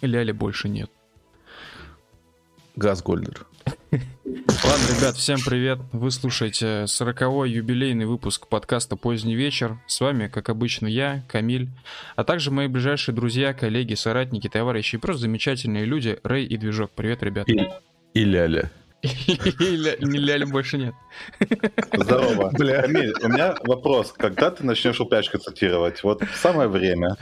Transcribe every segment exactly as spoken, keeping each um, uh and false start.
И Ляли больше нет. Газгольдер. Ладно, ребят, всем привет. Вы слушаете сороковой юбилейный выпуск подкаста «Поздний вечер». С вами, как обычно, я, Камиль, а также мои ближайшие друзья, коллеги, соратники, товарищи и просто замечательные люди Рэй и Движок. Привет, ребята. И, и Ляля. Не Ляля больше нет. Здорово. Бля, Камиль, у меня вопрос. Когда ты начнешь упрячка цитировать? Вот самое время.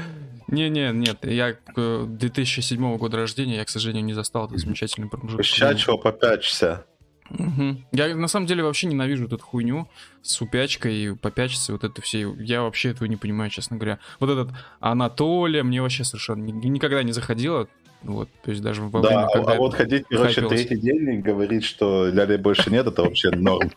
Не-не, нет, я две тысячи седьмого года рождения, я, к сожалению, не застал этот замечательный промежуток. Щачо, попячься. Угу. Я, на самом деле, вообще ненавижу эту хуйню с упячкой, попячься, вот это все. Я вообще этого не понимаю, честно говоря. Вот этот Анатолий мне вообще совершенно никогда не заходило. Вот, то есть даже во время, да, когда а вот ходить, короче, третий день и говорить, что Ляли больше нет, это вообще норм.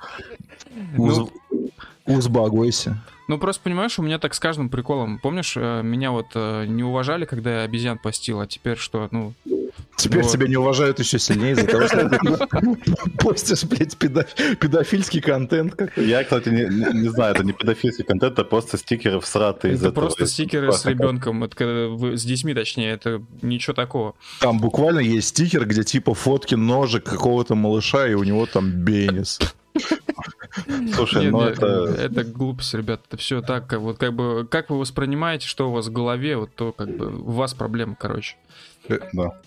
Узбагойся. Ну, просто понимаешь, у меня так с каждым приколом. Помнишь, меня вот не уважали, когда я обезьян постил, а теперь что, ну... Теперь вот. Тебя не уважают еще сильнее из-за того, что ты постишь, блядь, педофильский контент. Я, кстати, не знаю, это не педофильский контент, это просто стикеры всратые из этого. Это просто стикеры с ребенком, с детьми, точнее, это ничего такого. Там буквально есть стикер, где типа фотки ножек какого-то малыша, и у него там бенис. Слушай, нет, ну нет, это... это глупость, ребят. Это все так, вот как бы, как вы воспринимаете, что у вас в голове, вот то как бы у вас проблема, короче. Да.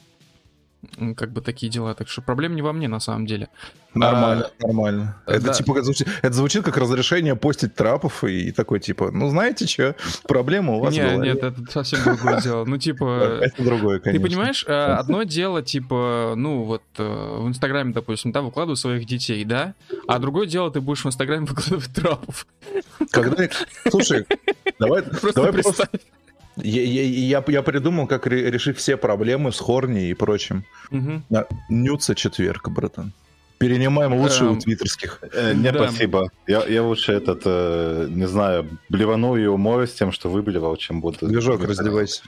Как бы такие дела, так что проблем не во мне, на самом деле. Нормально, а, нормально. Это да. Типа это звучит, это звучит как разрешение постить трапов и такой типа, ну знаете что, проблема у вас нет, в голове. Нет, нет, это совсем другое дело. Ну типа... Это другое, конечно. Ты понимаешь, одно дело типа, ну вот в Инстаграме, допустим, да, выкладываю своих детей, да? А другое дело, ты будешь в Инстаграме выкладывать трапов. Когда... Слушай, давай... Просто представь. Я, я, я, я придумал, как ре- решить все проблемы с Хорни и прочим. Угу. Ньюса Четверг, братан. Перенимаем лучше эм... у твиттерских. Э, не, да. Спасибо. Я, я лучше этот, э, не знаю, блевану и умою с тем, что выблевал, чем буду. Движок, раздевайся.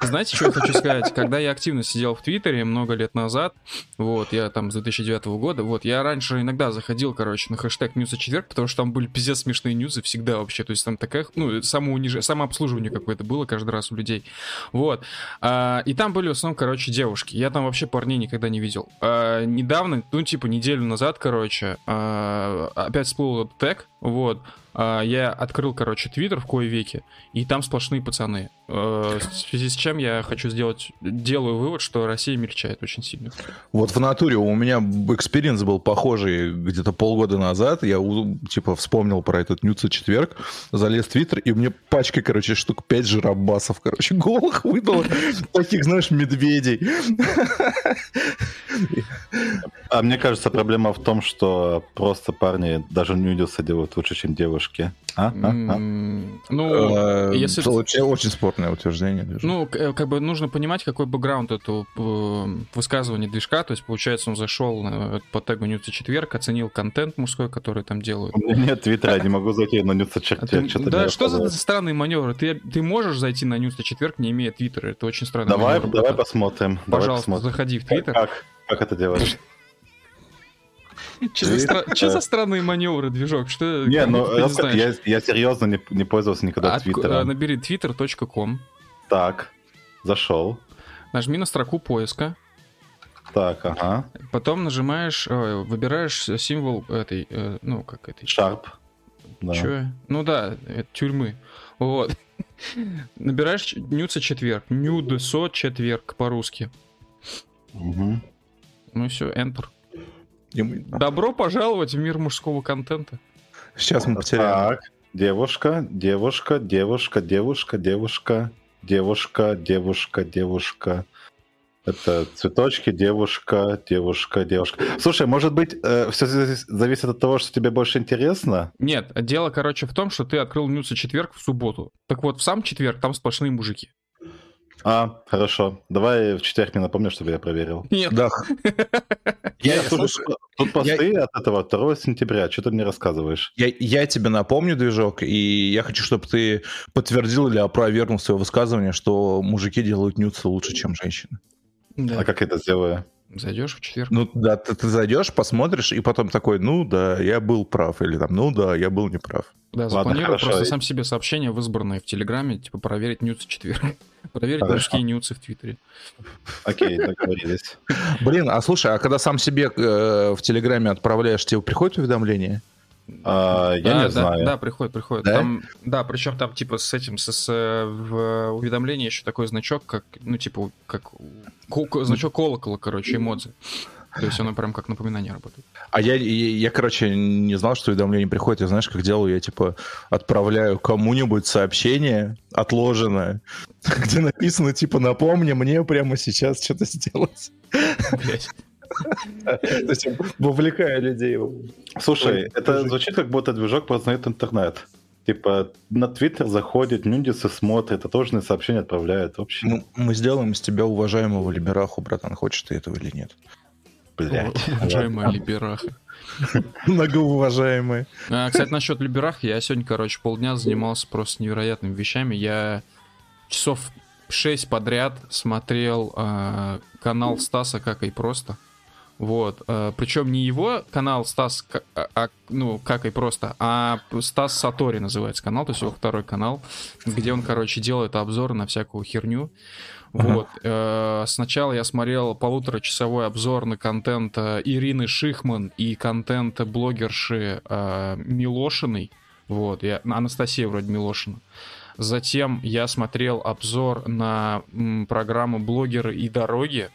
Знаете, что я хочу сказать? Когда я активно сидел в Твиттере много лет назад, вот, я там с две тысячи девятого года, вот, я раньше иногда заходил, короче, на хэштег Ньюса Четверг, потому что там были пиздец смешные ньюсы всегда вообще, то есть там такая, ну, самоуниж... самообслуживание какое-то было каждый раз у людей, вот. А, и там были в основном, короче, девушки. Я там вообще парней никогда не видел. А, недавно, ну, типа, неделю назад, короче, опять всплыл этот тег, вот. Я открыл, короче, Твиттер в кое веке, и там сплошные пацаны. В связи с чем я хочу сделать, делаю вывод, что Россия мельчает очень сильно. Вот в натуре у меня экспириенс был похожий где-то полгода назад. Я, типа, вспомнил про этот Ньюса Четверг, залез в Твиттер, и мне пачкой, короче, штук пять жиробасов, короче, голых выдало. Таких, знаешь, медведей. А мне кажется, проблема в том, что просто парни даже нюдился делают лучше, чем девушки. А? А? А? Ну, если... Это очень спорное утверждение. Ну, как бы нужно понимать, какой бэкграунд этого высказывания движка. То есть, получается, он зашел по тегу Ньюса Четверг, оценил контент мужской, который там делают. У меня нет твиттера, я не могу зайти на Ньюса Четверг. Да, что за странные маневры? Ты можешь зайти на Ньюса Четверг, не имея твиттера? Это очень странно. Давай посмотрим. Пожалуйста, заходи в твиттер. Как это делаешь? Че за, стра... Че за странные маневры, движок? Что... Не, ну я, я серьезно не, не пользовался никогда твиттером. От... Набери твиттер точка ком. Так, зашел. Нажми на строку поиска. Так, ага. Потом нажимаешь, э, выбираешь символ этой, э, ну как этой... Шарп. Да. Че? Ну да, это тюрьмы. Вот. Набираешь Ньюса Четверг. Ньюдсо Четверг по-русски. Угу. Ну все, Enter. Добро пожаловать в мир мужского контента. Сейчас мы потеряем. Так, девушка, девушка, девушка, девушка, девушка, девушка, девушка, девушка. Это цветочки, девушка, девушка, девушка. Слушай, может быть, э, все зависит от того, что тебе больше интересно? Нет, дело, короче, в том, что ты открыл Ньюса Четверг в субботу. Так вот, в сам четверг там сплошные мужики. А, хорошо. Давай в четверг мне напомню, чтобы я проверил. Нет. Да. Я, я, тут, тут посты я... от этого второго сентября. Что ты мне рассказываешь? Я, я тебе напомню, движок, и я хочу, чтобы ты подтвердил или опровергнул свое высказывание, что мужики делают нюдсы лучше, чем женщины. Да. А как я это сделаю? Зайдешь в четверг? Ну да, ты, ты зайдешь, посмотришь, и потом такой, ну да, я был прав, или там, ну да, я был неправ. Да, запланирую просто сам себе сообщение в избранное в Телеграме, типа проверить ньюс в четверг. Проверить мужские ньюсы в Твиттере. Окей, договорились. Блин, а слушай, а когда сам себе в Телеграме отправляешь, тебе приходит уведомление? А, я да, не да, знаю. Да, приходит, приходит. Да? Там, да, причем там типа с этим, с, с в уведомлении еще такой значок, как, ну типа, как ко- значок колокола, короче, эмодзи. То есть оно прям как напоминание работает. А я, я, я, короче, не знал, что уведомление приходит. Я, знаешь, как делаю? Я, типа, отправляю кому-нибудь сообщение отложенное, где написано, типа, напомни мне прямо сейчас что-то сделать. Блять. То есть вовлекая людей. Слушай, это звучит, как будто движок познает интернет. Типа на Твиттер заходит, нюдисы смотрят, отложенные сообщения отправляют. Вообще. Мы сделаем из тебя уважаемого либераху, братан, хочешь ты этого или нет. Блядь. Уважаемая либераха. Многоуважаемая. Кстати, насчет либерах. Я сегодня, короче, полдня занимался просто невероятными вещами. Я часов шесть подряд смотрел э, канал Стаса «Как и просто». Вот. Э, причем не его канал Стас, а, а, ну, «Как и просто», а Стас Сатори называется канал, то есть его второй канал, где он, короче, делает обзоры на всякую херню. Вот. Ага. Сначала я смотрел полуторачасовой обзор на контент Ирины Шихман и контент блогерши Милошиной. Вот. Я... Анастасия вроде Милошина. Затем я смотрел обзор на программу «Блогеры и дороги».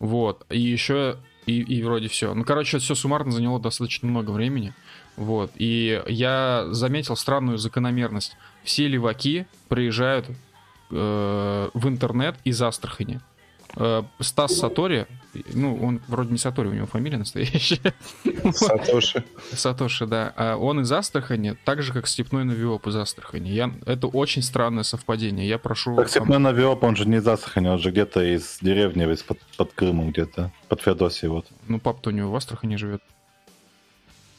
Вот. И еще... И, и вроде все. Ну, короче, все суммарно заняло достаточно много времени. Вот. И я заметил странную закономерность. Все леваки приезжают в интернет из Астрахани. Стас Сатори, ну, он вроде не Сатори, у него фамилия настоящая. Сатоши. Сатоши, да. Он из Астрахани, так же, как Степной Новиоп из Астрахани. Я... Это очень странное совпадение. Я прошу... Так, сам... Степной Новиоп, он же не из Астрахани, он же где-то из деревни, из-под под Крымом где-то, под Феодосией вот. Ну, пап-то у него в Астрахани живет.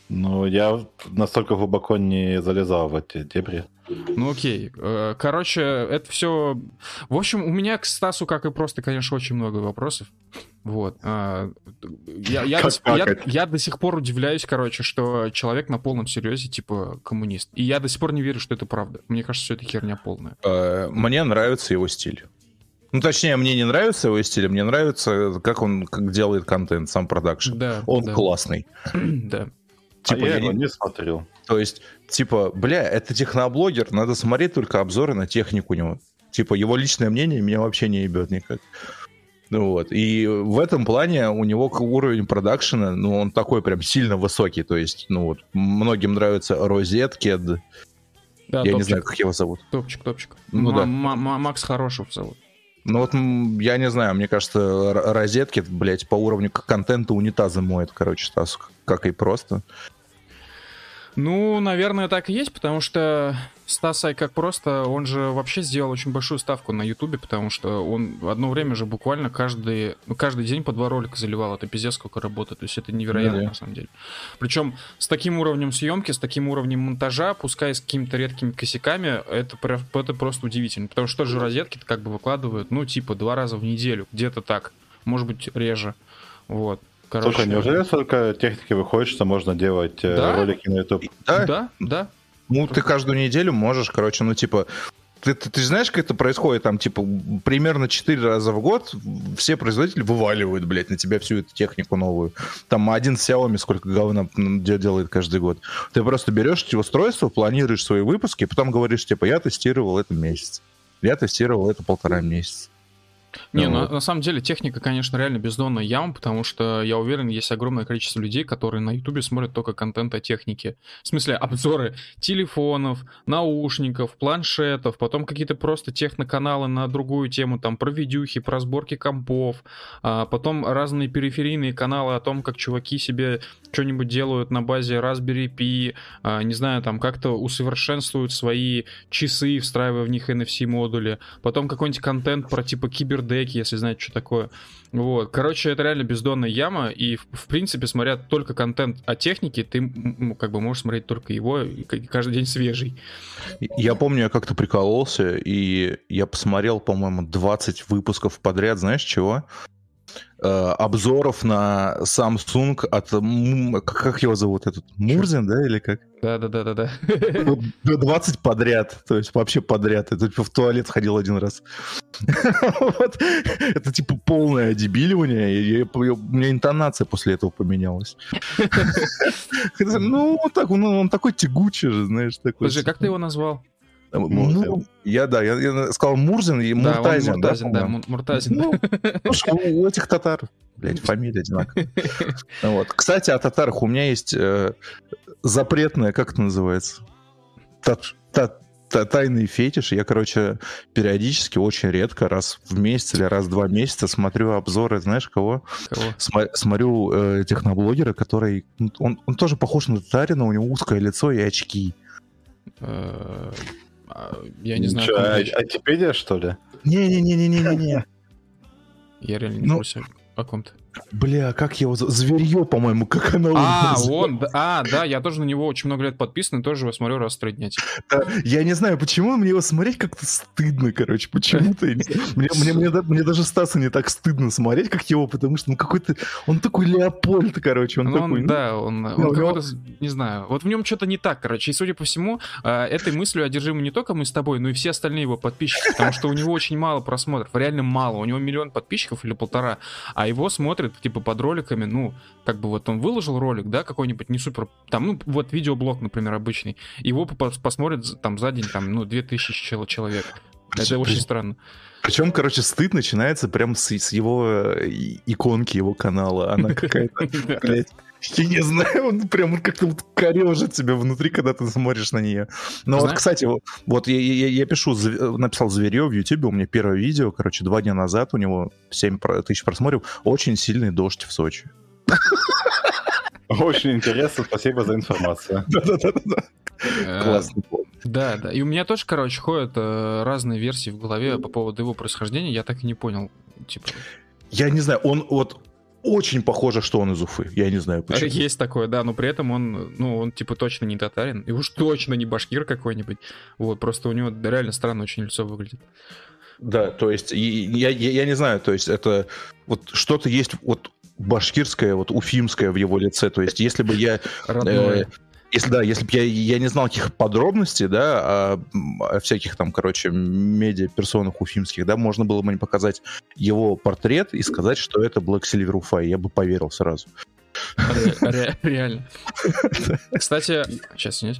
Ну, я настолько глубоко не залезал в эти дебри. Ну окей, короче, это все. В общем, у меня к Стасу, как и просто, конечно, очень много вопросов. Вот. Я, я, до, я, я до сих пор удивляюсь, короче, что человек на полном серьезе, типа, коммунист. И я до сих пор не верю, что это правда. Мне кажется, все это херня полная. Мне нравится его стиль. Ну, точнее, мне не нравится его стиль, мне нравится, как он как делает контент, сам продакшн. Да, он да. классный. Да. Типа, а я, я его не смотрел. То есть, типа, бля, это техноблогер, надо смотреть только обзоры на технику у него. Типа, его личное мнение меня вообще не ебет никак. Ну вот. И в этом плане у него уровень продакшена, ну, он такой прям сильно высокий. То есть, ну вот, многим нравятся Розетки. Да, я топчик. Не знаю, как его зовут. Топчик, топчик. Ну, да. Макс Хорошев зовут. Ну вот, я не знаю, мне кажется, Розетки, блядь, по уровню контента унитазы моет, короче, Стас, как и просто. Ну, наверное, так и есть, потому что Стас Ай как просто, он же вообще сделал очень большую ставку на Ютубе, потому что он одно время же буквально каждый, каждый день по два ролика заливал. Это пиздец сколько работы, то есть это невероятно да. на самом деле. Причем с таким уровнем съемки, с таким уровнем монтажа, пускай с какими-то редкими косяками, это, это просто удивительно. Потому что тоже Розетки-то как бы выкладывают, ну, типа, два раза в неделю, где-то так, может быть, реже, вот. Короче, слушай, неужели столько техники выходит, что можно делать да? ролики на YouTube? Да, да, да. Ну, ты каждую неделю можешь, короче, ну, типа... Ты, ты, ты знаешь, как это происходит? Там, типа, примерно четыре раза в год все производители вываливают, блядь, на тебя всю эту технику новую. Там один Xiaomi сколько говна делает каждый год. Ты просто берешь эти устройства, планируешь свои выпуски, потом говоришь, типа, я тестировал это месяц, я тестировал это полтора месяца. Не, ну, ну, на самом деле техника, конечно, реально бездонная яма, потому что, я уверен, есть огромное количество людей, которые на Ютубе смотрят только контент о технике. В смысле, обзоры телефонов, наушников, планшетов, потом какие-то просто техноканалы на другую тему, там, про видюхи, про сборки компов, а потом разные периферийные каналы о том, как чуваки себе что-нибудь делают на базе Raspberry Pi, а, не знаю, там, как-то усовершенствуют свои часы, встраивая в них эн эф си-модули, потом какой-нибудь контент про, типа, кибер деки, если знаете, что такое. Вот. Короче, это реально бездонная яма, и, в, в принципе, смотря только контент о технике, ты, ну, как бы можешь смотреть только его, и каждый день свежий. Я помню, я как-то прикололся, и я посмотрел, по-моему, двадцать выпусков подряд, знаешь, чего? э, обзоров на Samsung от... М- как его зовут? Этот Мурзин, да, или как? Да-да-да-да-да. двадцать подряд, то есть вообще подряд. Это типа в туалет ходил один раз. Это типа полное дебиливание. У меня интонация после этого поменялась. Ну, он такой тягучий же, знаешь. Слушай, как ты его назвал? Ну, я, да, я, я сказал Мурзин и да, Муртазин, Муртазин, да? Да, Мур- Муртазин. Ну, у этих татар, блядь, фамилия одинаковая. Вот. Кстати, о татарах у меня есть э, запретная, как это называется, тат, тат, тат, тайный фетиш. Я, короче, периодически, очень редко, раз в месяц или раз в два месяца смотрю обзоры, знаешь, кого? кого? Сма- смотрю э, техноблогера, который... Он, он тоже похож на татарина, у него узкое лицо и очки. Я не знаю. Что, а, Айтипедия, что ли? Не-не-не-не-не-не. Я реально не курсе о ком-то. Бля, как его... Зверье, по-моему, как она А, он, а, да, я тоже на него очень много лет подписан, и тоже его смотрю раз в три дня. Я не знаю, почему мне его смотреть как-то стыдно, короче, почему-то. Мне даже Стаса не так стыдно смотреть, как его, потому что он какой-то... Он такой Леопольд, короче, он такой... Да, он какой-то, не знаю, вот в нем что-то не так, короче, и, судя по всему, этой мыслью одержимы не только мы с тобой, но и все остальные его подписчики, потому что у него очень мало просмотров, реально мало, у него миллион подписчиков или полтора, а его смотрят типа под роликами, ну, как бы вот он выложил ролик, да, какой-нибудь не супер, там, ну, вот видеоблог, например, обычный, его посмотрят там за день, там, ну, две тысячи человек. Это очень странно. Причем, короче, стыд начинается прям с, с его иконки, его канала, она какая-то, блядь, я не знаю, он прям как-то вот корежит тебя внутри, когда ты смотришь на нее. Но знаешь? Вот, кстати, вот, вот я, я, я пишу, написал «Зверье» в Ютубе, у меня первое видео, короче, два дня назад, у него семь тысяч просмотров, очень сильный дождь в Сочи. Очень интересно, спасибо за информацию. Да-да-да. Классный повод. Да, да. И у меня тоже, короче, ходят разные версии в голове по поводу его происхождения, я так и не понял. Я не знаю, он вот... Очень похоже, что он из Уфы. Я не знаю, почему. Есть такое, да, но при этом он, ну, он типа точно не татарин. И уж точно не башкир какой-нибудь. Вот, просто у него реально странно очень лицо выглядит. Да, то есть, я, я, я не знаю, то есть это вот что-то есть вот башкирское, вот уфимское в его лице. То есть, если бы я... Родное. Э, Если, да, если бы я, я не знал каких подробностей, да, о, о всяких там, короче, медиаперсонах уфимских, да, можно было бы мне показать его портрет и сказать, что это Black Silver Уфа, и я бы поверил сразу. Ре- реально. Кстати, сейчас, нет.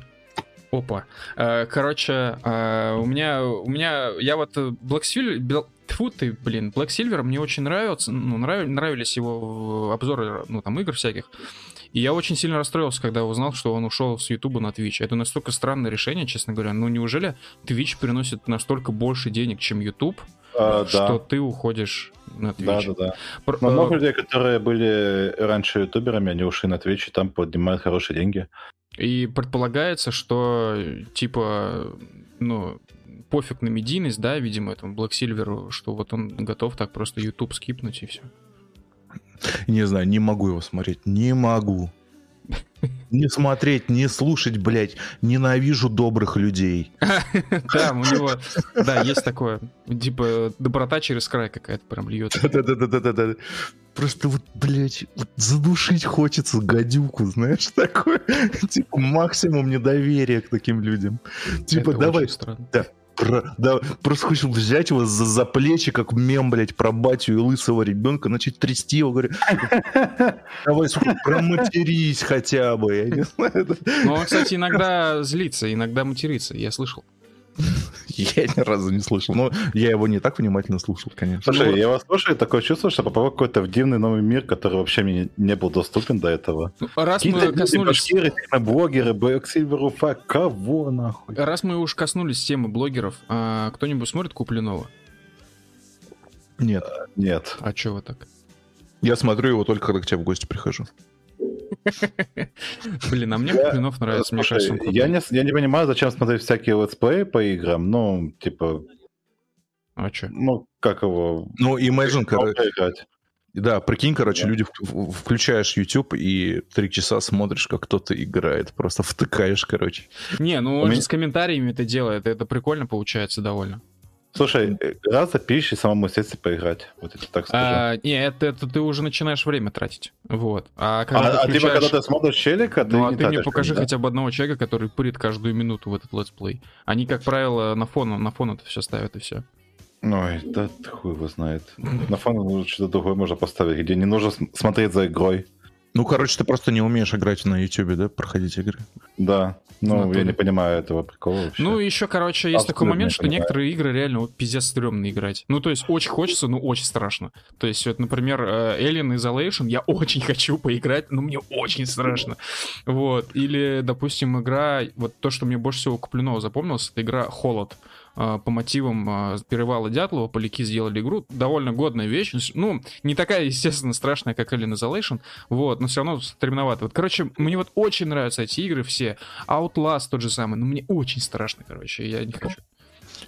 Опа. Короче, у меня, у меня, я вот Black Silver... Тьфу ты, блин, Black Silver мне очень нравился, ну, нрав, нравились его обзоры, ну, там, игр всяких. И я очень сильно расстроился, когда узнал, что он ушел с Ютуба на Твич. Это настолько странное решение, честно говоря. Ну, неужели Твич приносит настолько больше денег, чем Ютуб, а, что да. ты уходишь на Твич? Да, да, да. Про... Но много людей, которые были раньше ютуберами, они ушли на Твич и там поднимают хорошие деньги. И предполагается, что, типа, ну... пофиг на медийность, да, видимо, этому Black Silver, что вот он готов так просто YouTube скипнуть и все. Не знаю, не могу его смотреть, не могу. Не смотреть, не слушать, блядь, ненавижу добрых людей. Да, у него, да, есть такое, типа, доброта через край какая-то прям льется. Да-да-да-да-да-да. Просто вот, блядь, вот задушить хочется гадюку, знаешь, такое. Типа, максимум недоверия к таким людям. Типа, давай... Да. Про, да, просто хочу взять его за, за плечи, как мем, блядь, про батю и лысого ребенка, начать трясти его, говорю, давай, сука, проматерись хотя бы, я не знаю. Ну, он, кстати, иногда злится, иногда матерится, я слышал. Я ни разу не слышал, но я его не так внимательно слушал, конечно. Слушай, я вас слушаю, такое чувство, что попал в какой-то в дивный новый мир, который вообще мне не был доступен до этого. Раз мы коснулись... Башкиры, блогеры, Black Silver Уфа, кого нахуй? Раз мы уж коснулись темы блогеров, а кто-нибудь смотрит Куплинова? Нет. А, нет. А чего так? Я смотрю его только, когда к тебе в гости прихожу. Блин, а мне Куплинов нравится, мне кажется. Я не понимаю, зачем смотреть всякие летсплеи по играм, ну, типа... А что? Ну, как его... Ну, Imagine, короче... Да, прикинь, короче, люди, включаешь YouTube и три часа смотришь, как кто-то играет, просто втыкаешь, короче. Не, ну он же с комментариями это делает, это прикольно получается довольно. Слушай, раз запишешь и самому сесть и поиграть. Вот это так скажу. А, нет, это, это ты уже начинаешь время тратить. Вот. А, когда а, ты, включаешь... а когда ты смотришь челика, ты ну, а не ты тратишь, мне покажи да? хотя бы одного человека, который пырит каждую минуту в этот летсплей. Они, как правило, на фон, на фон это все ставят и все. Ой, да хуй его знает. На фон лучше что-то другое можно поставить, где не нужно смотреть за игрой. Ну, короче, ты просто не умеешь играть на Ютубе, да, проходить игры? Да, ну, Анатолий. Я не понимаю этого прикола вообще. Ну, еще, короче, есть абсолютно такой момент, не что понимаю. Некоторые игры реально вот, пиздец стрёмно играть. Ну, то есть, очень хочется, но очень страшно. То есть, вот, например, Alien Isolation я очень хочу поиграть, но мне очень страшно. Вот, или, допустим, игра, вот то, что мне больше всего Куплинова запомнилось, это игра «Холод». По мотивам Перевала Дятлова поляки сделали игру. Довольно годная вещь. Ну, не такая, естественно, страшная, как Alien Isolation. Вот, но все равно стремновато. Вот, короче, мне вот очень нравятся эти игры все. Outlast тот же самый. Но мне очень страшно, короче. Я не хочу.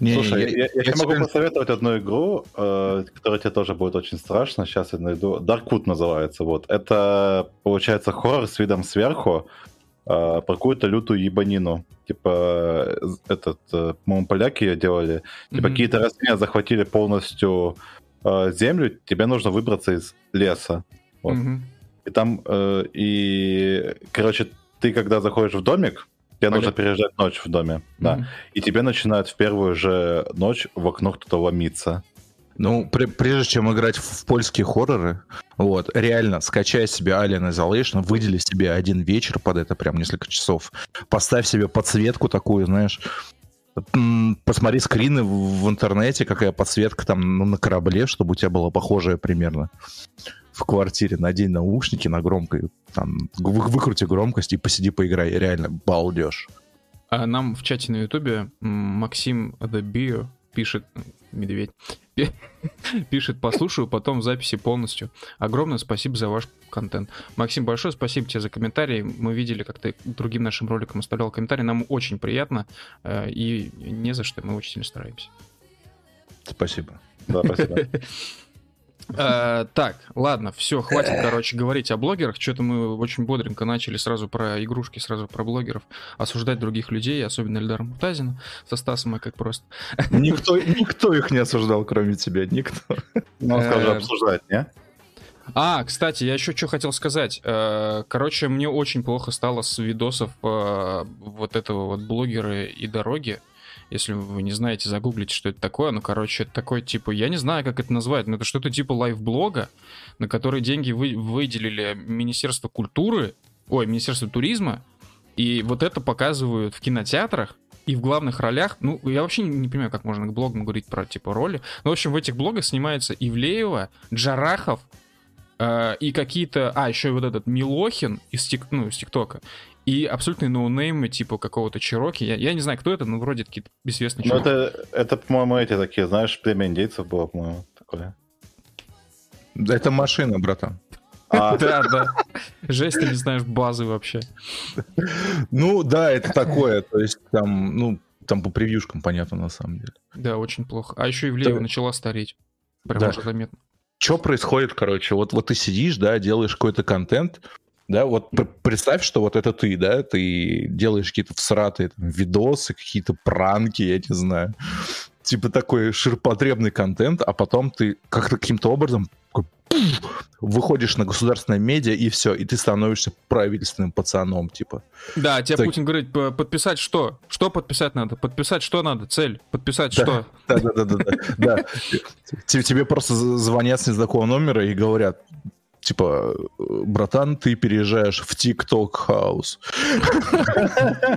Не, Слушай, я, я, я, я тебе могу посоветовать одну игру, э, которая тебе тоже будет очень страшно. Сейчас я найду. Darkwood называется. Вот. Это, получается, хоррор с видом сверху. Uh, про какую-то лютую ебанину. Типа, этот, uh, по-моему, поляки ее делали. Mm-hmm. Типа, какие-то растения захватили полностью uh, землю, тебе нужно выбраться из леса. Вот. Mm-hmm. И там, uh, и, короче, ты когда заходишь в домик, тебе Поля... нужно переждать ночь в доме. Mm-hmm. Да. И тебе начинают в первую же ночь в окно кто-то ломиться. Ну, при, прежде чем играть в польские хорроры, вот, реально, скачай себе Alien Isolation, выдели себе один вечер под это, прям несколько часов, поставь себе подсветку такую, знаешь, посмотри скрины в интернете, какая подсветка там ну, на корабле, чтобы у тебя была похожая примерно в квартире, надень наушники на громкой, там, вы, выкрути громкость и посиди, поиграй, реально, балдеж. А нам в чате на ютубе Максим The Bio пишет... Медведь. Пишет, послушаю, потом в записи полностью. Огромное спасибо за ваш контент. Максим, большое спасибо тебе за комментарии. Мы видели, как ты другим нашим роликам оставлял комментарии. Нам очень приятно. И не за что, мы очень сильно стараемся. Спасибо. Да, спасибо. А, так, ладно, все, хватит, короче, говорить о блогерах. Что-то мы очень бодренько начали сразу про игрушки, сразу про блогеров, осуждать других людей, особенно Эльдара Муртазина со Стасом, и как просто. Никто, никто их не осуждал, кроме тебя, никто. Ну, скажи, обсуждать, не? А, кстати, я еще что хотел сказать. Короче, мне очень плохо стало с видосов вот этого вот блогеры и дороги. Если вы не знаете, загуглите, что это такое. Ну, короче, это такое, типа, я не знаю, как это назвать, но это что-то типа лайфблога, на который деньги вы, выделили Министерство культуры, ой, Министерство туризма, и вот это показывают в кинотеатрах и в главных ролях. Ну, я вообще не, не понимаю, как можно к блогам говорить про, типа, роли. Ну, в общем, в этих блогах снимается Ивлеева, Джарахов э, и какие-то... А, еще и вот этот Милохин из, тик, ну, из ТикТока. И абсолютные ноунеймы, типа какого-то Чироки. Я, я не знаю, кто это, но вроде какие-то известные чуваки. Ну, это, это, по-моему, эти такие, знаешь, племя индейцев было, по-моему, такое. Да это машина, братан. Да, да. Жесть, ты не знаешь базы вообще. Ну, да, это такое. То есть там, ну, там по превьюшкам понятно, на самом деле. Да, очень плохо. А еще и Ивлеева начала стареть. Прям уже заметно. Что происходит, короче? Вот ты сидишь, да, делаешь какой-то контент, да, вот представь, что вот это ты, да, ты делаешь какие-то всратые там, видосы, какие-то пранки, я не знаю, типа такой ширпотребный контент, а потом ты как-то каким-то образом такой, пфф, выходишь на государственное медиа, и все, и ты становишься правительственным пацаном, типа. Да, тебе так... Путин говорит, подписать что? Что подписать надо? Подписать что надо? Цель? Подписать да, что? Да-да-да. Тебе просто звонят с незнакомого номера и говорят... Типа, братан, ты переезжаешь в ТикТок-хаус. В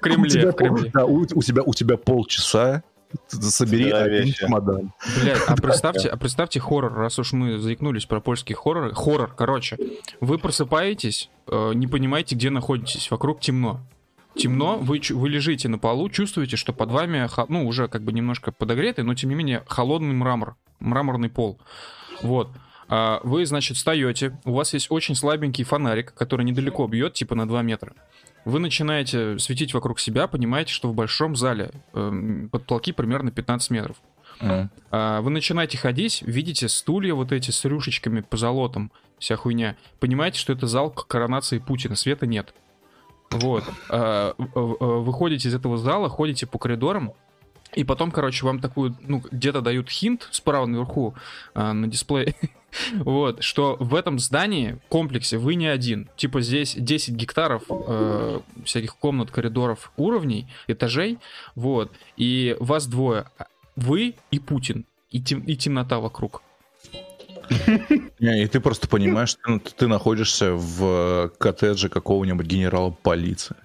Кремле, в Кремле. У тебя полчаса, собери один чемодан. Блядь, а представьте, а представьте хоррор, раз уж мы заикнулись про польские хорроры. Хоррор, короче. Вы просыпаетесь, не понимаете, где находитесь, вокруг темно. Темно, вы, вы лежите на полу, чувствуете, что под вами, ну, уже как бы немножко подогретый, но, тем не менее, холодный мрамор, мраморный пол. Вот. Вы, значит, встаете, у вас есть очень слабенький фонарик, который недалеко бьет, типа на два метра. Вы начинаете светить вокруг себя, понимаете, что в большом зале э, потолки примерно пятнадцать метров. Mm. Вы начинаете ходить, видите стулья вот эти с рюшечками по золотам, вся хуйня. Понимаете, что это зал коронации Путина, света нет. Вот. Выходите из этого зала, ходите по коридорам, И потом, короче, вам такую, ну, где-то дают хинт справа наверху э, на дисплее, вот, что в этом здании, комплексе, вы не один. Типа здесь десять гектаров э, всяких комнат, коридоров, уровней, этажей, вот, и вас двое. Вы и Путин, и, тем, и темнота вокруг. И ты просто понимаешь, что ты находишься в коттедже какого-нибудь генерала полиции.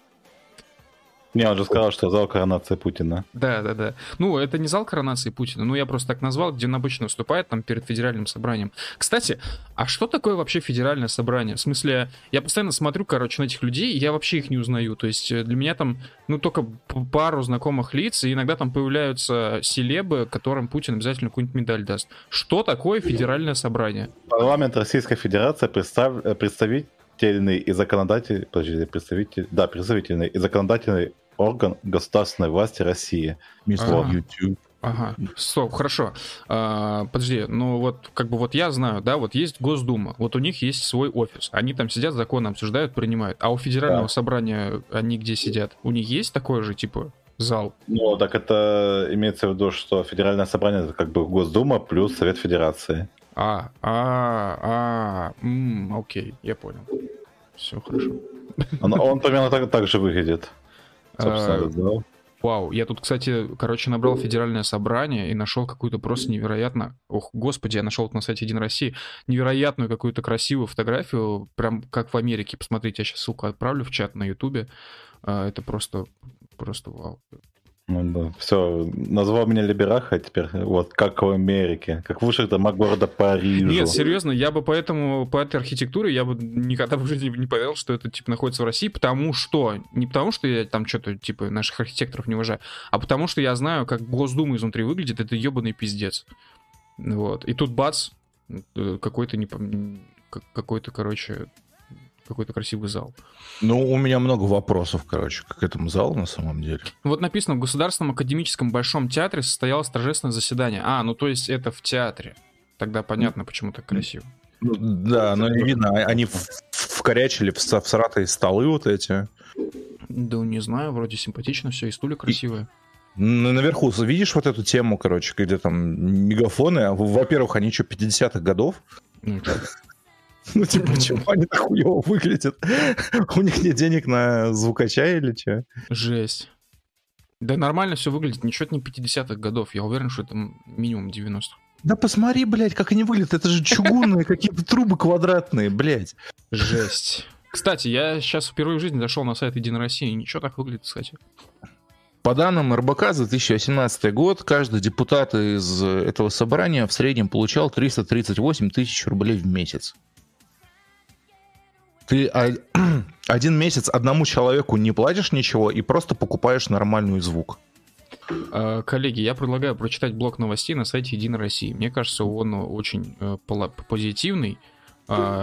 Не, он же сказал, что зал коронации Путина. Да, да, да. Ну, это не зал коронации Путина, ну, я просто так назвал, где он обычно выступает, там, перед федеральным собранием. Кстати, а что такое вообще федеральное собрание? В смысле, я постоянно смотрю, короче, на этих людей, и я вообще их не узнаю. То есть для меня там, ну, только пару знакомых лиц, и иногда там появляются селебы, которым Путин обязательно какую-нибудь медаль даст. Что такое федеральное собрание? Парламент Российской Федерации представ... представить и законодатель, подожди, представитель, да, представительный и законодательный орган государственной власти России. Мистер YouTube. Ага, стоп, хорошо. А, подожди, ну вот как бы вот я знаю, да, вот есть Госдума, вот у них есть свой офис, они там сидят, законы обсуждают, принимают. А у федерального да. собрания они где сидят? У них есть такое же типа зал? Ну, так это имеется в виду, что федеральное собрание это как бы Госдума плюс Совет Федерации. А, а, а, м, окей, я понял. Все хорошо. Он, он примерно так, так же выглядит. Собственно, а, да. Вау, я тут, кстати, короче, набрал федеральное собрание и нашел какую-то просто невероятно... Ох, господи, я нашел на сайте Единая Россия невероятную какую-то красивую фотографию, прям как в Америке. Посмотрите, я сейчас ссылку отправлю в чат на Ютубе. Это просто, просто вау. Ну да, все, назвал меня либераха теперь, вот, как в Америке, как в лучших домах города Парижа. Нет, серьезно, я бы поэтому, по этой архитектуре, я бы никогда в жизни не поверил, что это, типа, находится в России, потому что, не потому что я там что-то, типа, наших архитекторов не уважаю, а потому что я знаю, как Госдума изнутри выглядит, это ебаный пиздец. Вот, и тут бац, какой-то, не какой-то, короче... какой-то красивый зал. Ну, у меня много вопросов, короче, к этому залу на самом деле. Вот написано, в Государственном академическом большом театре состоялось торжественное заседание. А, ну то есть это в театре. Тогда понятно, почему так красиво. Ну, да, но не видно, они вкорячили в сратые столы вот эти. Да, не знаю, вроде симпатично все, и стулья красивые. Наверху, видишь вот эту тему, короче, где там мегафоны. Во-первых, они что, пятидесятых годов? Ну, Ну, типа, почему они так хуёво выглядят? У них нет денег на звукача или что? Жесть. Да нормально все выглядит, ничего это не пятидесятых годов. Я уверен, что это минимум девяностых. Да посмотри, блядь, как они выглядят. Это же чугунные какие-то трубы квадратные, блядь. Жесть. Кстати, я сейчас впервые в жизни зашел на сайт Единой России. Ничего так выглядит, кстати. По данным РБК за две тысячи восемнадцатый год каждый депутат из этого собрания в среднем получал триста тридцать восемь тысяч рублей в месяц. Ты один месяц одному человеку не платишь ничего и просто покупаешь нормальный звук. Коллеги, я предлагаю прочитать блок новостей на сайте Единой России. Мне кажется, он очень позитивный.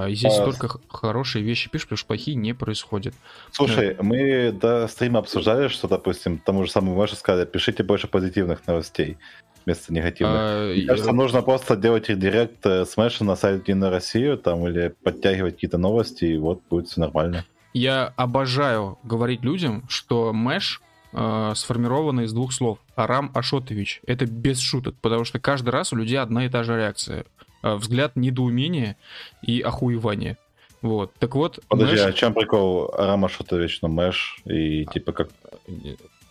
Здесь а... только хорошие вещи пишут, потому что плохие не происходят. Слушай, да. Мы до стрима обсуждали, что, допустим, тому же самому Мэшу сказали, пишите больше позитивных новостей вместо негативных. А, Мне кажется, я... нужно просто делать редирект с Мэша на сайт Единой России, там, или подтягивать какие-то новости, и вот будет все нормально. Я обожаю говорить людям, что Мэш э, сформирован из двух слов. Арам Ашотович. Это без шуток, потому что каждый раз у людей одна и та же реакция. Взгляд недоумения и охуевания. Вот, так вот... Подожди, Мэш... а чем прикол Арам Ашотович на Мэш и типа как...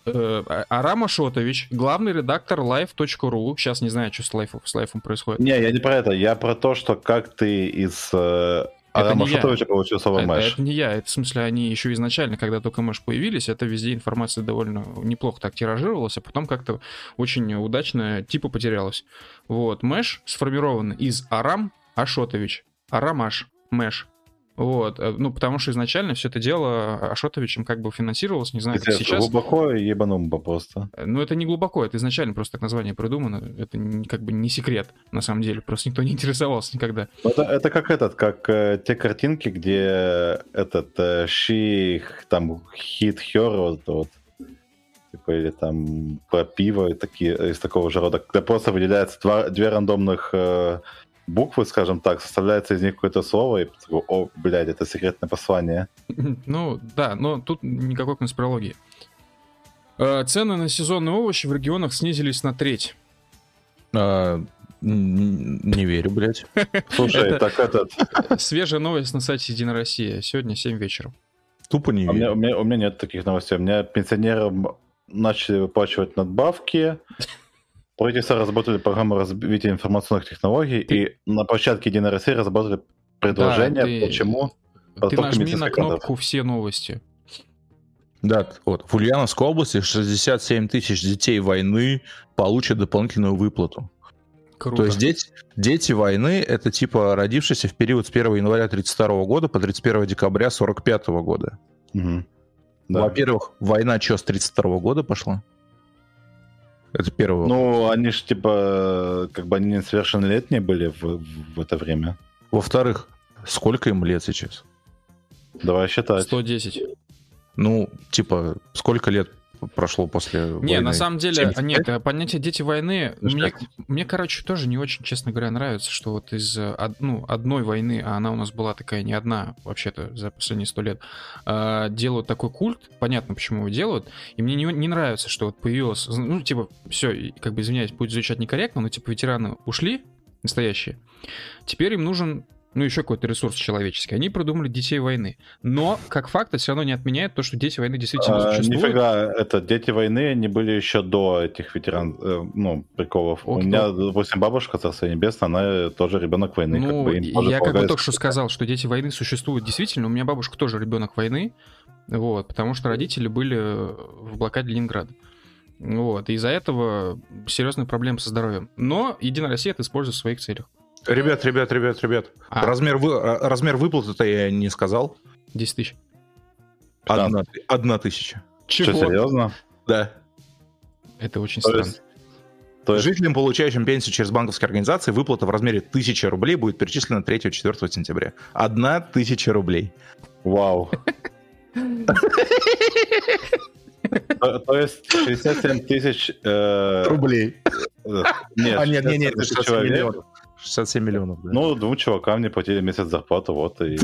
Арам Ашотович, главный редактор лайф точка ру. Сейчас не знаю, что с лайфом, с лайфом происходит. Не, я не про это. Я про то, что как ты из э, Арама Ашотовича получил слово это, Мэш. Это не я. Это, в смысле, они еще изначально, когда только Мэш появились, это везде информация довольно неплохо так тиражировалась, а потом как-то очень удачно типа потерялась. Вот. Мэш сформирован из Арам Ашотович. Арамаш. Мэш. Вот, ну, потому что изначально все это дело Ашотовичем как бы финансировалось, не знаю, это как сейчас. Это глубоко ебанумба просто. Ну, это не глубоко, это изначально просто так название придумано, это как бы не секрет, на самом деле, просто никто не интересовался никогда. Это, это как этот, как э, те картинки, где этот э, she, там, hit her, вот, вот, типа, или там про пиво, такие, из такого же рода, когда просто выделяются два, две рандомных... Э, буквы, скажем так, составляется из них какое-то слово, и такой, о, блядь, это секретное послание. Ну, да, но тут никакой конспирологии. Цены на сезонные овощи в регионах снизились на треть. А, не верю, блядь. Слушай, так это... Свежая новость на сайте Единая Россия. Сегодня семь вечера. Тупо не верю. У меня, у меня нет таких новостей. У меня пенсионерам начали выплачивать надбавки. Правительство разработали программу развития информационных технологий. И на площадке Единая Россия разработали предложение. Да, ты... Почему? Ты нажми на кнопку «Все новости». Да, вот. В Ульяновской области шестьдесят семь тысяч детей войны получат дополнительную выплату. Круто. То есть дети, дети войны — это типа родившиеся в период с первого января тридцать второго года по тридцать первое декабря сорок пятого года. Угу. Да. Во-первых, война что, с тридцать второго года пошла? Это первое. Ну, они же типа, как бы они несовершеннолетние были в, в это время. Во-вторых, сколько им лет сейчас? Давай считать. сто десять. Ну, типа, сколько лет прошло после войны? Не, на самом деле, нет, понятие «дети войны» мне, мне, короче, тоже не очень, честно говоря, нравится, что вот из ну, одной войны, а она у нас была такая не одна, вообще-то, за последние сто лет, делают такой культ, понятно, почему его делают, и мне не, не нравится, что вот появилось, ну, типа, все, как бы, извиняюсь, будет звучать некорректно, но, типа, ветераны ушли, настоящие, теперь им нужен... ну, еще какой-то ресурс человеческий. Они придумали детей войны. Но, как факт, это все равно не отменяет то, что дети войны действительно а, существуют. Нифига, это дети войны, они были еще до этих ветеран, ну, приколов. Ок, У меня, ну... допустим, бабушка, Царство Небесное, она тоже ребенок войны. Ну, как бы, я как бы только что сказал, что дети войны существуют действительно. У меня бабушка тоже ребенок войны, вот, потому что родители были в блокаде Ленинграда. Вот, из-за этого серьезных проблем со здоровьем. Но Единая Россия это использует в своих целях. Ребят, ребят, ребят, ребят. А. Размер, вы, размер выплаты-то я не сказал. десять тысяч. Одна, одна тысяча. Чего? Что, серьезно? Да. Это очень то странно. Есть, то есть... Жителям, получающим пенсию через банковские организации, выплата в размере тысячи рублей будет перечислена третьего-четвёртого сентября. Одна тысяча рублей. Вау. То есть шестьдесят семь тысяч... Рублей. Нет, нет, нет, это шестьдесят миллионов. шестьдесят семь миллионов, да. Ну, двум чувакам не платили месяц зарплату, вот и...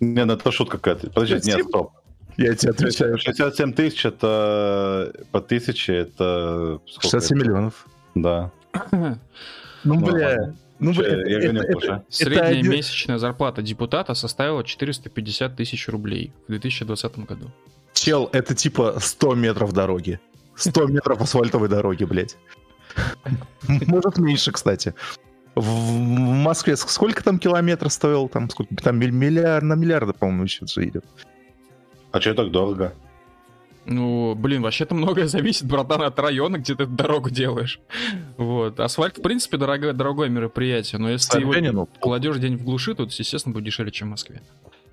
Не, ну это шутка какая-то. Подожди, нет, стоп. Я тебе отвечаю. шестьдесят семь тысяч, это... По тысяче, это... шестьдесят семь миллионов. Да. Ну, бля... Ну, бля... Средняя месячная зарплата депутата составила четыреста пятьдесят тысяч рублей в две тысячи двадцатом году. Чел, это типа сто метров дороги. сто метров асфальтовой дороги, блядь. Может, меньше, кстати. В Москве сколько там километров стоил? Там сколько? Там миллиард, на миллиарды, по-моему, еще идет. А что так дорого? Ну, блин, вообще-то многое зависит, братан, от района, где ты эту дорогу делаешь. Вот. Асфальт, в принципе, дорогое, дорогое мероприятие, но если а ты его кладешь день в глуши, то, естественно, будет дешевле, чем в Москве.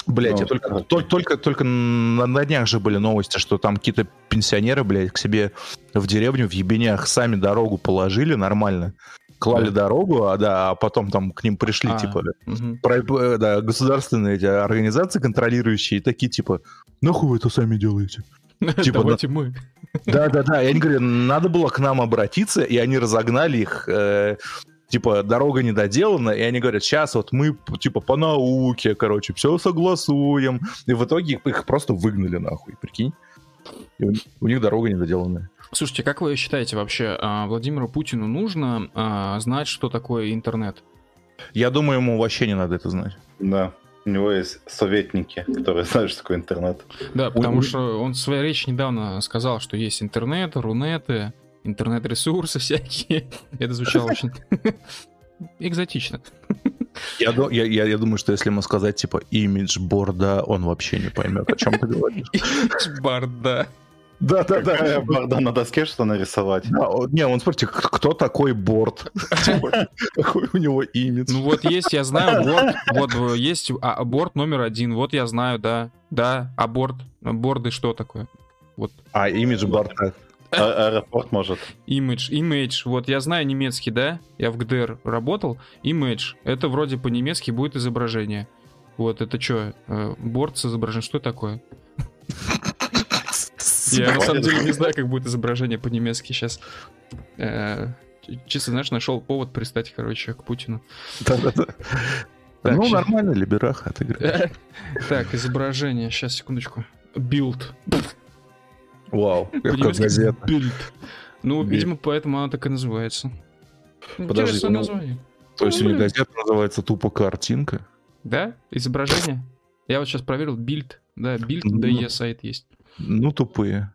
Блять, ну, только, только, только, только на, на днях же были новости, что там какие-то пенсионеры, блядь, к себе в деревню, в ебенях сами дорогу положили нормально, клали да. дорогу, а, да, а потом там к ним пришли, а, типа, угу. про, да, государственные эти организации контролирующие, и такие, типа, нахуй вы это сами делаете? Типа, давайте да, мы. Да-да-да, и они говорят, надо было к нам обратиться, и они разогнали их... Э, типа, дорога недоделана, и они говорят, сейчас вот мы, типа, по науке, короче, все согласуем. И в итоге их просто выгнали нахуй, прикинь. И у них дорога недоделанная. Слушайте, как вы считаете вообще, Владимиру Путину нужно знать, что такое интернет? Я думаю, ему вообще не надо это знать. Да. У него есть советники, которые знают, что такое интернет. Да, потому у... что он в своей речи недавно сказал, что есть интернет, рунеты... интернет-ресурсы всякие. Это звучало очень экзотично. Я, я, я, я думаю, что если ему сказать, типа, имиджборда, он вообще не поймет, о чем ты говоришь. Имиджборда. Да-да-да. Борда на доске что нарисовать. Да, не, он спросит, кто такой борд? Какой у него имидж? Ну вот есть, я знаю, борд. Вот есть борд номер один. Вот я знаю, да. Да, а борд? Борды что такое? А, имиджборда. А, аэропорт может. Image, image. Вот я знаю немецкий, да? Я в ГДР работал. Image. Это вроде по-немецки будет изображение. Вот это что? Борт с изображением. Что такое? Я на самом деле не знаю, как будет изображение по-немецки сейчас. Честно, знаешь, нашел повод пристать, короче, к Путину. Ну, нормально, либерах отыграть. Так, изображение. Сейчас, секундочку. Билд. Вау, как газета. Билд. Ну, Билд. Видимо, поэтому она так и называется. Подожди, ну, название. То есть, или газета называется тупо картинка? Да, изображение. Я вот сейчас проверил, Билд. Да, Билд, да и сайт есть. Ну, тупые.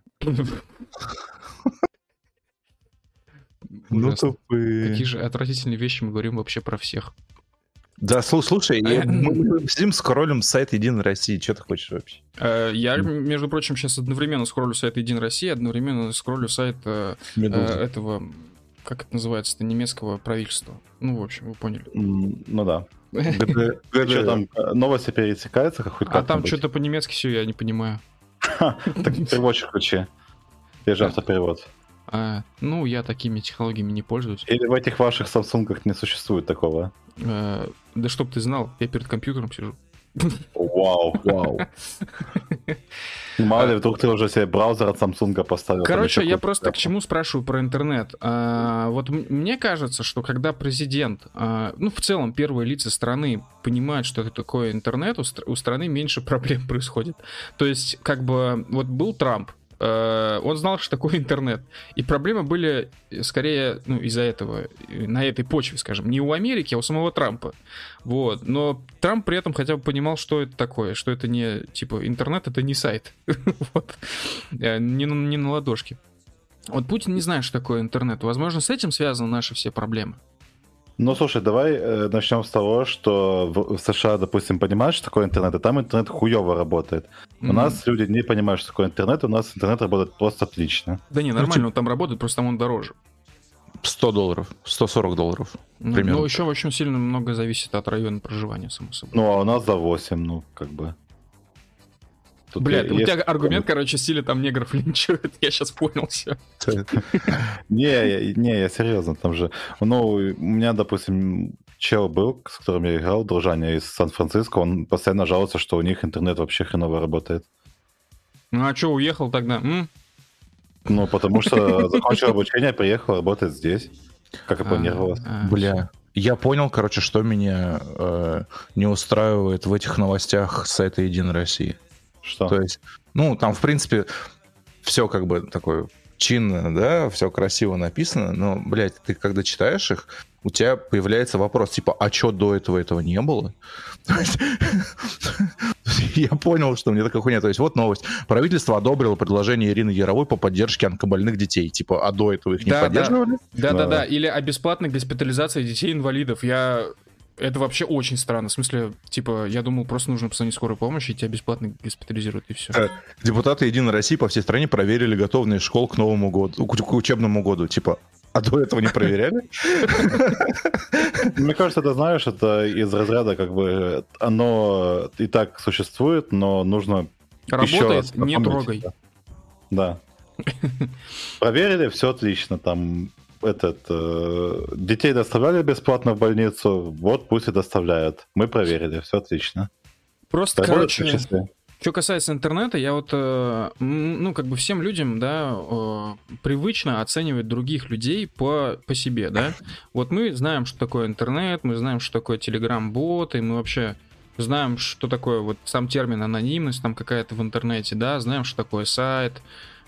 Ну, тупые. Какие же отвратительные вещи мы говорим вообще про всех. Да, слушай, мы сидим, скроллим сайт Единой России. Что ты хочешь вообще? Я, между прочим, сейчас одновременно скроллю сайт Единой России, одновременно скроллю сайт этого, как это называется-то, немецкого правительства. Ну, в общем, вы поняли. Ну да. Что там, новости пересекаются? А там что-то по-немецки все, я не понимаю. Так переводчик включи. Я же автоперевод. А, ну, я такими технологиями не пользуюсь. Или в этих ваших Samsung'ах не существует такого? А, да чтоб ты знал, я перед компьютером сижу. Вау, вау. Мало ли, вдруг ты уже себе браузер от Samsung'а поставил. Короче, я просто к чему спрашиваю про интернет. Вот мне кажется, что когда президент, ну, в целом первые лица страны понимают, что это такое интернет, у страны меньше проблем происходит. То есть, как бы, вот был Трамп, он знал, что такое интернет. И проблемы были скорее, ну, из-за этого, на этой почве, скажем, не у Америки, а у самого Трампа. Вот. Но Трамп при этом хотя бы понимал, что это такое, что это не, типа, интернет, это не сайт. Вот. Не, не на ладошке. Вот Путин не знает, что такое интернет. Возможно, с этим связаны наши все проблемы. Ну, слушай, давай э, начнем с того, что в, в США, допустим, понимают, что такое интернет, и там интернет хуёво работает. Mm-hmm. У нас люди не понимают, что такое интернет, у нас интернет работает просто отлично. Да не, нормально, ну, он там работает, просто там он дороже. сто долларов, сто сорок долларов, ну, примерно. Ну, еще очень сильно много зависит от района проживания, само собой. Ну, а у нас за восемь, ну, как бы. Тут Бля, я, у тебя аргумент, помню. Короче, в стиле там негров линчуют, я сейчас понял все. Не, не, я серьезно, там же. Ну, у меня, допустим, чел был, с которым я играл, дружание из Сан-Франциско, он постоянно жалуется, что у них интернет вообще хреново работает. Ну а что, уехал тогда? М? Ну, потому что закончил обучение, приехал работать здесь, как и планировалось. Бля. Я понял, короче, что меня э, не устраивает в этих новостях сайта Единой России. Что? То есть, ну, там, в принципе, все как бы такое чинно, да, все красиво написано, но, блядь, ты когда читаешь их, у тебя появляется вопрос, типа, а что до этого этого не было? Я понял, что мне такой хуйня. То есть, вот новость. Правительство одобрило предложение Ирины Яровой по поддержке онкобольных детей. Типа, а до этого их не поддерживали? Да-да-да, или о бесплатной госпитализации детей-инвалидов. Я... Это вообще очень странно. В смысле, типа, я думал, просто нужно позвонить скорую помощь, и тебя бесплатно госпитализируют, и все. Депутаты Единой России по всей стране проверили готовность школ к Новому году, к учебному году. Типа, а до этого не проверяли? Мне кажется, ты знаешь, это из разряда, как бы, оно и так существует, но нужно работает, не трогай. Да. Проверили, все отлично, там... Этот, э, детей доставляли бесплатно в больницу, вот пусть и доставляют. Мы проверили, все отлично. Просто, работает, короче, что касается интернета, я вот, э, ну, как бы всем людям, да, э, привычно оценивать других людей по, по себе, да. Вот мы знаем, что такое интернет, мы знаем, что такое телеграм-бот, и мы вообще знаем, что такое вот сам термин анонимность там какая-то в интернете, да, знаем, что такое сайт,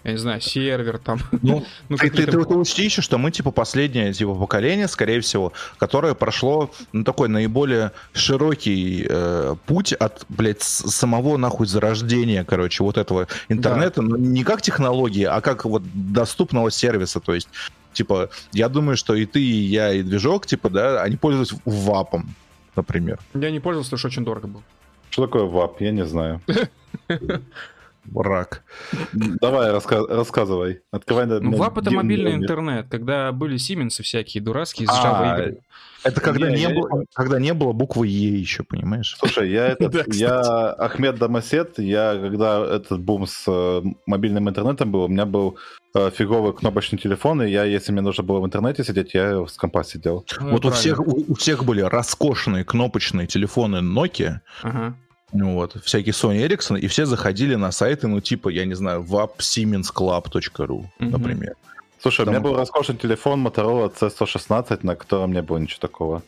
я не знаю, сервер там. Ну, ну ты, ты, ты учти еще, что мы, типа, последнее типа, поколение, скорее всего, которое прошло, ну, такой наиболее широкий э, путь от, блядь, самого, нахуй, зарождения, короче, вот этого интернета. Да. Ну, не как технологии, а как вот доступного сервиса, то есть, типа, я думаю, что и ты, и я, и Движок, типа, да, они пользуются вапом, например. Я не пользовался, потому что очень дорого было. Что такое вап? Я не знаю. Рак. Давай, раска- рассказывай. Открывай. Ну, вап — это мобильный мир. Интернет, когда были сименсы всякие дурацкие из Java игры. Это когда не, не я... было, когда не было буквы Е еще, понимаешь? Слушай, я этот, да, я Ахмед Домосед, я когда этот бум с э, мобильным интернетом был, у меня был э, фиговый кнопочный телефон, и я, если мне нужно было в интернете сидеть, я с компа сидел. Ну, вот у всех, у, у всех были роскошные кнопочные телефоны Nokia. Ага. Ну вот, всякие Sony Ericsson, и все заходили на сайты, ну, типа, я не знаю, вап сименс клаб точка ру, например. Слушай, там... у меня был роскошный телефон Motorola си сто шестнадцать, на котором не было ничего такого.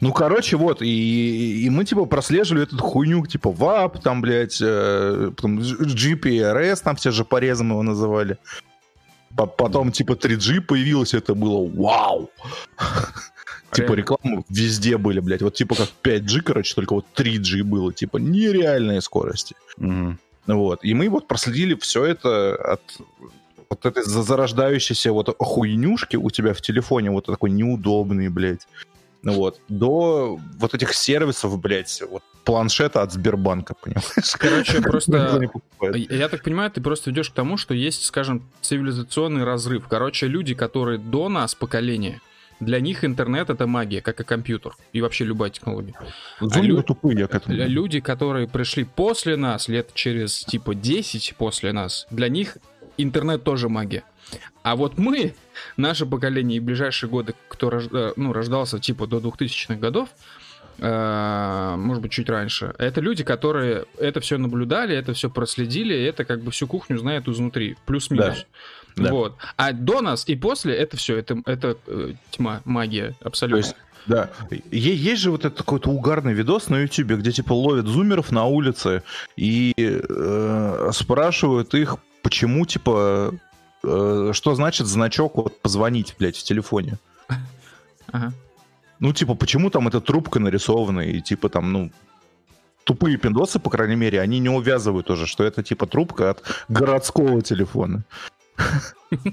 Ну, короче, вот, и, и мы, типа, прослеживали эту хуйню, типа, ВАП, там, блядь, э, потом джи пи эр эс, там все же порезом его называли. Потом, типа, три джи появилось, это было вау! Типа, рекламы везде были, блядь. Вот, типа, как пять джи, короче, только вот три джи было, типа, нереальные скорости. Вот, и мы вот проследили все это от... вот этой зарождающейся вот хуйнюшки у тебя в телефоне, вот такой неудобный, блядь, вот, до вот этих сервисов, блядь, вот планшета от Сбербанка, понимаешь? Короче, просто, я так понимаю, ты просто идешь к тому, что есть, скажем, цивилизационный разрыв. Короче, люди, которые до нас, поколение, для них интернет — это магия, как и компьютер, и вообще любая технология. А лю... тупые, люди, которые пришли после нас, лет через, типа, десять после нас, для них интернет тоже магия. А вот мы, наше поколение и ближайшие годы, кто рож... ну, рождался типа до двухтысячных годов, э... может быть, чуть раньше, это люди, которые это все наблюдали, это все проследили, и это как бы всю кухню знают изнутри, плюс-минус. Да. Вот. Да. А до нас и после это все, это, это э, тьма, магия, абсолютно. То есть, да. Есть же вот этот какой-то угарный видос на Ютубе, где типа ловят зумеров на улице и э, спрашивают их, почему, типа, э, что значит значок вот позвонить, блядь, в телефоне? Ага. Ну, типа, почему там эта трубка нарисована, и, типа, там, ну, тупые пиндосы, по крайней мере, они не увязывают уже, что это, типа, трубка от городского телефона.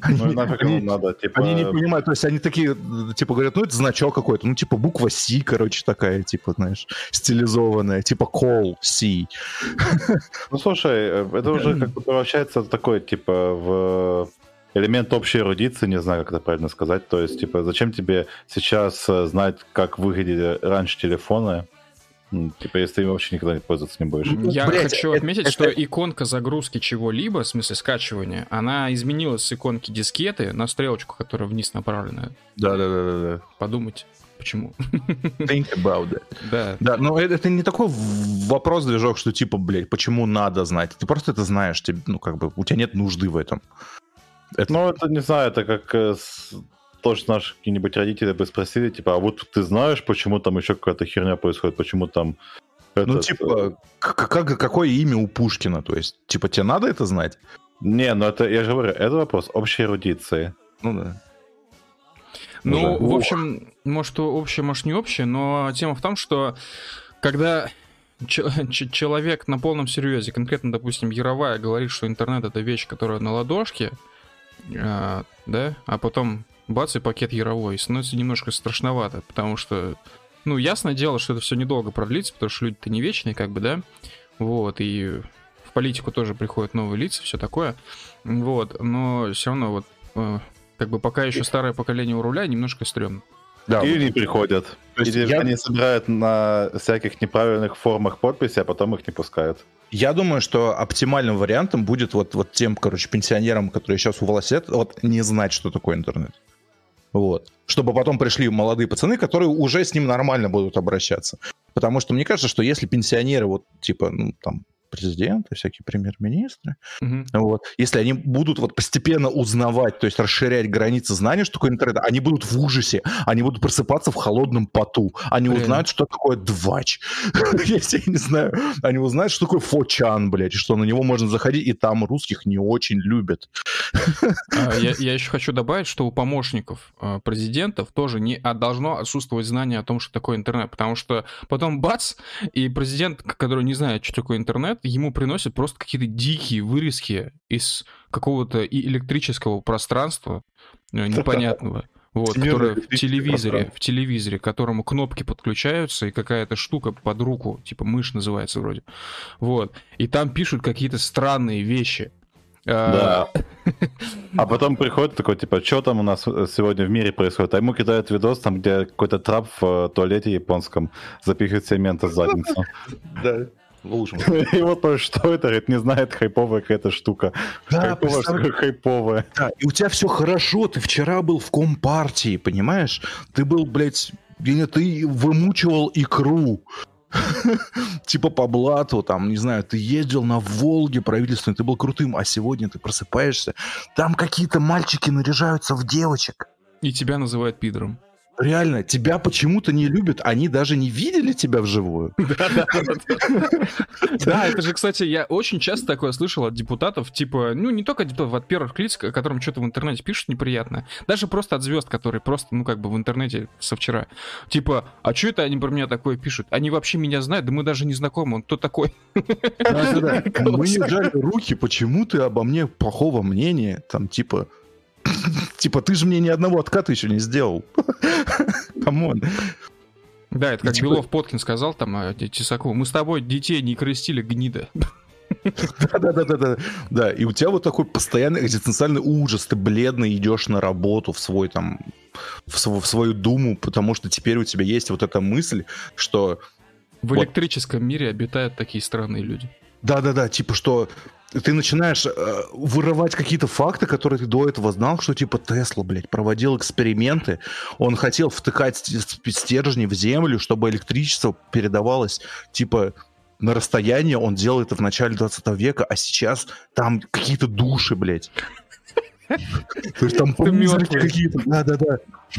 Они не понимают, то есть они такие, типа, говорят, ну, это значок какой-то, ну, типа, буква Си, короче, такая, типа, знаешь, стилизованная, типа, call Си. Ну, слушай, это уже как бы превращается в такой, типа, в элемент общей эрудиции, не знаю, как это правильно сказать, то есть, типа, зачем тебе сейчас знать, как выглядели раньше телефоны? Типа, если ты им вообще никогда не пользоваться не будешь. Я Блять, хочу отметить, это, что это... иконка загрузки чего-либо, в смысле скачивания, она изменилась с иконки дискеты на стрелочку, которая вниз направлена. Да-да-да. Подумайте, почему. Think about it. Да. Да, но это, это не такой вопрос, движок, что типа, блядь, почему надо знать. Ты просто это знаешь, тебе, ну, как бы, у тебя нет нужды в этом. Это... Ну, это, не знаю, это как... Э, с... Тоже наши какие-нибудь родители бы спросили, типа, а вот ты знаешь, почему там еще какая-то херня происходит, почему там... Этот... Ну, типа, как, какое имя у Пушкина, то есть, типа, тебе надо это знать? Не, ну это, я же говорю, это вопрос общей эрудиции. Ну, да. Ну, Уже. в общем, может, общее, может, не общее, но тема в том, что когда ч- ч- человек на полном серьезе, конкретно, допустим, Яровая, говорит, что интернет — это вещь, которая на ладошке, э- да, а потом... бац, и пакет Яровой. Становится немножко страшновато, потому что, ну, ясное дело, что это все недолго продлится, потому что люди-то не вечные, как бы, да? Вот, и в политику тоже приходят новые лица, все такое. Вот, но все равно вот, э, как бы пока еще старое поколение у руля, немножко стрёмно. Да, или вот не приходят. Или я... они собирают на всяких неправильных формах подписи, а потом их не пускают. Я думаю, что оптимальным вариантом будет вот, вот тем, короче, пенсионерам, которые сейчас у власти, вот не знать, что такое интернет. Вот. Чтобы потом пришли молодые пацаны, которые уже с ним нормально будут обращаться. Потому что мне кажется, что если пенсионеры, вот типа, ну, там, президенты, всякие премьер-министры, угу. вот, если они будут вот постепенно узнавать, то есть расширять границы знаний, что такое интернет, они будут в ужасе, они будут просыпаться в холодном поту, они Блин. узнают, что такое двач, если я не знаю, они узнают, что такое фо чан, блядь, что на него можно заходить, и там русских не очень любят. Я, я еще хочу добавить, что у помощников президентов тоже не а должно отсутствовать знание о том, что такое интернет, потому что потом бац, и президент, который не знает, что такое интернет, ему приносят просто какие-то дикие вырезки из какого-то электрического пространства непонятного, вот, которое в телевизоре, в телевизоре, к которому кнопки подключаются и какая-то штука под руку, типа мышь называется вроде, вот, и там пишут какие-то странные вещи. Да. А потом приходит такой, типа, что там у нас сегодня в мире происходит? А ему кидают видос, там, где какой-то трап в туалете японском запихивает цемент в задницу. Да. И вот то, что это, говорит, не знает, хайповая какая-то штука. Да, хайповая, представ... хайповая. Да, и у тебя все хорошо, ты вчера был в компартии, понимаешь? Ты был, блядь, ты вымучивал икру. Типа по блату, там, не знаю, ты ездил на Волге правительственной, ты был крутым, а сегодня ты просыпаешься, там какие-то мальчики наряжаются в девочек. И тебя называют пидором. Реально, тебя почему-то не любят, они даже не видели тебя вживую. Да, это же, кстати, я очень часто такое слышал от депутатов, типа, ну, не только депутатов, от первых лиц, о котором что-то в интернете пишут неприятно, даже просто от звезд, которые просто, ну, как бы в интернете со вчера. Типа, а что это они про меня такое пишут? Они вообще меня знают, да мы даже не знакомы, он кто такой? Мы не жали руки, почему ты обо мне плохого мнения, там, типа... Типа, ты же мне ни одного отката еще не сделал. Камон. Да, это как и, Белов типа... Поткин сказал там Тесаку. Мы с тобой детей не крестили, гнида. Да-да-да-да. Да, и у тебя вот такой постоянный экзистенциальный ужас. Ты бледно идешь на работу в свой там... В, св- в свою думу, потому что теперь у тебя есть вот эта мысль, что... В вот... электрическом мире обитают такие странные люди. Да-да-да, типа что... Ты начинаешь э, вырывать какие-то факты, которые ты до этого знал, что типа Тесла, блядь, проводил эксперименты, он хотел втыкать стержни в землю, чтобы электричество передавалось, типа, на расстояние, он делал это в начале двадцатого века, а сейчас там какие-то души, блядь. То есть там какие-то, да-да-да.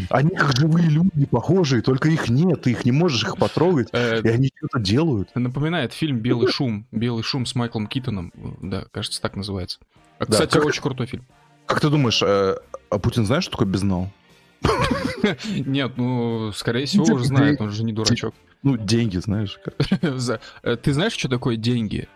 Они как живые люди, похожие, только их нет, ты их не можешь их потрогать, и они что-то делают. Напоминает фильм «Белый шум», «Белый шум» с Майклом Китоном, да, кажется, так называется. Кстати, очень крутой фильм. Как ты думаешь, а Путин знает, что такое безнал? Нет, ну, скорее всего, уже знает, он же не дурачок. Ну, деньги, знаешь. Ты знаешь, что такое деньги?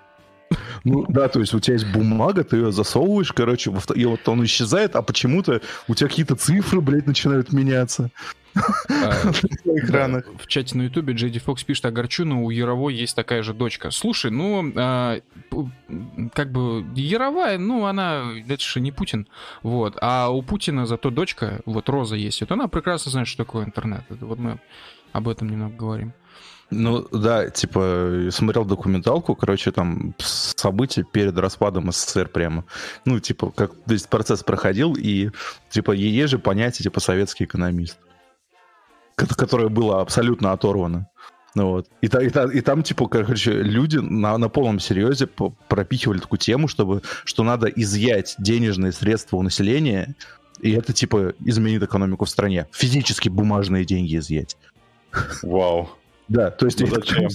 Ну да, то есть у тебя есть бумага, ты ее засовываешь, короче, и вот он исчезает, а почему-то у тебя какие-то цифры, блядь, начинают меняться на экранах. В чате на Ютубе Джей Ди Фокс пишет: огорчу, но у Яровой есть такая же дочка. Слушай, ну, как бы Яровая, ну, она, это же не Путин, вот, а у Путина зато дочка, вот, Роза есть, вот она прекрасно знает, что такое интернет, вот мы об этом немного говорим. Ну да, типа, смотрел документалку, короче, там события перед распадом СССР прямо. Ну, типа, как весь процесс проходил, и, типа, есть же понятие, типа, советский экономист, которое было абсолютно оторвано. Вот. И, и, и там, типа, короче, люди на, на полном серьезе пропихивали такую тему, чтобы, что надо изъять денежные средства у населения, и это, типа, изменит экономику в стране. Физически бумажные деньги изъять. Вау. Да, то есть, ну, это,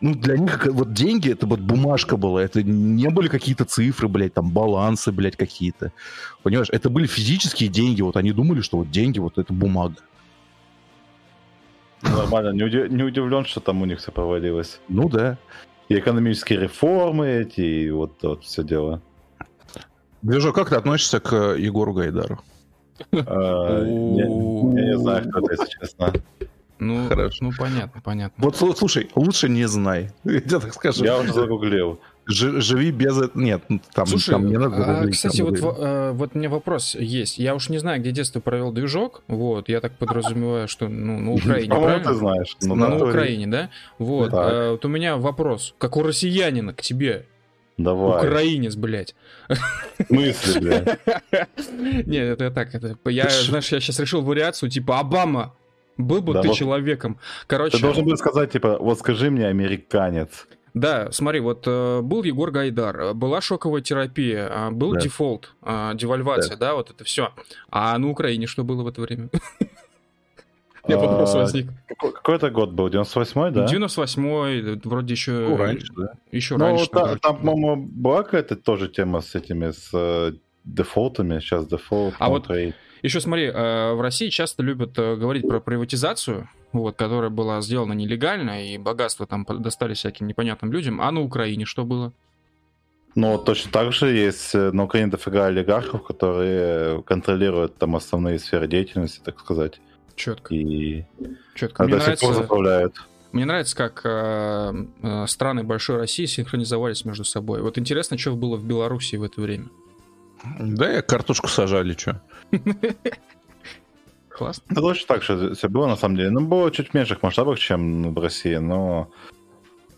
ну, для них вот деньги, это вот бумажка была, это не были какие-то цифры, блядь, там, балансы, блядь, какие-то. Понимаешь, это были физические деньги, вот они думали, что вот деньги, вот это бумага. Нормально, не, удив... не удивлен, что там у них все провалилось. Ну да. И экономические реформы эти, и вот, вот все дело. Движок, как ты относишься к Егору Гайдару? Я не знаю, кто это, если честно. Ну, хорошо. Ну, понятно, понятно. Вот, слушай, лучше не знай. Я так скажу. Я уже загуглил. Ж, живи без... Нет, там, слушай, там не надо загуглить. А, кстати, вот, в, вот у меня вопрос есть. Я уж не знаю, где детство провел Движок. Вот, я так подразумеваю, что ну, на Украине, правильно? Ты знаешь. Ну, на на Украине, да? Вот, а, вот у меня вопрос. Как у россиянина к тебе... Давай. Украинец, блядь. Мысли, блядь. Нет, это так. Это, я, знаешь, я сейчас решил вариацию, типа, Обама... Был бы да, ты вот человеком. Короче, ты должен был сказать, типа, вот скажи мне, американец. Да, смотри, вот был Егор Гайдар, была шоковая терапия, был да. дефолт, девальвация, да. да, вот это все. А на Украине что было в это время? Я вопрос возник. Какой это год был? девяносто восьмой, да? девяносто восьмой, вроде еще раньше, да? Еще раньше. Там, по-моему, была какая-то тоже тема с этими, с дефолтами, сейчас дефолт. А вот... Еще смотри, в России часто любят говорить про приватизацию, вот, которая была сделана нелегально, и богатства там достались всяким непонятным людям. А на Украине что было? Ну, точно так же есть на Украине дофига олигархов, которые контролируют там основные сферы деятельности, так сказать. Четко. И Четко. А до сих пор заправляют. Мне нравится, как э, э, страны большой России синхронизовались между собой. Вот интересно, что было в Беларуси в это время. Да, и картошку сажали, что. Классно. Да, точно так же все было, на самом деле. Ну, было чуть в меньших масштабах, чем в России, но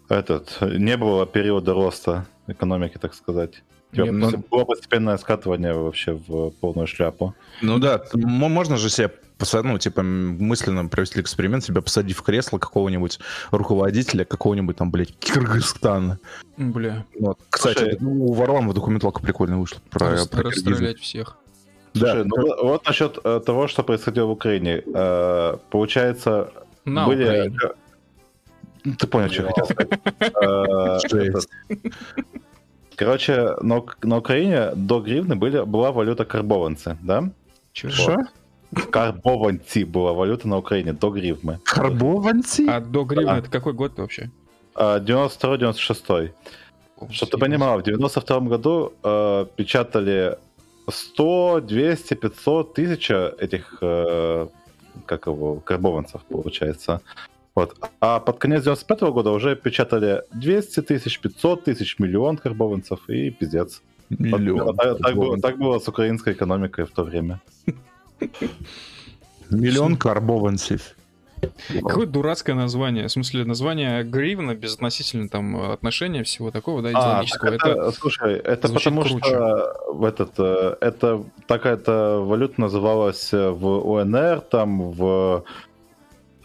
этот, не было периода роста экономики, так сказать. Типа, не, было ну... постепенное скатывание вообще в полную шляпу. Ну да, можно же себе посадить, ну, типа, мысленно провести эксперимент, себя посадить в кресло какого-нибудь руководителя, какого-нибудь там, блядь, Кыргызстана. Бля. Вот. Кстати, слушай, ну, у Варламова документалка прикольная вышла. Про, расстр- про расстрелять всех. Слушай, да. ну, вот насчет э, того, что происходило в Украине. Э, получается, на были... Украине. Ты понял, что я хотел сказать. Короче, на Украине до гривны была валюта карбованцы, да? Чего? Карбованцы была валюта на Украине до гривны. Карбованцы? А до гривны это какой год вообще? девяносто второй девяносто шестой. Чтобы ты понимал, в девяносто втором году э, печатали сто, двести, пятьсот тысяч этих, э, как его, карбованцев, получается. Вот. А под конец девяносто пятого года уже печатали двести тысяч, пятьсот тысяч, миллион карбованцев и пиздец. Миллион. Вот, так, так, было, так было с украинской экономикой в то время. Миллион карбованцев. Какое дурацкое название. В смысле, название гривна безотносительно там отношения всего такого, да, идеологического. А, так это, это, слушай, это потому круче. Что этот, это, такая-то валюта называлась в УНР, там в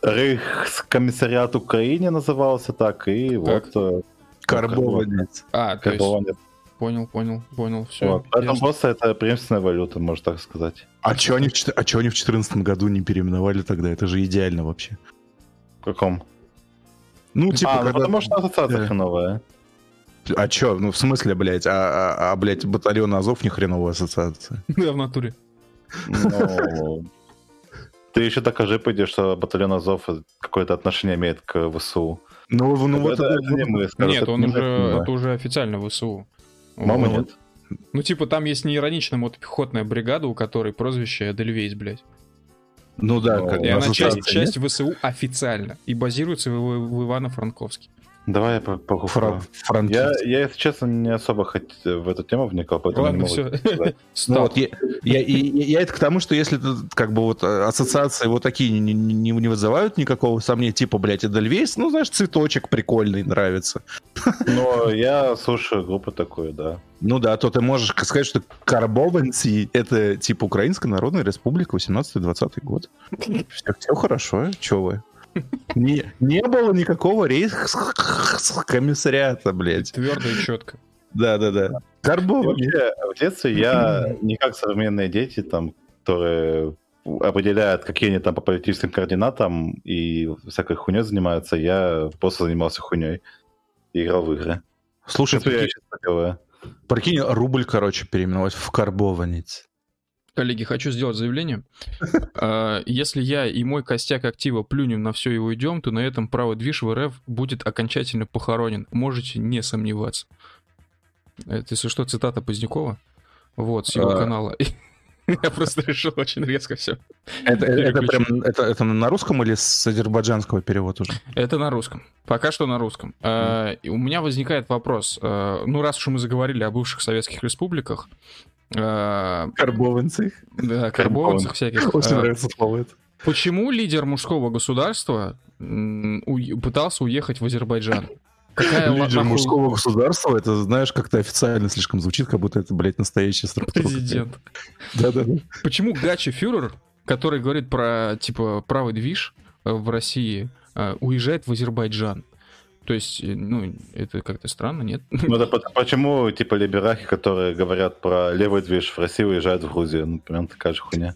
Рейхскомиссариат Украине назывался так, и так. вот... Карбованец. А, то карбованец. Есть... Понял, понял, понял, все. Вот. Поэтому просто это преемственная валюта, можно так сказать. А чё они в две тысячи четырнадцатом году не переименовали тогда? Это же идеально вообще. В каком? Ну, типа... А, когда... потому что ассоциация да. хреновая. А чё? Ну, в смысле, блядь? А, а, а блядь, батальон Азов не хреновая ассоциация. Да, в натуре. Ты еще докажи, пойди, что батальон Азов какое-то отношение имеет к ВСУ. Ну, вот это не мы. Нет, он уже... Это уже официально ВСУ. Мама нет. Ну, типа, там есть неироничная мотопехотная бригада, у которой прозвище Эдельвейс, блядь. Ну да. Как и она часть, часть ВСУ официально. И базируется в, в Ивано-Франковске. Давай я покупаю. Фран... Фран... Я, я, если честно, не особо хоть в эту тему вникал, поэтому ладно, не могу сказать. Ну, вот, я, я, я, я это к тому, что если как бы вот ассоциации вот такие не, не, не вызывают никакого сомнения, типа, блядь, Эдельвейс, ну, знаешь, цветочек прикольный, нравится. Но я слушаю группу такую, да. Ну да, то ты можешь сказать, что карбованцы — это типа Украинская Народная Республика, восемнадцатый-двадцатый год. Все, все хорошо, чё вы? Не, не было никакого рейхскомиссариата, блядь. Твердо и четко. Да, да, да. Вообще, в детстве я не как современные дети, там, которые определяют, какие они там по политическим координатам и всякой хуйней занимаются. Я просто занимался хуйней и играл в игры. Слушай, прикинь, прикинь рубль, короче, переименовать в карбованец. Коллеги, хочу сделать заявление. Если я и мой костяк актива плюнем на все и уйдем, то на этом правый движ в РФ будет окончательно похоронен. Можете не сомневаться. Это, если что, цитата Позднякова. Вот, с его канала. Я просто решил очень резко все. Это на русском или с азербайджанского перевода уже? Это на русском. Пока что на русском. У меня возникает вопрос. Ну, раз уж мы заговорили о бывших советских республиках, карбованцы. Да, карбованцев всяких. Очень нравится слово это. Почему лидер мужского государства пытался уехать в Азербайджан? Какая лидер нахуй... мужского государства, это, знаешь, как-то официально слишком звучит, как будто это, блядь, настоящий структура. Президент. Да-да. Почему Гачи Фюрер, который говорит про, типа, правый движ в России, уезжает в Азербайджан? То есть, ну, это как-то странно, нет? Ну да, почему, типа, либерахи, которые говорят про левый движ в России, уезжают в Грузию? Ну, прям такая же хуйня.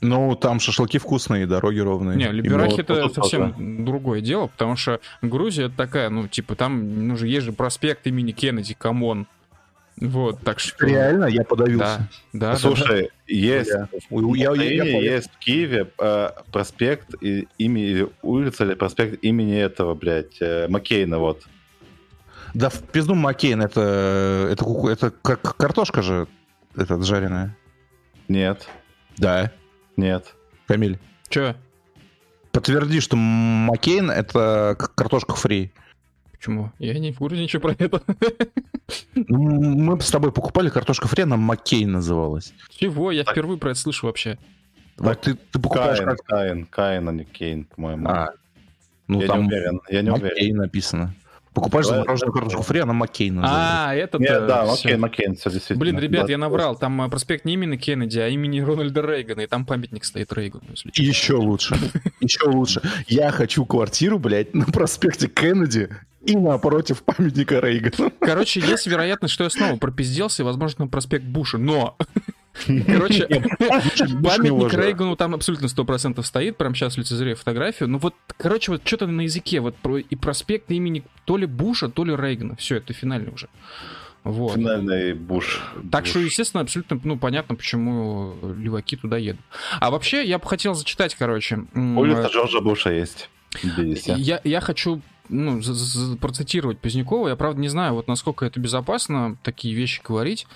Ну, там шашлыки вкусные, дороги ровные. Не, либерахи — это совсем другое дело, потому что Грузия — это такая, ну, типа, там, ну же, есть же проспект имени Кеннеди, камон. Вот, так что... Реально? Я подавился. Да, да. Слушай, да, есть... Да. В я, я, я есть в Киеве э, проспект и, имени... Улица или проспект имени этого, блядь, э, Маккейна, вот. Да, в пизду Маккейн, это... Это, куку... это как картошка же, эта жареная. Нет. Да. Нет. Камиль. Че? Подтверди, что Маккейн — это картошка фри. Почему? Я не в курсе ничего про это. Мы с тобой покупали картошку фри, она Маккейн называлась. Чего? Я так. впервые про это слышу вообще. Так, ты, ты покупаешь Каин, как... Каин, Каин, а не Кейн, по-моему. А, ну я там не уверен. Я не Маккейн уверен. написано. Покупаешь замороженную картошку фри, она Маккейн называется. А, это да. Да, Маккейн, Маккейн, все действительно. Блин, ребят, да, я набрал. Там проспект не имени Кеннеди, а имени Рональда Рейгана. И там памятник стоит Рейгану. Еще лучше. Еще лучше. Я хочу квартиру, блядь, на проспекте Кеннеди и напротив памятника Рейгану. Короче, есть вероятность, что я снова пропиздился и, возможно, проспект Буша, но Короче, памятник Рейгану там абсолютно сто процентов стоит, прям сейчас лицезрею фотографию. Ну вот, короче, вот что-то на языке, вот и проспект имени то ли Буша, то ли Рейгана. Все, это финальный уже. Вот. Финальный Буш. Так Буш. Что, естественно, абсолютно ну, понятно, почему леваки туда едут. А вообще, я бы хотел зачитать, короче. Улица Джорджа Буша есть. Я, я хочу ну, за- за- процитировать Позднякова. Я, правда, не знаю, вот насколько это безопасно, такие вещи говорить.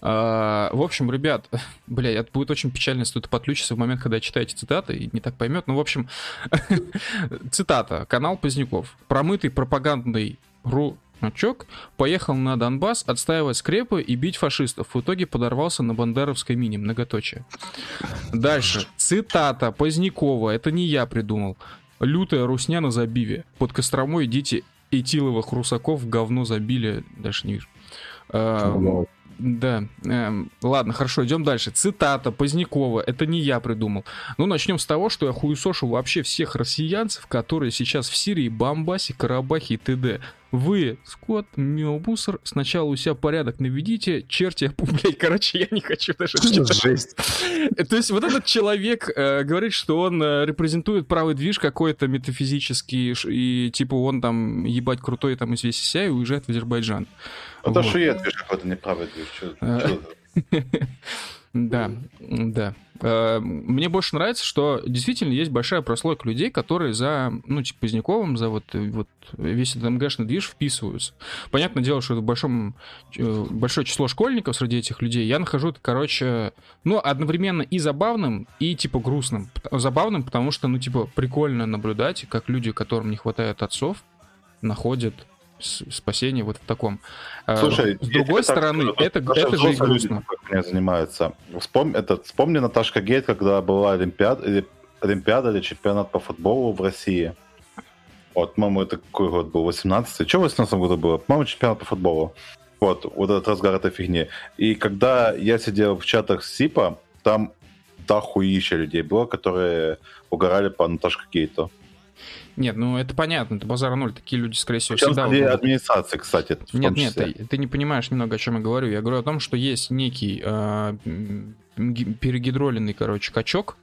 А, в общем, ребят, бля, это будет очень печально, если кто-то подключится в момент, когда читаете цитаты, и не так поймет. Ну, в общем, цитата. Канал Поздняков. Промытый пропагандный ру... Чок поехал на Донбасс отстаивать скрепы и бить фашистов. В итоге подорвался на бандеровской мине. Многоточие. Дальше. Цитата Позднякова. Это не я придумал. Лютая русня на забиве. Под Костромой дети этиловых русаков говно забили. Дальше не вижу. А, да. А, ладно, хорошо, идем дальше. Цитата Позднякова. Это не я придумал. Ну, начнем с того, что я хуесошу вообще всех россиянцев, которые сейчас в Сирии, Бамбасе, Карабахе и т.д. Вы, скот, миобусор, сначала у себя порядок наведите, черти, блядь, короче, я не хочу даже... Что за жесть? То есть вот этот человек э, говорит, что он э, репрезентует правый движ какой-то метафизический, и типа он там ебать крутой, там из весь себя и уезжает в Азербайджан. Ну то, что я движ какой-то не правый движ, да, да. Мне больше нравится, что действительно есть большая прослойка людей, которые за, ну, типа, Поздняковым, за вот, вот весь этот МГшный движ вписываются. Понятное дело, что это в большом, большое число школьников среди этих людей. Я нахожу это, короче, ну, одновременно и забавным, и, типа, грустным. Забавным, потому что, ну, типа, прикольно наблюдать, как люди, которым не хватает отцов, находят спасение вот в таком. Слушай, с другой стороны, так, это, это же и грустно. Меня занимаются. Вспом... Этот, вспомни, Наташка Гейт, когда была Олимпиад... Олимпиада или чемпионат по футболу в России. Вот, по-моему, это какой год был? восемнадцатый Что в восемнадцатом году было? По-моему, чемпионат по футболу. Вот, вот этот разгар этой фигни. И когда я сидел в чатах с СИПа, там дохуища людей было, которые угорали по Наташке Гейту. Нет, ну это понятно, это базар ноль, такие люди, скорее всего, сейчас всегда... Сейчас администрации, кстати, в Нет, том числе. Нет, ты, ты не понимаешь немного, о чем я говорю. Я говорю о том, что есть некий э, перегидроленный, короче, качок,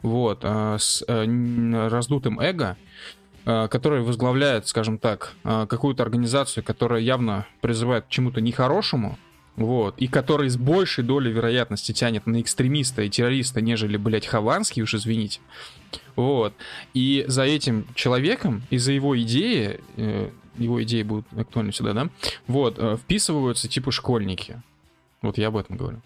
вот, э, с э, раздутым эго, э, который возглавляет, скажем так, э, какую-то организацию, которая явно призывает к чему-то нехорошему, вот, и который с большей долей вероятности тянет на экстремиста и террориста, нежели, блядь, Хованский, уж извините. Вот. И за этим человеком и за его идеи, э, его идеи будут актуальны всегда, да? Вот, э, вписываются типа школьники. Вот я об этом говорю.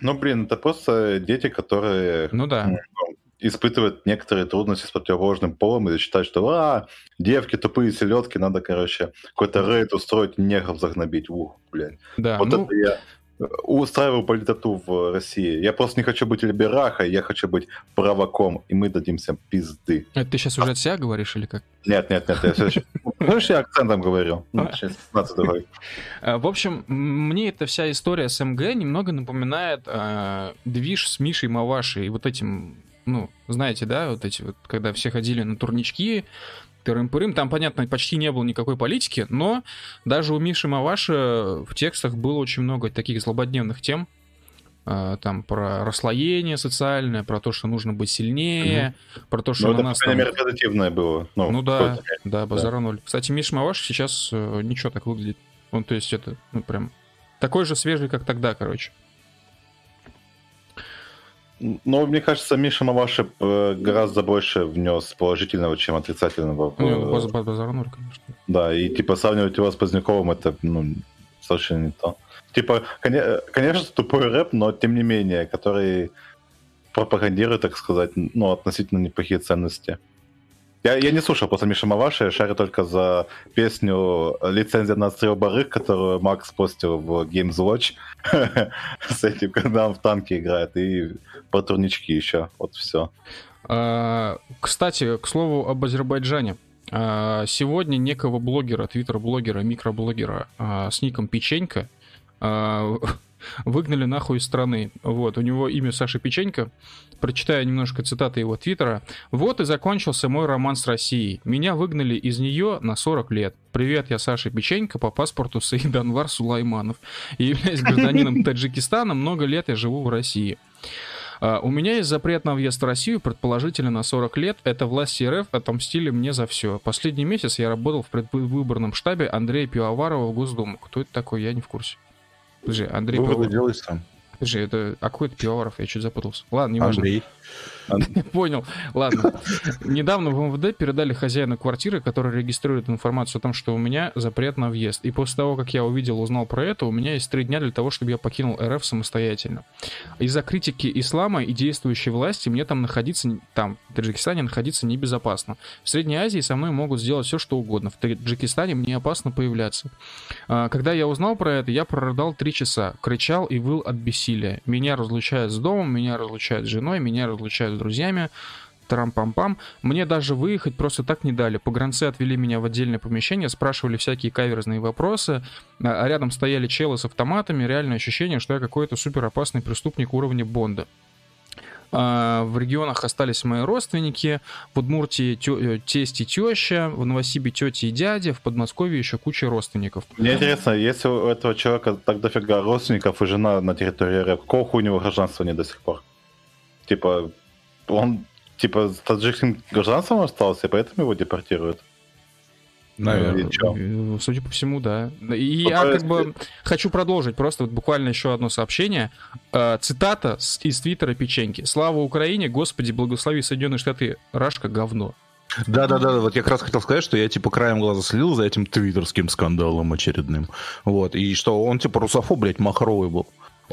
Ну, блин, это просто дети, которые... Ну да. Ну, испытывают некоторые трудности с противоположным полом и считают, что а, девки тупые селедки, надо, короче, какой-то рейд устроить, негров загнобить. Ух, блядь. Да, вот ну... это я... устраиваю политоту в России. Я просто не хочу быть либерахой, я хочу быть праваком, и мы дадимся пизды. Это ты сейчас уже от себя говоришь или как? Нет, нет, нет, я все еще... Знаешь, я акцентом говорю. В общем, мне эта вся история с МГ немного напоминает движ с Мишей Мавашей и вот этим, ну, знаете, да, вот эти вот, когда все ходили на турнички, тырым-пырым, там, понятно, почти не было никакой политики, но даже у Миши Маваши в текстах было очень много таких злободневных тем, там, про расслоение социальное, про то, что нужно быть сильнее, mm-hmm. про то, что ну, у это, нас... Ну, это, например, позитивное было. Ну, ну да, да, базара ноль. Да. Кстати, Миша Маваш сейчас ничего так выглядит. Он, то есть, это, ну, прям такой же свежий, как тогда, короче. Ну, мне кажется, Миша Маваши гораздо больше внес положительного, чем отрицательного. Ну, база базар ноль, конечно. Да, и типа сравнивать его с Поздняковым, это ну, совершенно не то. Типа, конечно, тупой рэп, но тем не менее, который пропагандирует, так сказать, ну, относительно неплохие ценности. Я, я не слушал просто Миша Маваши, я шарю только за песню «Лицензия на отстрел барыг», которую Макс постил в Games Watch с этим, когда он в танке играет, и по турнички еще, вот все. Кстати, к слову об Азербайджане. Сегодня некого блогера, твиттер-блогера, микроблогера с ником Печенька выгнали нахуй из страны. Вот, у него имя Саша Печенька. Прочитаю немножко цитаты его твиттера. «Вот и закончился мой роман с Россией. Меня выгнали из нее на сорок лет. Привет, я Саша Печенька, по паспорту Саид Анвар Сулайманов. И являюсь гражданином Таджикистана, много лет я живу в России». У меня есть запрет на въезд в Россию, предположительно на сорок лет. Это власти РФ отомстили мне за все. Последний месяц я работал в предвыборном штабе Андрея Пивоварова в Госдуму. Кто это такой? Я не в курсе. Подожди, Андрей Пивоваров. Делаешь там. Подожди, это... а какой это Пивоваров? Я чуть запутался. Ладно, не важно. Андрей. Понял. Ладно. Недавно в МВД передали хозяину квартиры, который регистрирует информацию о том, что у меня запрет на въезд. И после того, как я увидел, узнал про это, у меня есть три дня для того, чтобы я покинул РФ самостоятельно. Из-за критики ислама и действующей власти мне там находиться, там, в Таджикистане находиться небезопасно. В Средней Азии со мной могут сделать все, что угодно. В Таджикистане мне опасно появляться. Когда я узнал про это, я прорыдал три часа, кричал и выл от бессилия. Меня разлучают с домом, меня разлучают с женой, меня разлучают с друзьями, тарам-пам-пам. Мне даже выехать просто так не дали. Погранцы отвели меня в отдельное помещение, спрашивали всякие каверзные вопросы, а рядом стояли челы с автоматами. Реальное ощущение, что я какой-то суперопасный преступник уровня Бонда. В регионах остались мои родственники. В Удмуртии тё- тесть и теща, в Новосибе тети и дядя, в Подмосковье еще куча родственников. Мне интересно, если у этого человека так дофига родственников и жена на территории РФ, какого хуя у него гражданства нет до сих пор? Типа... Он, типа, с таджикским гражданством остался, и поэтому его депортируют? Наверное. Судя по всему, да. И ну, я как бы хочу продолжить просто вот буквально еще одно сообщение. Цитата из твиттера Печеньки. «Слава Украине, Господи, благослови Соединенные Штаты, Рашка говно». Да-да-да, вот я как раз хотел сказать, что я типа краем глаза следил за этим твиттерским скандалом очередным. Вот, и что он типа русофоб, блядь, махровый был.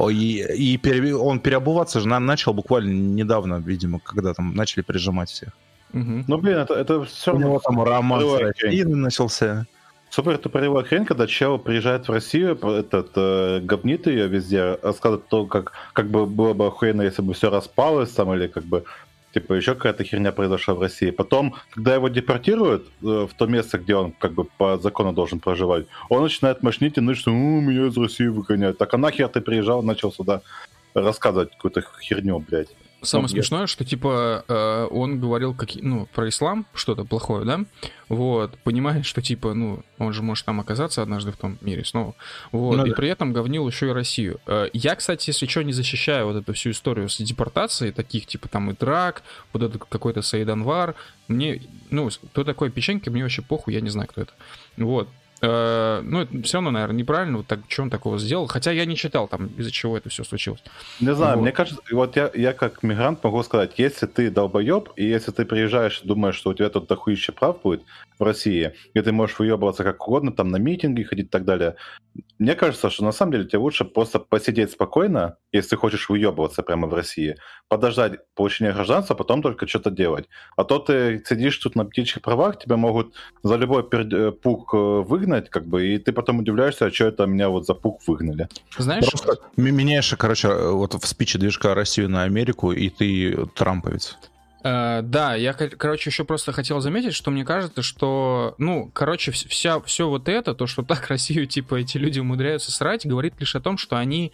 И, и пере, он переобуваться же начал буквально недавно, видимо, когда там начали прижимать всех. Угу. Ну, блин, это, это все равно... У него там роман с Россией начался. Супер тупоревая хрень, когда чел приезжает в Россию, этот, э, гобнит ее везде, рассказывает то, как, как бы было бы охуенно, если бы все распалось там, или как бы, типа, еще какая-то херня произошла в России. Потом, когда его депортируют э, в то место, где он, как бы, по закону должен проживать, он начинает мошнить и начинает, ну, меня из России выгоняют. Так а нахер ты приезжал, начал сюда рассказывать какую-то херню, блядь. Самое ну, смешное, я... что, типа, э, он говорил, как, ну, про ислам, что-то плохое, да? Вот, понимает, что, типа, ну, он же может там оказаться однажды в том мире снова. Вот, ну, и да. При этом говнил еще и Россию. Э, я, кстати, если что, не защищаю вот эту всю историю с депортацией, таких, типа, там, и драк, вот этот какой-то Саид Анвар. Мне, ну, кто такой Печенька, мне вообще похуй, я не знаю, кто это. Вот. Ну, это все равно, наверное, неправильно, вот так, что он такого сделал. Хотя я не читал там, из-за чего это все случилось. Не знаю, вот. Мне кажется, вот я, я как мигрант могу сказать, если ты долбоеб, и если ты приезжаешь и думаешь, что у тебя тут дохуище прав будет в России, и ты можешь выебываться как угодно, там на митинги ходить и так далее, мне кажется, что на самом деле тебе лучше просто посидеть спокойно, если ты хочешь выебываться прямо в России, подождать получения гражданства, потом только что-то делать. А то ты сидишь тут на птичьих правах, тебя могут за любой пер... пук выгнать, как бы, и ты потом удивляешься, а что это меня вот за пук выгнали. Знаешь, просто меняешь, короче, вот в спиче движка Россию на Америку, и ты трамповец. Uh, да, я, короче, еще просто хотел заметить, что мне кажется, что, ну, короче, вся, все вот это, то, что так Россию, типа, эти люди умудряются срать, говорит лишь о том, что они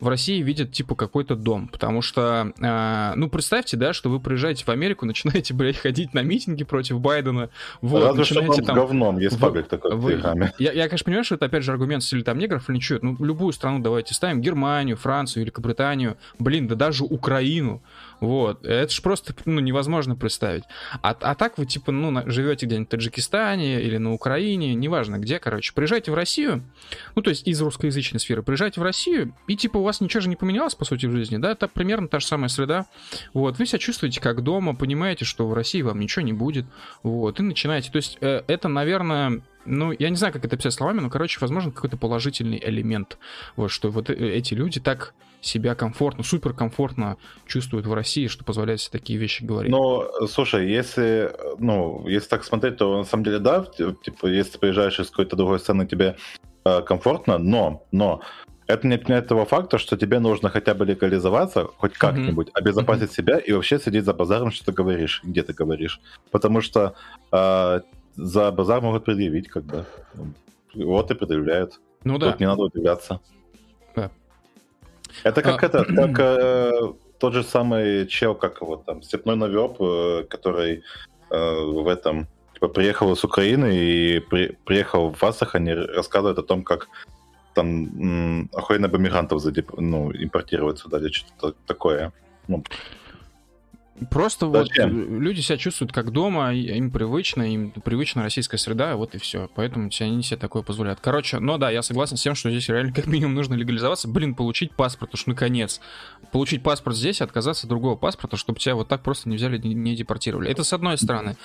в России видят, типа, какой-то дом, потому что, uh, ну, представьте, да, что вы приезжаете в Америку, начинаете, блядь, ходить на митинги против Байдена, вот, разве начинаете там... говном, есть паблик такой в Телеграме. Я, я, конечно, понимаю, что это, опять же, аргумент в стиле там негров или ничего, ну, любую страну давайте ставим, Германию, Францию, Великобританию, блин, да даже Украину. Вот, это же просто, ну, невозможно представить. А, а так вы, типа, ну, на, живете где-нибудь в Таджикистане или на Украине, неважно где, короче, приезжайте в Россию, ну, то есть из русскоязычной сферы, приезжайте в Россию, и, типа, у вас ничего же не поменялось, по сути, в жизни, да, это примерно та же самая среда, вот, вы себя чувствуете как дома, понимаете, что в России вам ничего не будет, вот, и начинаете, то есть э, это, наверное... Ну, я не знаю, как это описать словами, но, короче, возможно, какой-то положительный элемент, вот, что вот эти люди так себя комфортно, суперкомфортно чувствуют в России, что позволяет себе такие вещи говорить. Но, слушай, если, ну, если так смотреть, то на самом деле, да, типа, если ты приезжаешь из какой-то другой страны, тебе э, комфортно, но, но это не отменяет того факта, что тебе нужно хотя бы легализоваться, хоть как-нибудь, mm-hmm. обезопасить mm-hmm. себя и вообще следить за базаром, что ты говоришь, где ты говоришь. Потому что... Э, за базар могут предъявить, когда. Вот и предъявляют. Ну да. Тут не надо удивляться. Да. Это как а... это, как э, тот же самый чел, как его там, Степной Навёб, э, который э, в этом, типа, приехал из Украины и при, приехал в Астрахань и рассказывает о том, как там охуенно бы мигрантов задеп... ну, импортировать сюда или что-то такое. Ну, просто зачем? Вот люди себя чувствуют как дома, им привычно, им привычна российская среда, вот и все. Поэтому они себе такое позволяют. Короче, ну да, я согласен с тем, что здесь реально как минимум нужно легализоваться. Блин, получить паспорт уж наконец. Получить паспорт здесь и отказаться от другого паспорта, чтобы тебя вот так просто не взяли, не депортировали. Это с одной стороны.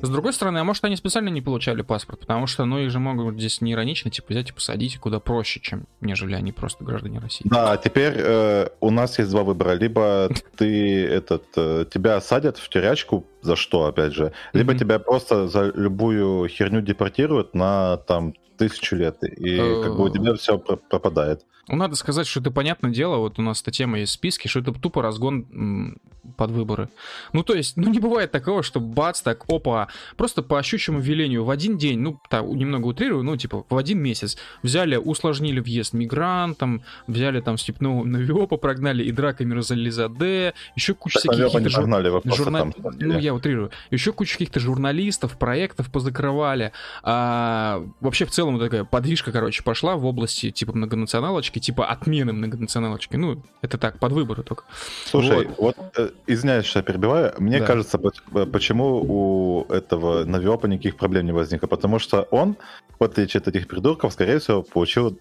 С другой стороны, а может, они специально не получали паспорт, потому что, ну, их же могут здесь не иронично, типа, взять и посадить куда проще, чем, нежели они просто граждане России. Да, теперь э, у нас есть два выбора. Либо ты, этот, э, тебя садят в тюрячку, за что, опять же, либо mm-hmm. тебя просто за любую херню депортируют на, там, тысячу лет, и как бы у тебя все пропадает. Надо сказать, что это, понятное дело, вот у нас эта тема есть в списке, что это тупо разгон под выборы. Ну, то есть, ну, не бывает такого, что бац, так, опа, просто по ощущему велению в один день, ну, так, немного утрирую, ну, типа, в один месяц взяли, усложнили въезд мигрантам, взяли там Степного Навёпа, прогнали и Драка Мирзализаде, еще куча так, всяких каких-то... Журнали, журна... там, ну, я утрирую. Еще куча каких-то журналистов, проектов позакрывали. А, вообще, в целом, такая подвижка, короче, пошла в области, типа, многонационалочки, типа отмены многонационалочки. Ну, это так, под выборы только. Слушай, вот, вот извиняюсь, что я перебиваю. Мне да. кажется, почему у этого Навиопа никаких проблем не возникло. Потому что он, в отличие от этих придурков, скорее всего, получил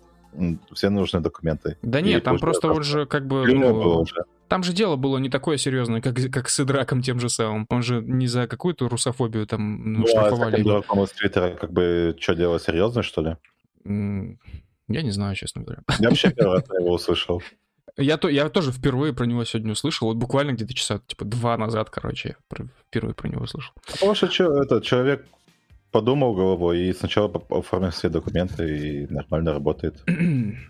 все нужные документы. Да и нет, там просто вот же как бы... Ну, там же дело было не такое серьезное, как, как с Идраком тем же самым. Он же не за какую-то русофобию там ну, штрафовали. Ну, а с таким из Твиттера, как бы, что, дело серьезное, что ли? М- Я не знаю, честно говоря. Я вообще первый раз его услышал. Я, то, я тоже впервые про него сегодня услышал. Вот буквально где-то часа, типа, два назад, короче, я впервые про него услышал. Потому что этот человек подумал головой и сначала оформил все документы и нормально работает.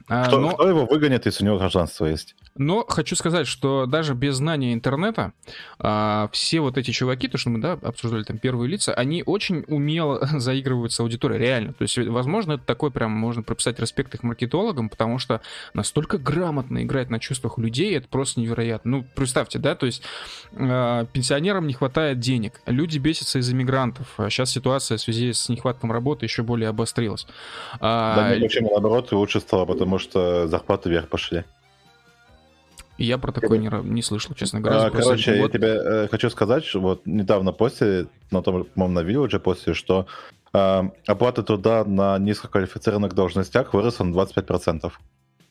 А, кто, но... кто его выгонит, если у него гражданство есть? Но хочу сказать, что даже без знания интернета а, все вот эти чуваки, то, что мы да, обсуждали там первые лица, они очень умело заигрывают с аудиторией, реально. То есть, возможно, это такой прям, можно прописать респект их маркетологам, потому что настолько грамотно играть на чувствах людей, это просто невероятно. Ну, представьте, да, то есть а, пенсионерам не хватает денег, люди бесятся из-за мигрантов. Сейчас ситуация в связи с нехваткой работы еще более обострилась. Да, а... не почему, наоборот, лучше стало, потому что зарплаты вверх пошли. Я про такое не, не слышал, честно говоря. А, короче, я вот... тебе э, хочу сказать, что вот недавно после, на том, по-моему, на видео уже после, что э, оплата труда на низкоквалифицированных должностях выросла на двадцать пять процентов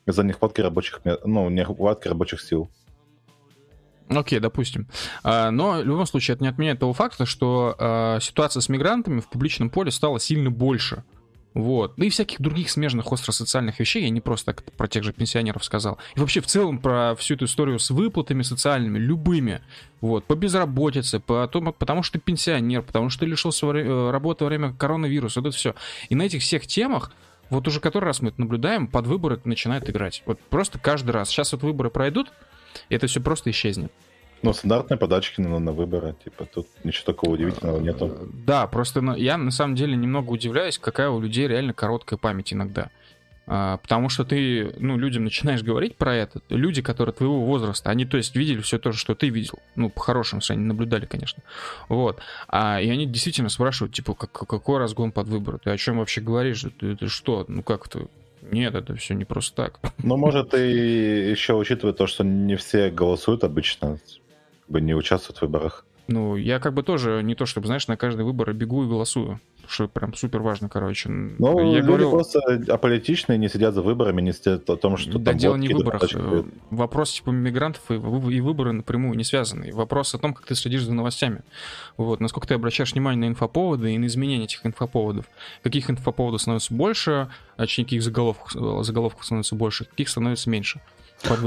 из-за нехватки рабочих, ну, нехватки рабочих сил. Окей, допустим. Но в любом случае это не отменяет того факта, что ситуация с мигрантами в публичном поле стала сильно больше. Вот. Ну и всяких других смежных остро-социальных вещей. Я не просто так про тех же пенсионеров сказал. И вообще в целом про всю эту историю с выплатами социальными, любыми. Вот. По безработице, по тому, потому что ты пенсионер, потому что ты лишился работы во время коронавируса. Вот это все. И на этих всех темах вот уже который раз мы это наблюдаем, под выборы начинает играть. Вот просто каждый раз. Сейчас вот выборы пройдут, это все просто исчезнет. Ну, стандартные подачки на, на выборы, типа, тут ничего такого удивительного нету. Да, просто на, я на самом деле немного удивляюсь, какая у людей реально короткая память иногда. А, потому что ты, ну, людям начинаешь говорить про это, люди, которые твоего возраста, они, то есть, видели все то же, что ты видел. Ну, по-хорошему, что они наблюдали, конечно. Вот. А, и они действительно спрашивают, типа, как, какой разгон под выборы? Ты о чем вообще говоришь? Ты, ты что? Ну, как это... Нет, это все не просто так. Ну, может, и еще учитывая то, что не все голосуют обычно, как бы не участвуют в выборах. Ну, я как бы тоже не то, чтобы, знаешь, на каждый выбор бегу и голосую, что прям супер важно, короче. Ну, я люди говорю... просто аполитичные, не сидят за выборами, не сидят о том, что да, там... Да, дело не в выборах. Тачки. Вопрос типа мигрантов и выборы напрямую не связаны. Вопрос о том, как ты следишь за новостями. Вот, насколько ты обращаешь внимание на инфоповоды и на изменения этих инфоповодов. Каких инфоповодов становится больше, а каких заголовков, заголовков становится больше, каких становится меньше.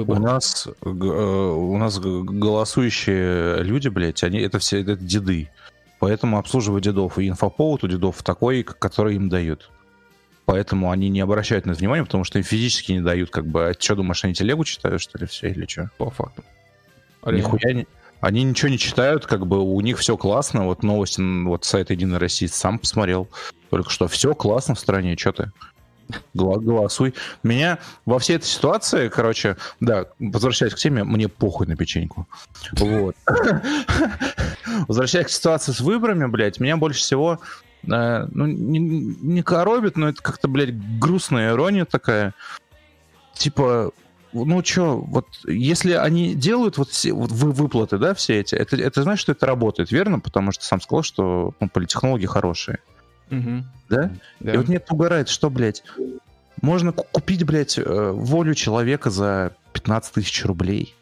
У нас, у нас голосующие люди, блядь, они это все это деды. Поэтому обслуживают дедов. И инфоповод у дедов такой, который им дают. Поэтому они не обращают на это внимания, потому что им физически не дают, как бы. А что, думаешь, они телегу читают, что ли, все, или что? По факту. Нихуя не... Они ничего не читают, как бы у них все классно. Вот новости, вот сайт Единой России сам посмотрел. Только что все классно в стране, что ты? Голосуй. Меня во всей этой ситуации, короче, да, возвращаясь к теме, мне похуй на печеньку. Вот. Возвращаясь к ситуации с выборами, блядь, меня больше всего, э, ну, не, не коробит, но это как-то, блядь, грустная ирония такая. Типа, ну чё, вот если они делают вот, все, вот выплаты, да, все эти, это, это значит, что это работает, верно? Потому что сам сказал, что ну, политтехнологи хорошие. Угу. Да? Да? И вот меня пугает, что, блядь, можно купить, блядь, волю человека за пятнадцать тысяч рублей.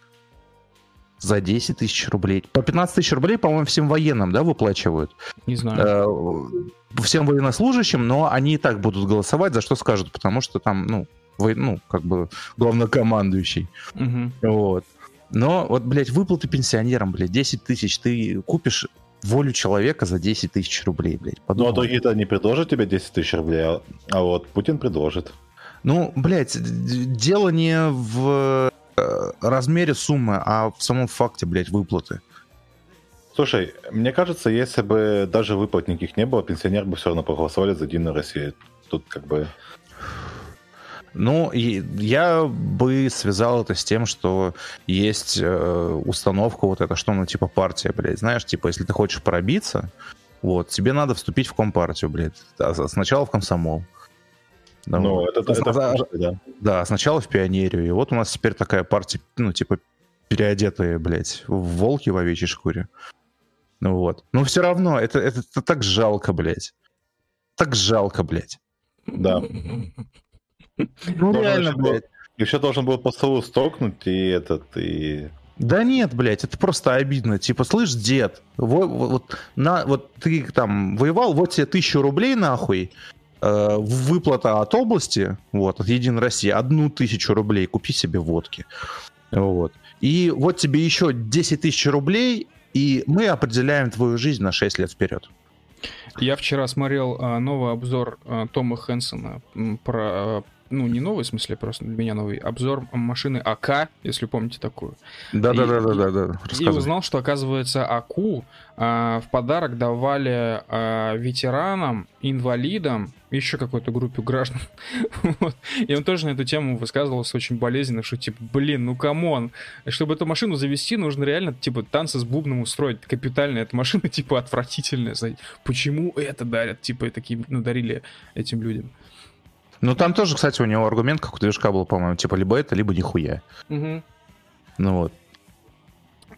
За десять тысяч рублей. По пятнадцать тысяч рублей, по-моему, всем военным, да, выплачивают? Не знаю. Всем военнослужащим, но они и так будут голосовать, за что скажут, потому что там, ну, вой... ну как бы главнокомандующий. Угу. Вот. Но вот, блядь, выплаты пенсионерам, блядь, десять тысяч, ты купишь волю человека за десять тысяч рублей, блядь. Подумал. Ну, а другие-то не предложат тебе десять тысяч рублей, а, а вот Путин предложит. Ну, блядь, дело не в размере суммы, а в самом факте, блядь, выплаты. Слушай, мне кажется, если бы даже выплат никаких не было, пенсионеры бы все равно проголосовали за Единую Россию. Тут как бы... Ну, я бы связал это с тем, что есть э, установка вот эта, что, ну, типа, партия, блядь, знаешь, типа, если ты хочешь пробиться, вот, тебе надо вступить в компартию, блядь, да, сначала в комсомол. Да, ну, вот. это, это, да, это да. Да, сначала в пионерию, и вот у нас теперь такая партия, ну, типа, переодетые, блядь, в волки в овечьей шкуре. Вот. Но все равно, это, это, это так жалко, блядь. Так жалко, блядь. Да. Ну, ну реально, блядь. Еще должен был по столу столкнуть и этот, и... Да нет, блядь, это просто обидно. Типа, слышь, дед, вот, вот, на, вот ты там воевал, вот тебе тысячу рублей, нахуй, э, выплата от области, вот, от Единой России, одну тысячу рублей, купи себе водки. Вот. И вот тебе еще десять тысяч рублей, и мы определяем твою жизнь на шесть лет вперед. Я вчера смотрел а, новый обзор а, Тома Хэнсона про... Ну, не новый, в смысле, просто для меня новый. Обзор машины АК, если помните такую. Да-да-да-да-да. И, и узнал, что, оказывается, АКу а, в подарок давали а, ветеранам, инвалидам, еще какой-то группе граждан. Вот. И он тоже на эту тему высказывался очень болезненно, что типа, блин, ну камон, чтобы эту машину завести, нужно реально типа танцы с бубном устроить. Капитально эта машина типа отвратительная. Почему это дарят? Типа такие, ну, дарили этим людям. Ну, там тоже, кстати, у него аргумент, как у Движка был, по-моему, типа, либо это, либо нихуя. Угу. Ну, вот.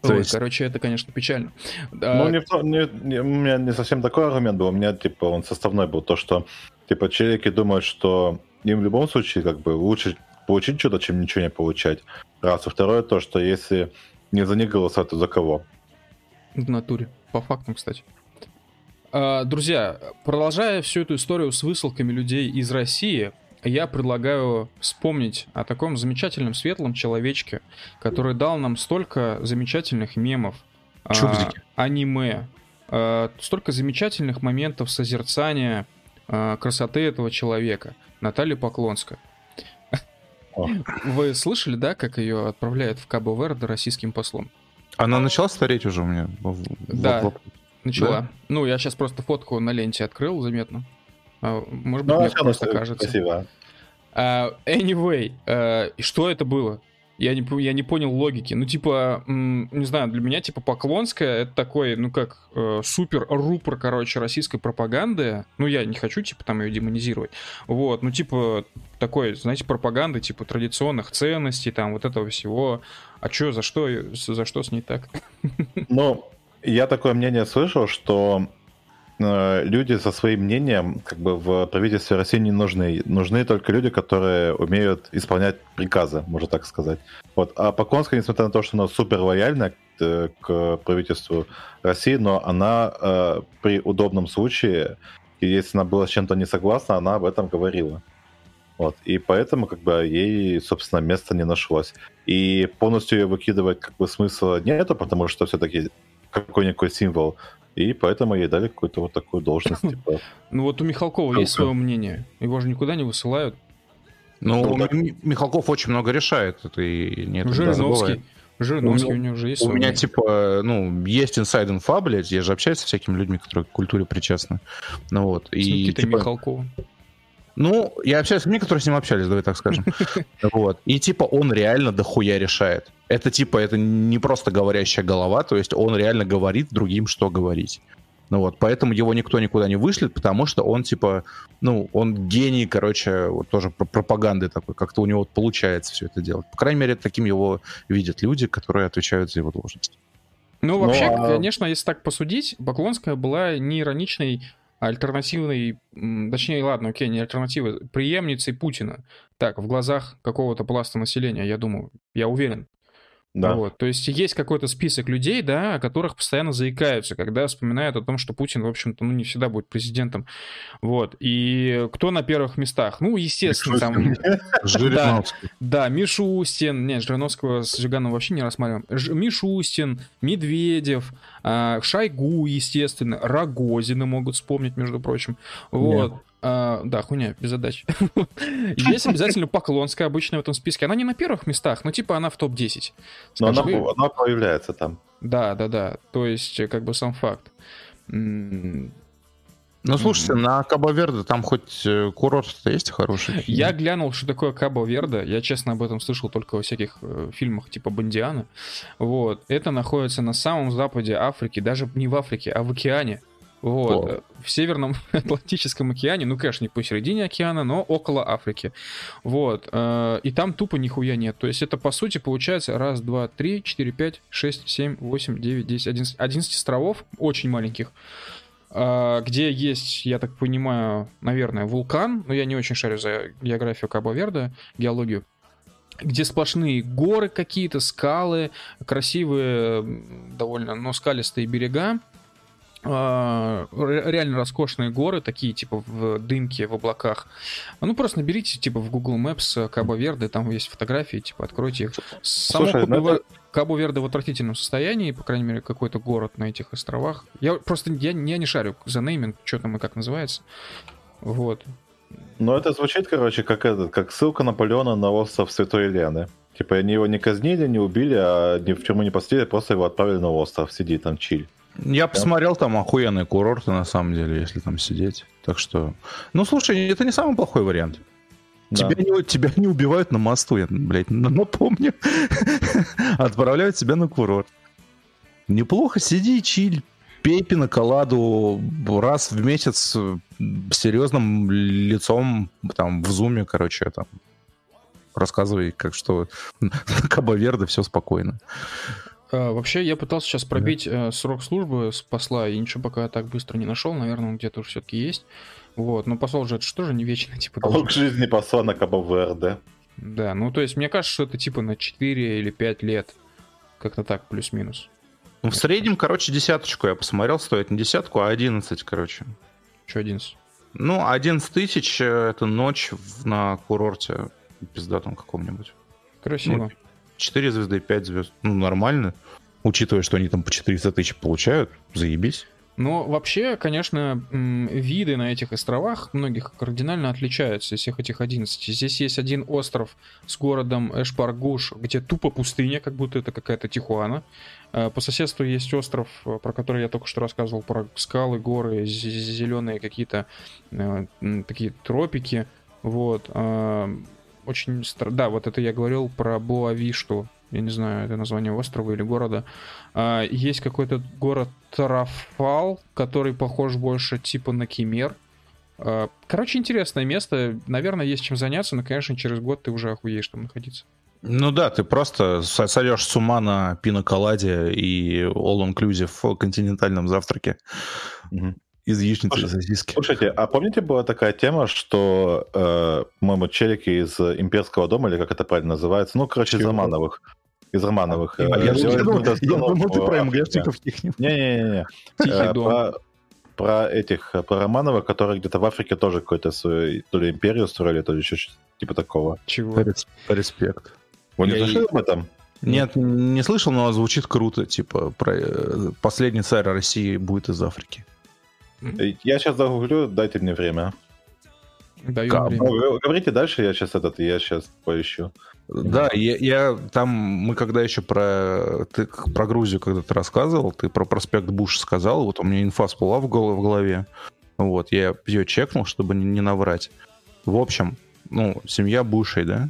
Ой, то есть... короче, это, конечно, печально. Да. Ну, не, не, у меня не совсем такой аргумент был, у меня, типа, он составной был, то, что, типа, челики думают, что им в любом случае, как бы, лучше получить что-то, чем ничего не получать. Раз. И второе, то, что если не за них голосовать, то за кого? В натуре. По фактам, кстати. Друзья, продолжая всю эту историю с высылками людей из России, я предлагаю вспомнить о таком замечательном светлом человечке, который дал нам столько замечательных мемов, а, аниме, а, столько замечательных моментов созерцания а, красоты этого человека, Наталья Поклонская. О. Вы слышали, да, как ее отправляют в Кабо-Верде российским послом? Она начала стареть уже у меня? Да. Вот, вот. Начала. Да. Ну, я сейчас просто фотку на ленте открыл, заметно. Может быть, ну, мне просто кажется. Спасибо. Uh, anyway, uh, что это было? Я не, я не понял логики. Ну, типа, м, не знаю, для меня, типа, Поклонская, это такой, ну, как э, супер-рупор, короче, российской пропаганды. Ну, я не хочу, типа, там ее демонизировать. Вот, ну, типа, такой, знаете, пропаганды, типа, традиционных ценностей, там, вот этого всего. А что, за что, за что с ней так? Ну... Я такое мнение слышал, что э, люди со своим мнением как бы в правительстве России не нужны. Нужны только люди, которые умеют исполнять приказы, можно так сказать. Вот. А Поклонская, несмотря на то, что она супер лояльна к, к правительству России, но она э, при удобном случае, если она была с чем-то не согласна, она об этом говорила. Вот. И поэтому как бы ей, собственно, места не нашлось. И полностью ее выкидывать как бы смысла нету, потому что все-таки... какой-никакой символ, и поэтому ей дали какую-то вот такую должность. Типа. Ну вот у Михалкова Михалков. Есть свое мнение, его же никуда не высылают. Ну, ну Михалков очень много решает, это и нет. Жириновский, да, Жириновский у, у него уже есть. У меня мнение. Типа, ну, есть инсайд инфа, блядь, я же общаюсь с всякими людьми, которые к культуре причастны. Ну вот. С и, Никитой типа... Михалковым. Ну, я общаюсь с людьми, которые с ним общались, давай так скажем. Вот. И типа он реально дохуя решает. Это типа, это не просто говорящая голова, то есть он реально говорит другим, что говорить. Ну вот, поэтому его никто никуда не вышлет, потому что он типа, ну, он гений, короче, вот тоже пропаганды такой, как-то у него вот получается все это делать. По крайней мере, таким его видят люди, которые отвечают за его должность. Ну, Но... вообще, конечно, если так посудить, Поклонская была не ироничной, а альтернативной, точнее, ладно, окей, не альтернативой, преемницей Путина. Так, в глазах какого-то пласта населения, я думаю, я уверен. Да. Вот. То есть есть какой-то список людей, да, о которых постоянно заикаются, когда вспоминают о том, что Путин, в общем-то, ну, не всегда будет президентом. Вот. И кто на первых местах? Ну, естественно, Мишустин. Там... Жириновский. Да, да, Мишустин. Нет, Жириновского с Зюганом вообще не рассматриваем. Ж... Мишустин, Медведев, Шойгу, естественно, Рогозина могут вспомнить, между прочим. Вот. Нет. Uh, да, хуйня, без задач. Есть обязательно Поклонская обычно в этом списке. Она не на первых местах, но типа она в топ десять. Но она, вы... она появляется там. Да, да, да. То есть, как бы сам факт. Mm-hmm. Ну, слушайте, mm-hmm. на Кабо-Верде там хоть курорт-то есть хороший? Я глянул, что такое Кабо-Верде. Я, честно, об этом слышал только во всяких э, фильмах типа Бондиана. Вот. Это находится на самом западе Африки. Даже не в Африке, а в океане. Вот, О. в Северном Атлантическом океане, ну, конечно, не посередине океана, но около Африки. Вот, и там тупо нихуя нет. То есть это, по сути, получается раз, два, три, четыре, пять, шесть, семь, восемь, девять, десять, одиннадцать, одиннадцать островов, очень маленьких, где есть, я так понимаю, наверное, вулкан, но я не очень шарю за географию Кабо-Верде, геологию. Где сплошные горы какие-то, скалы, красивые довольно, но скалистые берега. Реально роскошные горы, такие типа в дымке, в облаках. Ну просто наберите типа в Google Maps Кабо-Верде, там есть фотографии, типа откройте их. Само Кабо-Верде Кабо в отвратительном состоянии, по крайней мере какой-то город на этих островах. Я просто я, я не шарю за нейминг, что там и как называется. Вот. Но это звучит, короче, как этот, как ссылка Наполеона на остров Святой Елены. Типа они его не казнили, не убили, а ни в чему не посадили, просто его отправили на остров, сиди там чиль. Я посмотрел, там охуенные курорты, на самом деле, если там сидеть. Так что... Ну, слушай, это не самый плохой вариант. Да. Тебя, не, тебя не убивают на мосту, я, блядь, напомню. Отправляют тебя на курорт. Неплохо, сиди, чиль, пей пиноколаду раз в месяц с серьезным лицом, там, в зуме, короче, там. Рассказывай, как что на Кабо-Верде все спокойно. Вообще, я пытался сейчас пробить yeah. срок службы с посла, и ничего пока так быстро не нашел. Наверное, он где-то уже все-таки есть. Вот, но посол же это же тоже не вечно, типа. Срок жизни посла на Кабо-Верде. Да, ну то есть, мне кажется, что это типа на четыре или пять лет. Как-то так, плюс-минус. Ну, в среднем, короче, десяточку я посмотрел, стоит не десятку, а одиннадцать, короче. Че одиннадцать? Ну, одиннадцать тысяч это ночь на курорте пиздатом каком-нибудь. Красиво. Ну, четыре звезды, пять звезд. Ну, нормально. Учитывая, что они там по четыреста тысяч получают, заебись. Но вообще, конечно, виды на этих островах многих кардинально отличаются из всех этих одиннадцати. Здесь есть один остров с городом Эшпаргуш, где тупо пустыня, как будто это какая-то Тихуана. По соседству есть остров, про который я только что рассказывал, про скалы, горы, зеленые какие-то такие тропики. Вот. Очень странно. Да, вот это я говорил про Боавишту. Я не знаю, это название острова или города. А, есть какой-то город Тарафал, который похож больше типа на Кемер. А, короче, интересное место. Наверное, есть чем заняться, но, конечно, через год ты уже охуеешь там находиться. Ну да, ты просто сойдешь с ума на пиноколаде и all-inclusive континентальном завтраке. Угу. Из яичницы, слушайте, сосиски. Слушайте, а помните, была такая тема, что, э, по-моему, челики из Имперского дома, или как это правильно называется, ну, короче, из Романовых. Из Романовых. А, э, я думал, ты про МГшников тихих. Не-не-не. Тихий дом. Про этих, про Романовых, которые где-то в Африке тоже какую-то свою, то ли империю строили, то ли еще что-то типа такого. Чего? Респект. Вы не слышали об этом? Нет, не слышал, но звучит круто, типа, последний царь России будет из Африки. Я сейчас загуглю, дайте мне время. Даю время. Вы говорите дальше, я сейчас этот, я сейчас поищу. Да, я, я там, мы когда еще про, ты, про Грузию когда ты рассказывал, ты про проспект Буш сказал, вот у меня инфа всплыла в голове, в голове. Вот, я ее чекнул, чтобы не, не наврать. В общем, ну, семья бывшей, да?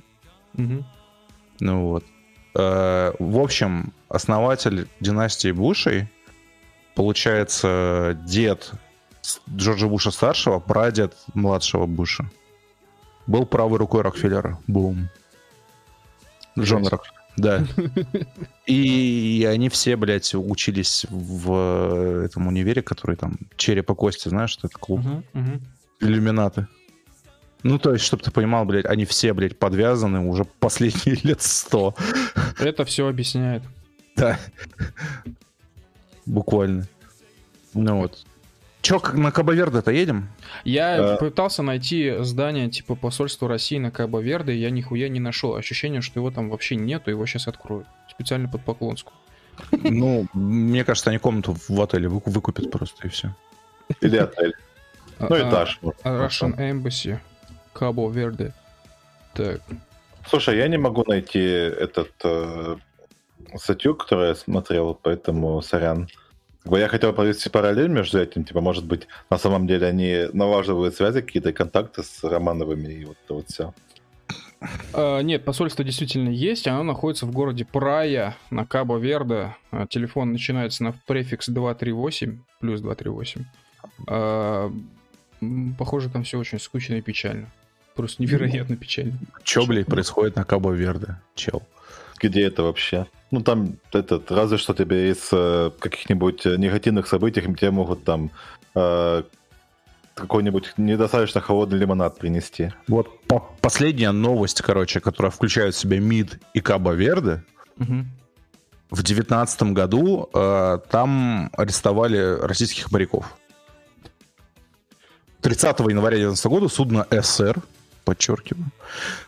Угу. Ну вот. Э, в общем, основатель династии Бушей, получается, дед Джорджа Буша-старшего, прадед младшего Буша, был правой рукой Рокфеллера. Бум. Джон Рокфеллер. Да. И они все, блядь, учились в этом универе, который там череп и кости, знаешь, что это клуб? Uh-huh, uh-huh. Иллюминаты. Ну, то есть, чтобы ты понимал, блядь, они все, блядь, подвязаны уже последние лет сто. Это все объясняет. Да. Буквально. Ну вот. Че, на Кабо-Верде-то едем? Я а... пытался найти здание типа посольства России на Кабо-Верде, я нихуя не нашел. Ощущение, что его там вообще нету, его сейчас откроют. Специально под Поклонскую. Ну, мне кажется, они комнату в отеле выкупят просто и все. Или отель. Ну, этаж. Russian Embassy. Кабо-Верде. Так. Слушай, я не могу найти этот статью, которую я смотрел, поэтому сорян. Я хотел провести параллель между этим, типа, может быть, на самом деле они налаживают связи, какие-то контакты с Романовыми и вот это вот все. А, нет, посольство действительно есть, оно находится в городе Прая на Кабо-Верде. Телефон начинается на префикс два три восемь, плюс два три восемь. А, похоже, там все очень скучно и печально. Просто невероятно печально. Че, блядь, происходит на Кабо-Верде, чел? Где это вообще? Ну, там, этот, разве что тебе из э, каких-нибудь негативных событий тебе могут там э, какой-нибудь недостаточно холодный лимонад принести. Вот последняя новость, короче, которая включает в себя МИД и Кабо-Верде. Угу. В девятнадцатом году э, там арестовали российских моряков. тридцатого января девятнадцатого года судно «СР», подчеркиваю,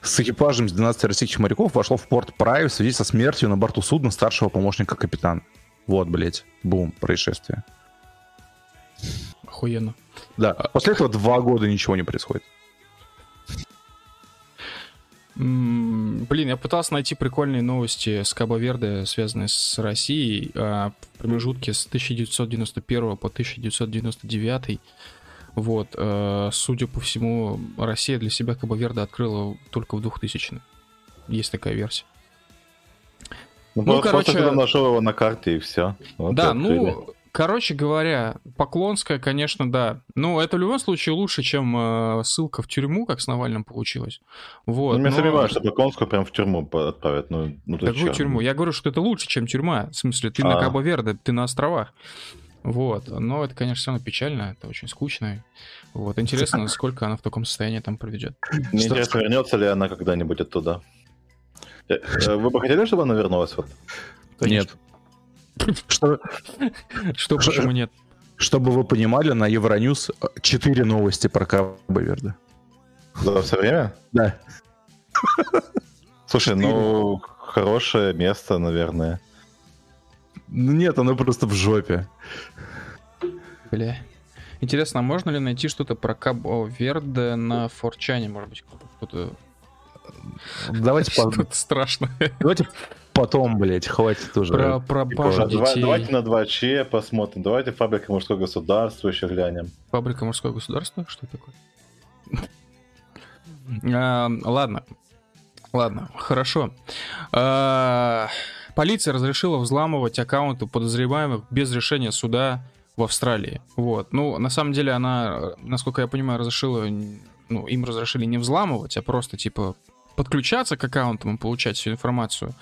с экипажем из двенадцати российских моряков вошло в порт Праю в связи со смертью на борту судна старшего помощника капитана. Вот, блять, бум, происшествие. Охуенно. Да, после этого два года ничего не происходит. Блин, я пытался найти прикольные новости с Кабо-Верде, связанные с Россией. В промежутке с тысяча девятьсот девяносто первого по тысяча девятьсот девяносто девятый. Вот, э, судя по всему, Россия для себя Кабо-Верде открыла только в двухтысячном. Есть такая версия. Ну, ну короче... Просто нашел его на карте и все. Вот да, ну, короче говоря, Поклонская, конечно, да. Ну, это в любом случае лучше, чем э, ссылка в тюрьму, как с Навальным получилось. Вот, ну, но... Я сомневаюсь, что Поклонскую прям в тюрьму отправят. Ну, ну, ты Какую тюрьму? Я говорю, что это лучше, чем тюрьма. В смысле, ты а. на Кабо-Верде, ты на островах. Вот, но это, конечно, все равно печально, это очень скучно. Вот, интересно, сколько она в таком состоянии там проведет. Мне что... интересно, вернется ли она когда-нибудь оттуда. Вы бы хотели, чтобы она вернулась? Вот? Нет. Что, что почему нет? Чтобы вы понимали, на Евроньюс четыре новости про Кабо-Верде. За все время? Да. Слушай, ну, хорошее место, наверное. Ну нет, оно просто в жопе. Бля. Интересно, а можно ли найти что-то про Кабо-Верде на форчане, может быть, кто-то... Давайте что-то по... страшное. Давайте потом, блять, хватит уже. Про пропажу детей. Давайте на два Ч посмотрим. Давайте «Фабрика мужского государства» еще глянем. «Фабрика мужского государства»? Что такое? Ладно. Ладно, хорошо. Полиция разрешила взламывать аккаунты подозреваемых без решения суда в Австралии. Вот. Ну, на самом деле, она, насколько я понимаю, разрешила, ну, им разрешили не взламывать, а просто, типа, подключаться к аккаунтам и получать всю информацию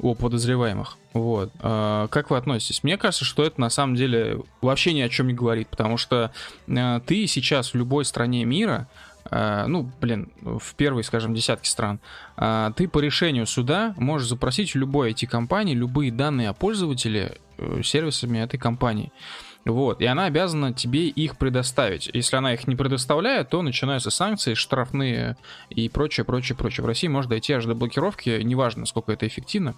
о подозреваемых. Вот. А, как вы относитесь? Мне кажется, что это, на самом деле, вообще ни о чем не говорит, потому что а, ты сейчас в любой стране мира, Uh, ну, блин, в первой, скажем, десятке стран, uh, ты по решению суда можешь запросить у любой ай ти-компании любые данные о пользователе uh, сервисами этой компании. Вот, и она обязана тебе их предоставить. Если она их не предоставляет, то начинаются санкции, штрафные и прочее, прочее, прочее. В России может дойти аж до блокировки, неважно, насколько это эффективно.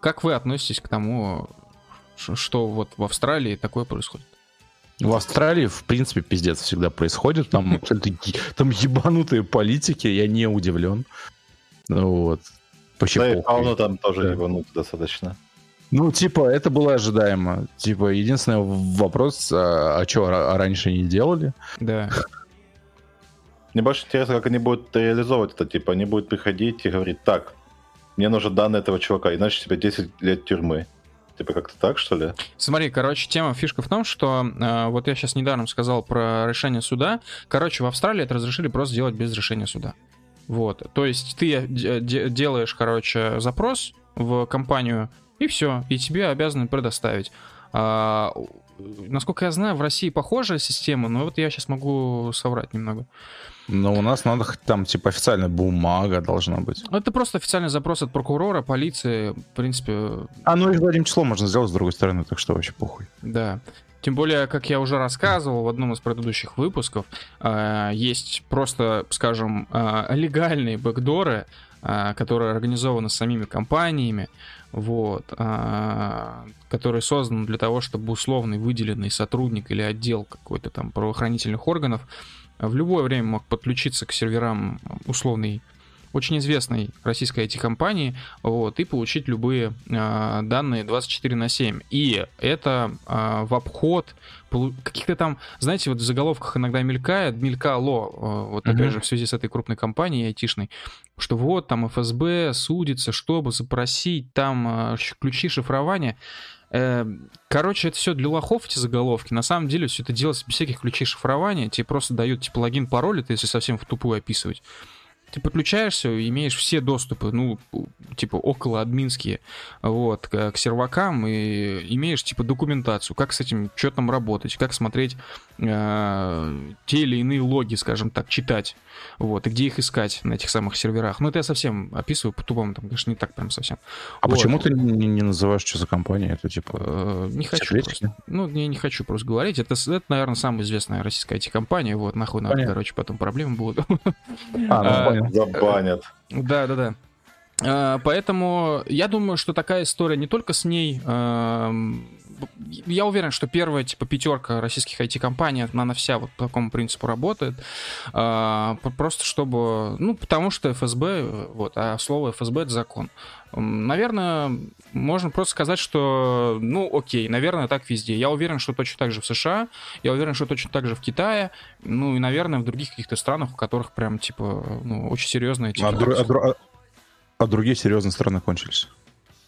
Как вы относитесь к тому, что вот в Австралии такое происходит? В Австралии, в принципе, пиздец всегда происходит. Там, там ебанутые политики, я не удивлен. Вот. Да и Павла там тоже да. ебануты достаточно. Ну, типа, это было ожидаемо. Типа, единственный вопрос, а, а что, а раньше не делали? Да. Мне больше интересно, как они будут реализовывать это. Типа, они будут приходить и говорить, так, мне нужны данные этого чувака, иначе тебе десять лет тюрьмы. Типа как-то так, что ли? Смотри, короче, тема, фишка в том, что э, вот я сейчас недаром сказал про решение суда. Короче, в Австралии это разрешили просто делать без решения суда. Вот, то есть ты де- делаешь, короче, запрос в компанию, и все, и тебе обязаны предоставить. А, насколько я знаю, в России похожая система, но вот я сейчас могу соврать немного. Но у нас надо там, типа, официальная бумага должна быть. Это просто официальный запрос от прокурора, полиции, в принципе... А, ну и задним числом можно сделать с другой стороны, так что вообще похуй. Да. Тем более, как я уже рассказывал в одном из предыдущих выпусков, есть просто, скажем, легальные бэкдоры, которые организованы самими компаниями, вот, которые созданы для того, чтобы условный выделенный сотрудник или отдел какой-то там правоохранительных органов в любое время мог подключиться к серверам условной, очень известной российской ай ти-компании, вот, и получить любые э, данные двадцать четыре на семь. И это э, в обход каких-то там, знаете, вот в заголовках иногда мелькает, мелькало, э, вот mm-hmm. опять же в связи с этой крупной компанией ай ти-шной, что вот там эф эс бэ судится, чтобы запросить там э, ключи шифрования. Э, короче, это все для лохов, эти заголовки. На самом деле все это делается без всяких ключей шифрования. Тебе просто дают типа логин, пароль, это если совсем в тупую описывать. Ты подключаешься и имеешь все доступы, ну, типа, около админские, вот, к сервакам, и имеешь, типа, документацию, как с этим, что там работать, как смотреть э, те или иные логи, скажем так, читать, вот, и где их искать на этих самых серверах. Ну, это я совсем описываю по-тупому, там, конечно, не так прям совсем. А вот. Почему ты не, не называешь, что за компания? Это, типа, э, не хочу просто. Ну, я не хочу просто говорить. Это, это, наверное, самая известная российская ай ти-компания, вот, нахуй надо, короче, потом проблемы будут. А, ну, забанят. Да, да, да. А, поэтому я думаю, что такая история не только с ней. А, я уверен, что первая типа пятерка российских ай ти-компаний, она вся вот по такому принципу работает. А, просто чтобы... Ну, потому что эф эс бэ, вот, а слово эф эс бэ — это закон. Наверное, можно просто сказать, что, ну, окей, наверное, так везде. Я уверен, что точно так же в США, я уверен, что точно так же в Китае, ну, и, наверное, в других каких-то странах, у которых прям, типа, ну, очень серьезные... Типа, а, дру- а, дру- а, а другие серьезные страны кончились.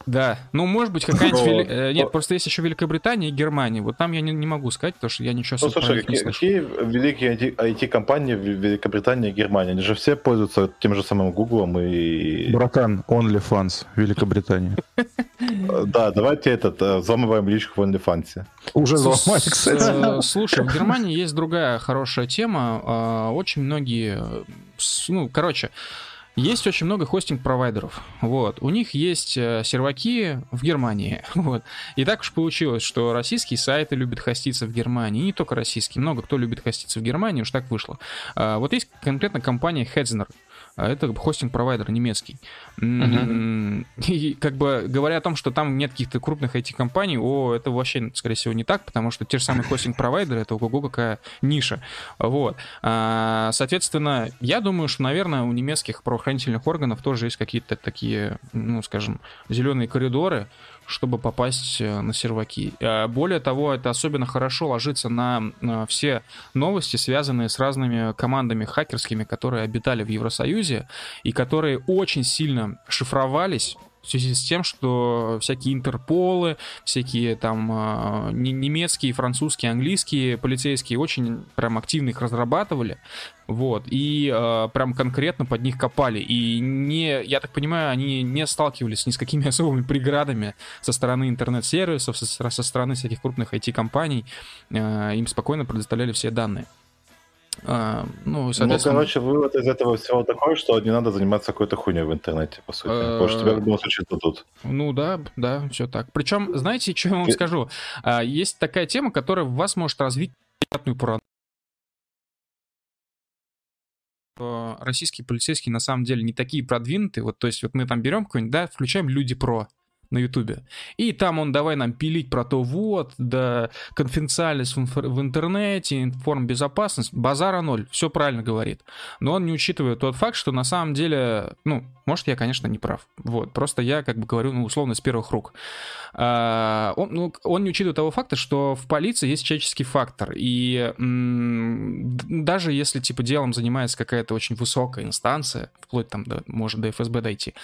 Да, ну, может быть, какая-нибудь... Вели... Э, нет, просто есть еще Великобритания и Германия. Вот там я не, не могу сказать, потому что я ничего ну, слушай, про них не слышу. Какие великие ай ти-компании в Великобритании и Германии? Они же все пользуются тем же самым Гуглом и... Братан, OnlyFans, Великобритания. Да, давайте этот, взломываем личку в OnlyFans. Уже взломали, кстати. Слушай, в Германии есть другая хорошая тема. Очень многие... Ну, короче... Есть очень много хостинг-провайдеров, вот, у них есть э, серваки в Германии, вот, и так уж получилось, что российские сайты любят хоститься в Германии, и не только российские, много кто любит хоститься в Германии, уж так вышло. А, вот есть конкретно компания Hetzner, это хостинг-провайдер немецкий, uh-huh. и как бы говоря о том, что там нет каких-то крупных ай ти-компаний, о, это вообще, скорее всего, не так, потому что те же самые хостинг-провайдеры — это ого-го какая ниша, вот. А, соответственно, я думаю, что, наверное, у немецких правоохранительных органов тоже есть какие-то такие, ну, скажем, зеленые коридоры, чтобы попасть на серваки. Более того, это особенно хорошо ложится на все новости, связанные с разными командами хакерскими, которые обитали в Евросоюзе и которые очень сильно шифровались в связи с тем, что всякие Интерполы, всякие там немецкие, французские, английские полицейские очень прям активно их разрабатывали. Вот, и э, прям конкретно под них копали. И не, я так понимаю, они не сталкивались ни с какими особыми преградами со стороны интернет-сервисов, со, со стороны всяких крупных ай ти-компаний. Э, им спокойно предоставляли все данные. А, ну, соответственно... ну, короче, вывод из этого всего такой, что не надо заниматься какой-то хуйней в интернете, по сути. Потому что тебя в любом случае дадут. Ну да, да, все так. Причем, знаете, что я вам скажу? А, есть такая тема, которая в вас может развить приятную паранойю. Российские полицейские на самом деле не такие продвинутые. Вот, то есть, вот мы там берем какой-нибудь, да, включаем «Люди про» на Ютубе. И там он давай нам пилить про то, вот, да, конфиденциальность в, инфор- в интернете, информбезопасность, базара ноль, все правильно говорит. Но он не учитывает тот факт, что на самом деле, ну, может, я, конечно, не прав. Вот, просто я как бы говорю, ну, условно, с первых рук. А, он, ну, он не учитывает того факта, что в полиции есть человеческий фактор. И м- даже если, типа, делом занимается какая-то очень высокая инстанция, вплоть там, до, может, до эф эс бэ дойти,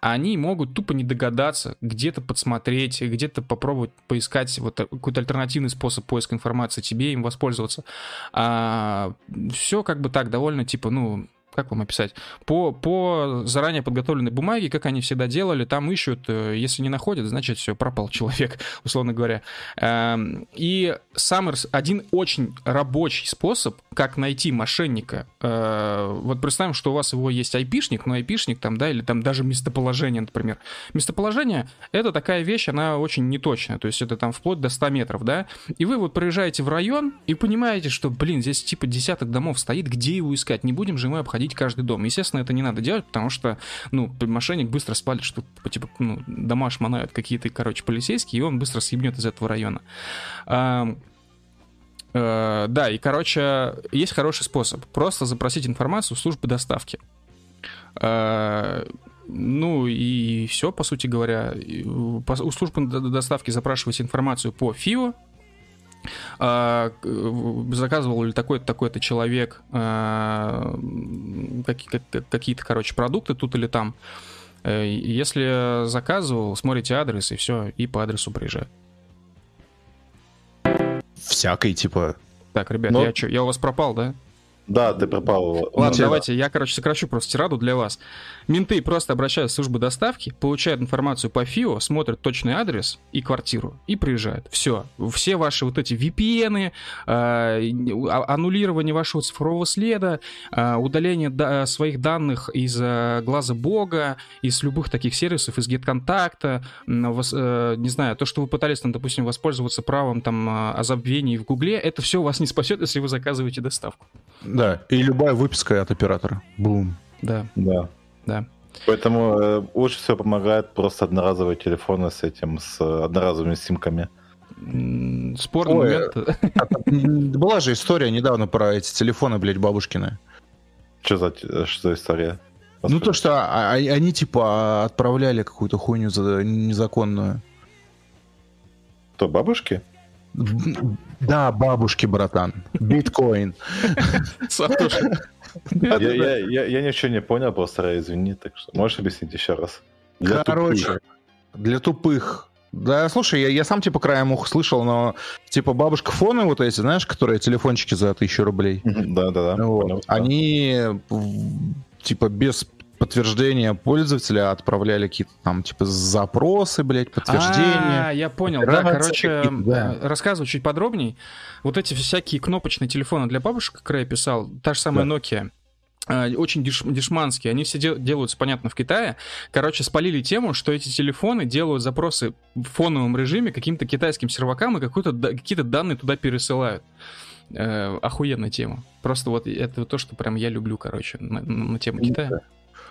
они могут тупо не догадаться, где-то подсмотреть, где-то попробовать поискать вот какой-то альтернативный способ поиска информации тебе, им воспользоваться. А, все как бы так довольно, типа, ну... Как вам описать? По, по заранее подготовленной бумаге, как они всегда делали, там ищут, если не находят, значит все, пропал человек, условно говоря. И сам один очень рабочий способ, как найти мошенника. Вот представим, что у вас его есть айпишник, но айпишник там, да, или там даже местоположение, например. Местоположение — это такая вещь, она очень неточная, то есть это там вплоть до ста метров, да, и вы вот проезжаете в район и понимаете, что, блин, здесь типа десяток домов стоит, где его искать, не будем же мы обходить каждый дом. Естественно, это не надо делать, потому что, ну, мошенник быстро спалит, что, типа, ну, дома шмонают какие-то, короче, полицейские, и он быстро съебнет из этого района. А, а, да, и, короче, есть хороший способ. Просто запросить информацию в службы доставки. А, ну, и все, по сути говоря. У службы доставки запрашивать информацию по ФИО, заказывал ли такой-то, такой-то человек какие-то, короче, продукты тут или там. Если заказывал, смотрите адрес, и все, и по адресу приезжает. Всякой, типа. Так, ребят, Но... я что, я у вас пропал, да? Да, ты пропал. Ладно, ну, давайте, я, короче, сокращу просто тираду для вас. Менты просто обращаются в службу доставки, получают информацию по ФИО, смотрят точный адрес и квартиру, и приезжают. Все. Все ваши вот эти ви пи эн, э, аннулирование вашего цифрового следа, э, удаление да, своих данных из э, глаза бога, из любых таких сервисов, из GetContact, э, не знаю, то, что вы пытались, там, допустим, воспользоваться правом там, о забвении в Гугле, это все вас не спасет, если вы заказываете доставку. Да, и любая выписка от оператора. Бум. Да. Да. Да. Поэтому э, лучше всего помогают просто одноразовые телефоны с этим, с одноразовыми симками. Спорный Ой, момент. Была же история недавно про эти телефоны, блядь, бабушкины. Что за что история? Ну то, что а, они типа отправляли какую-то хуйню незаконную. То бабушки? Да, бабушки, братан. Биткоин. Я ничего не понял, просто извини, так что можешь объяснить еще раз? Короче, для тупых. Да, слушай, я, я сам типа краем уха слышал, но типа бабушка фоны вот эти, знаешь, которые телефончики за тысячу рублей. Да-да-да. Вот, они типа без подтверждение пользователя отправляли какие-то там, типа, запросы, блядь, подтверждения. А, я понял, да, короче, да. Рассказываю чуть подробней. Вот эти всякие кнопочные телефоны для бабушек, как я писал, та же самая да. Nokia, очень деш, дешманские, они все дел, делаются, понятно, в Китае. Короче, спалили тему, что эти телефоны делают запросы в фоновом режиме каким-то китайским сервакам и какую-то, какие-то данные туда пересылают. Э, охуенная тема. Просто вот это то, что прям я люблю, короче, на, на тему Китая.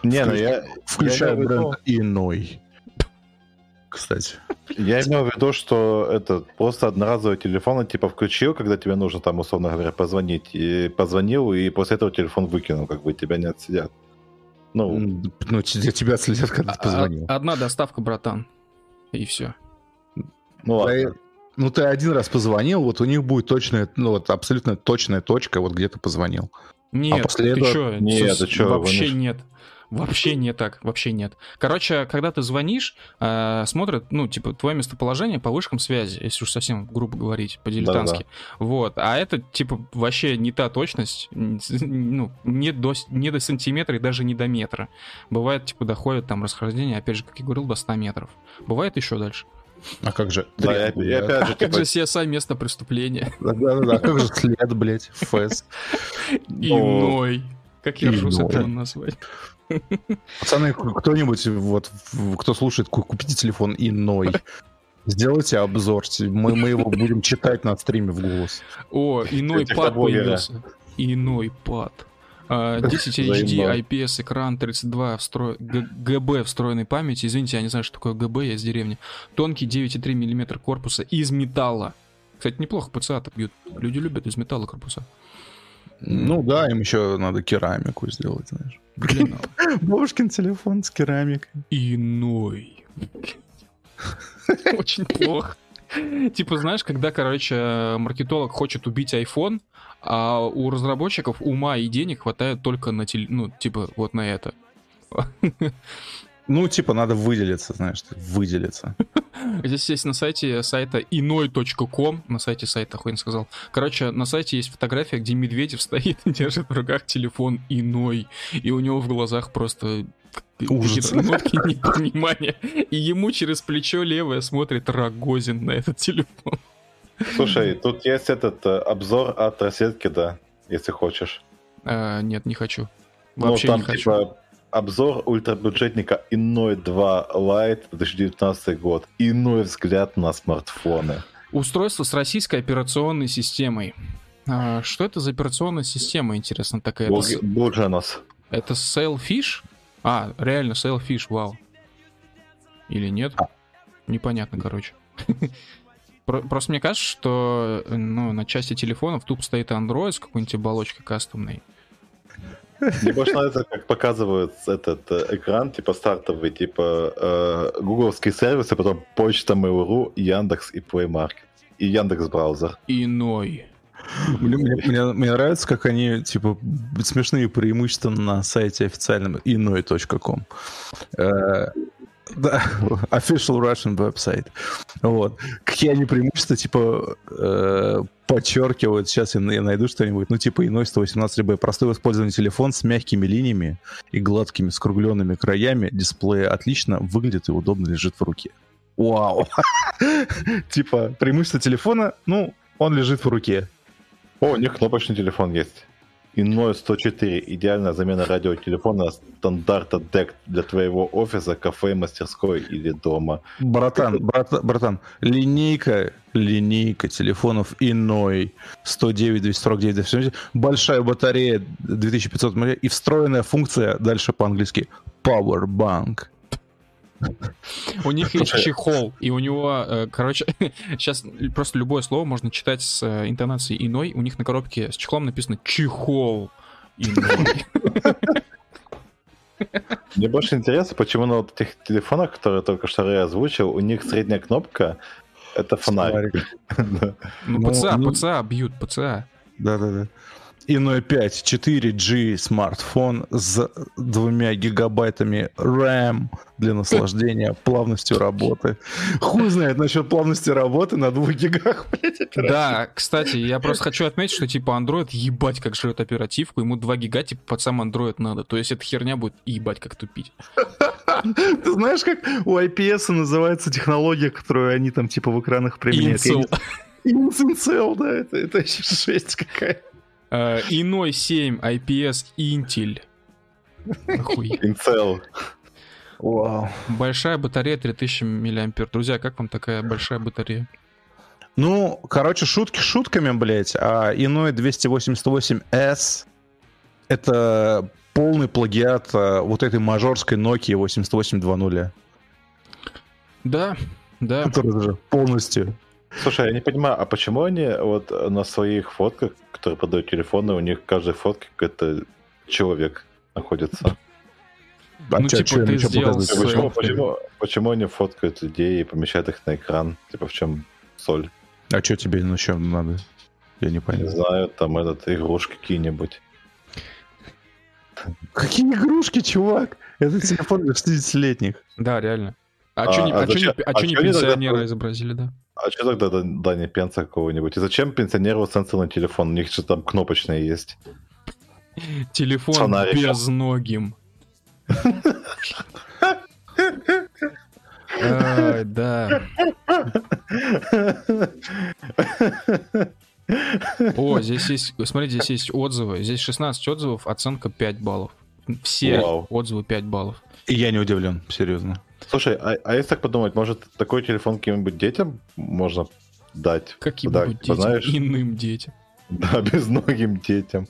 Не, ну я... Включаю бренд иной. Кстати. Я имел в виду, что это просто одноразовые телефоны, типа, включил, когда тебе нужно, там, условно говоря, позвонить, и позвонил, и после этого телефон выкинул, как бы тебя не отсидят. Ну, ну тебя отследят, когда ты позвонил. Одна доставка, братан, и все. Ну ладно. Ну ты один раз позвонил, вот у них будет точная, ну вот абсолютно точная точка, вот где ты позвонил. Нет, а после ты этого... что? Нет, ты что? Вообще вынешь? Нет. Вообще не так, вообще нет. Короче, когда ты звонишь, э, смотрят, ну, типа, твое местоположение по вышкам связи, если уж совсем грубо говорить, по-дилетантски. Да-да. Вот, а это, типа, вообще не та точность, ну, не до, не до сантиметра и даже не до метра. Бывает, типа, доходит там расхождение, опять же, как я говорил, до ста метров. Бывает еще дальше. А как же? Да, Треб, и, и опять а же, как типа... же си эс ай место преступления? Да-да-да, как же след, блядь, ФС? Иной. Как я ржу с этого назвать? Пацаны, кто-нибудь, вот, кто слушает, купите телефон иной. Сделайте обзор, мы, мы его будем читать на стриме в голос. О, иной пад появился. Иной пад. десять эйч ди, ай пи эс, экран, тридцать два встро... ГБ встроенной памяти. Извините, я не знаю, что такое ГБ, я из деревни. Тонкий девять целых три десятых миллиметра корпуса из металла. Кстати, неплохо ПЦА-то бьют. Люди любят из металла корпуса. Ну да, им еще надо керамику сделать, знаешь. Блин, бабушкин телефон с керамикой. Иной. Очень плохо. Типа, знаешь, когда, короче, маркетолог хочет убить iPhone, А у разработчиков ума и денег хватает только на теле... Ну, типа, вот на это. Ну, типа, надо выделиться, знаешь, выделиться. Здесь есть на сайте сайта иной точка ком, на сайте сайта, хуй не сказал. Короче, на сайте есть фотография, где Медведев стоит и держит в руках телефон иной, и у него в глазах просто ужас, какие-то непонимания. И ему через плечо левое смотрит Рогозин на этот телефон. Слушай, тут есть этот обзор от Розетки, да, если хочешь. А, нет, не хочу. Вообще ну, там, не хочу. Типа... Обзор ультрабюджетника Иной два Lite две тысячи девятнадцатый год. Иной взгляд на смартфоны. Устройство с российской операционной системой. А, что это за операционная система, интересно, такая? Буджанос. Это Sailfish? А, реально, Sailfish, вау. Или нет? А. Непонятно, короче. Просто мне кажется, что на части телефонов тупо стоит Android с какой-нибудь оболочкой кастомной. Мне больше нравится, как показывают этот экран, типа стартовый, типа э, гугловские сервисы, потом почта, Mail.ru, Яндекс и Play Market. И Яндекс браузер. Иной. Мне, мне, мне нравится, как они, типа, смешные преимущества на сайте официальном иной точка ком. Э, да, official Russian website. Вот. Какие они преимущества, типа... Э, подчеркивают, сейчас я найду что-нибудь, ну типа иной сто восемнадцать эр бэ, простой в использовании телефон с мягкими линиями и гладкими скругленными краями, дисплей отлично выглядит и удобно лежит в руке. Вау! Типа преимущество телефона, ну, он лежит в руке. О, у них кнопочный телефон есть. Иной сто четыре, идеальная замена радиотелефона стандарта ДЭК для твоего офиса, кафе, мастерской или дома. Братан, брат, братан, линейка, линейка телефонов иной сто девять, двести сорок девять, двести семьдесят, большая батарея две тысячи пятьсот миллиампер-часов и встроенная функция, дальше по-английски, Power Bank. У них есть чехол, и у него, короче, сейчас просто любое слово можно читать с интонацией иной. У них на коробке с чехлом написано чехол иной. Мне больше интересно, почему на вот этих телефонах, которые только что я озвучил, у них средняя кнопка это фонарик. Ну, ПЦА, ПЦА бьют, ПЦА. Да-да-да. Иной пять, четыре джи смартфон с двумя гигабайтами рэм для наслаждения плавностью работы. Хуй знает насчет плавности работы на двух гигах, блядь, оперативку. Да, кстати, я просто хочу отметить, что типа Android ебать как жрет оперативку, ему два гига типа под сам Android надо, то есть эта херня будет ебать как тупить. Ты знаешь, как у ай пи эс называется технология, которую они там типа в экранах применяют? Инцел, да, это еще жесть какая. Uh, иной семь, ай пи эс, Intel. Intel. Wow. Большая батарея три тысячи миллиампер-часов. Друзья, как вам такая большая батарея? Ну, короче, шутки шутками, блять. А иной двести восемьдесят восемь эс это полный плагиат вот этой мажорской Nokia восемьдесят восемь двадцать. Да, да. Который же полностью... Слушай, я не понимаю, а почему они вот на своих фотках, которые подают телефоны, у них в каждой фотке какой-то человек находится? А ну, чё, типа, чё, ты сделал... Почему, почему, почему они фоткают людей и помещают их на экран? Типа, в чем соль? А что тебе на чем надо? Я не понял. Не знаю, там, этот, игрушки какие-нибудь. Какие игрушки, чувак? Это телефон для шестидесятилетних. Да, реально. А, а, не, а, а, зачем, не, а, а что не пенсионера тогда... изобразили, да? А что тогда, да, да, не пенса какого-нибудь? И зачем пенсионеру сенсорный телефон? У них же там кнопочные есть. Телефон безногим. Да. О, здесь есть, смотри, здесь есть отзывы. Здесь шестнадцать отзывов, оценка пять баллов. Все отзывы пять баллов. Я не удивлен, серьезно. Слушай, а, а если так подумать, может, такой телефон каким-нибудь детям можно дать? Каким-нибудь детям, знаешь? Иным детям. Да, безногим детям.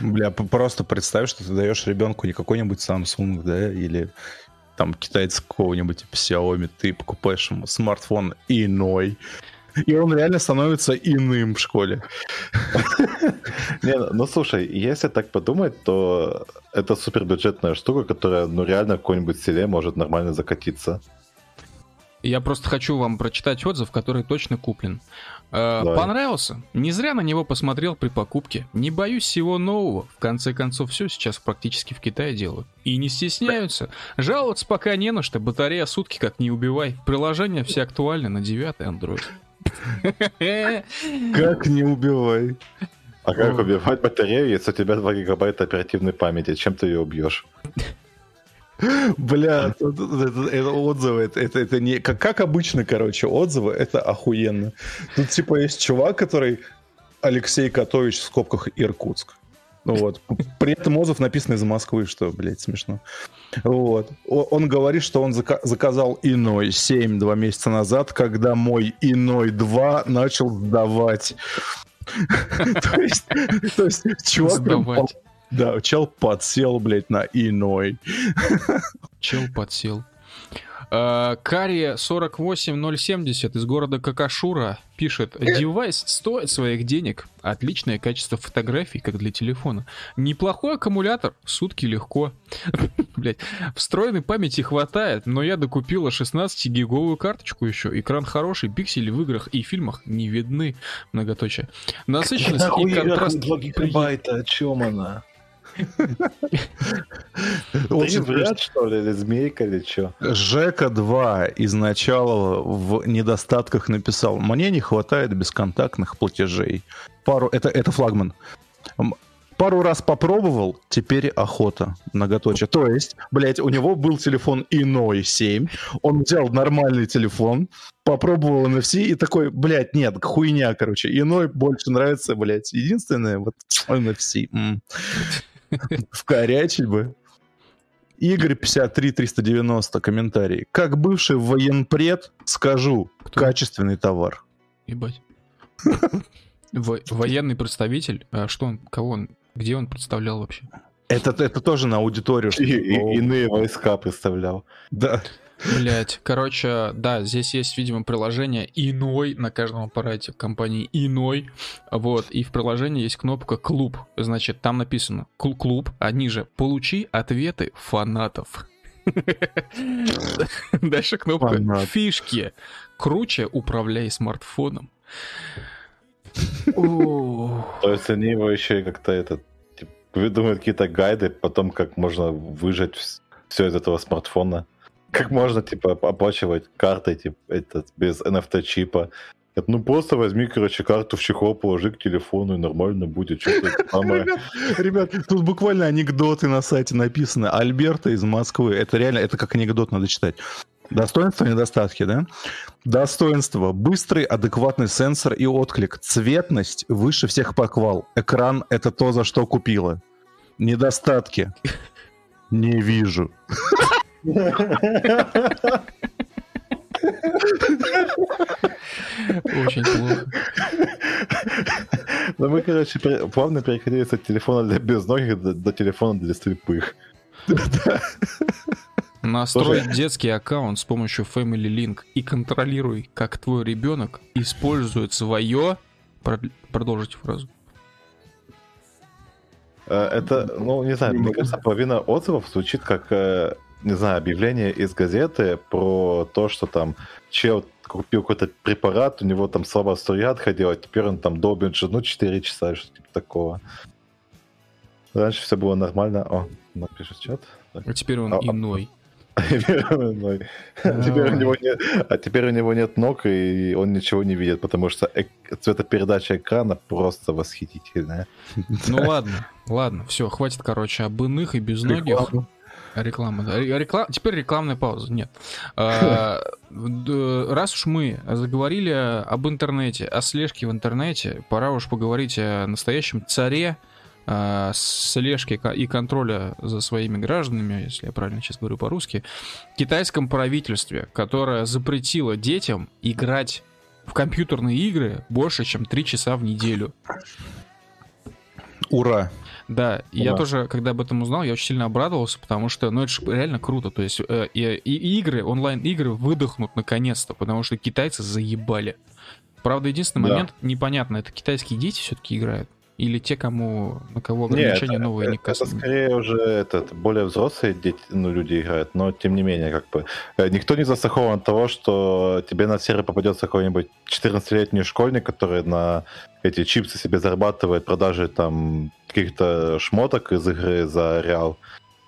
Бля, просто представь, что ты даешь ребенку не какой-нибудь Samsung, да, или там китайца какого-нибудь типа Xiaomi, ты покупаешь ему смартфон иной, и он реально становится иным в школе. Не, ну слушай, если так подумать, то это супербюджетная штука, которая, ну реально, в каком-нибудь селе может нормально закатиться. Я просто хочу вам прочитать отзыв, который точно куплен. Э, понравился? Не зря на него посмотрел при покупке. Не боюсь всего нового. В конце концов, все сейчас практически в Китае делают. И не стесняются. Жаловаться пока не на что. Батарея сутки как не убивай. Приложение все актуально на девятый Android. Как не убивай. А как убивать батарею, если у тебя два гигабайта оперативной памяти? Чем ты ее убьешь? Бля, это отзывы, это, это не... Как, как обычно, короче, отзывы, это охуенно. Тут типа есть чувак, который Алексей Котович в скобках Иркутск. Вот. При этом отзыв написан из Москвы, что, блядь, смешно. Вот. Он говорит, что он зака- заказал иной семь два месяца назад, когда мой иной два начал сдавать. То есть чувак... Да, чел подсел, блядь, на иной. Чел подсел. Кария сорок восемь ноль семьдесят из города Какашура пишет: девайс стоит своих денег. Отличное качество фотографий, как для телефона. Неплохой аккумулятор, сутки легко. Блять, встроенной памяти хватает, но я докупила шестнадцатигиговую карточку еще. Экран хороший, пиксели в играх и фильмах не видны. Многоточие. Насыщенность и контраст. два гигабайта, о чем она? Очень вряд, что ли, или змейка, или что? Жека два изначала в недостатках написал: мне не хватает бесконтактных платежей. Пару, это, это флагман. Пару раз попробовал, теперь охота. Многоточие. То есть, блять, у него был телефон иной семь, он взял нормальный телефон, попробовал эн эф си и такой, блять, нет, хуйня, короче. Иной больше нравится, блять. Единственное, вот эн эф си. М-м. Вкорячить бы. Игорь пятьдесят три триста девяносто, комментарий. Как бывший военпред, скажу, кто? Качественный товар. Ебать. Во- военный представитель? А что он, кого он, где он представлял вообще? Это, это тоже на аудиторию. И, и, иные войска представлял. Да. Блять, короче, да, здесь есть, видимо, приложение «Иной» на каждом аппарате компании «Иной». Вот, и в приложении есть кнопка «Клуб». Значит, там написано «Клуб», а ниже «Получи ответы фанатов». Дальше кнопка «Фишки». Круче управляй смартфоном. То есть они его еще и как-то это... Выдумывают какие-то гайды, потом как можно выжать все из этого смартфона. Как можно, типа, оплачивать картой, типа, этот, без эн эф ти-чипа? Это, ну, просто возьми, короче, карту в чехол, положи к телефону, и нормально будет. Ребят, ребят, тут буквально анекдоты на сайте написаны. Альберта из Москвы. Это реально, это как анекдот надо читать. Достоинства и недостатки, да? Достоинство. Быстрый, адекватный сенсор и отклик. Цветность выше всех похвал. Экран — это то, за что купила. Недостатки. Не вижу. Очень плохо. Но мы, короче, плавно переходили от телефона для безногих до, до телефона для слепых. Настрой детский аккаунт с помощью Family Link и контролируй, как твой ребенок использует свое... Продолжите фразу. Это, ну, не знаю, мне кажется, половина отзывов звучит как... не знаю, объявление из газеты про то, что там чел купил какой-то препарат, у него там слабая струя отходила, теперь он там долбит жену четыре часа, что-то типа такого. Раньше все было нормально. О, напишет чат. Так. А теперь он а, иной. А, а теперь он иной. А-а-а. Теперь у него нет, а теперь у него нет ног, и он ничего не видит, потому что э- цветопередача экрана просто восхитительная. Ну ладно, ладно, все, хватит, короче, об иных и безногих. Реклама, да. Рекла... Теперь рекламная пауза. Нет. А, раз уж мы заговорили об интернете, о слежке в интернете, пора уж поговорить о настоящем царе а, слежки и контроля за своими гражданами, если я правильно сейчас говорю по-русски, китайском правительстве, которое запретило детям играть в компьютерные игры больше, чем три часа в неделю. Ура! Да, ну, я да. тоже, когда об этом узнал, я очень сильно обрадовался, потому что, ну, это же реально круто, то есть э, и, и игры, онлайн-игры выдохнут наконец-то, потому что китайцы заебали. Правда, единственный да. момент, непонятно, это китайские дети все-таки играют Или те, кому, на кого ограничения Нет, новые это, не касаются? Это скорее уже этот, более взрослые дети, ну, люди играют, но тем не менее, как бы, никто не застрахован от того, что тебе на сервер попадется какой-нибудь четырнадцатилетний школьник, который на эти чипсы себе зарабатывает продажи там каких-то шмоток из игры за реал,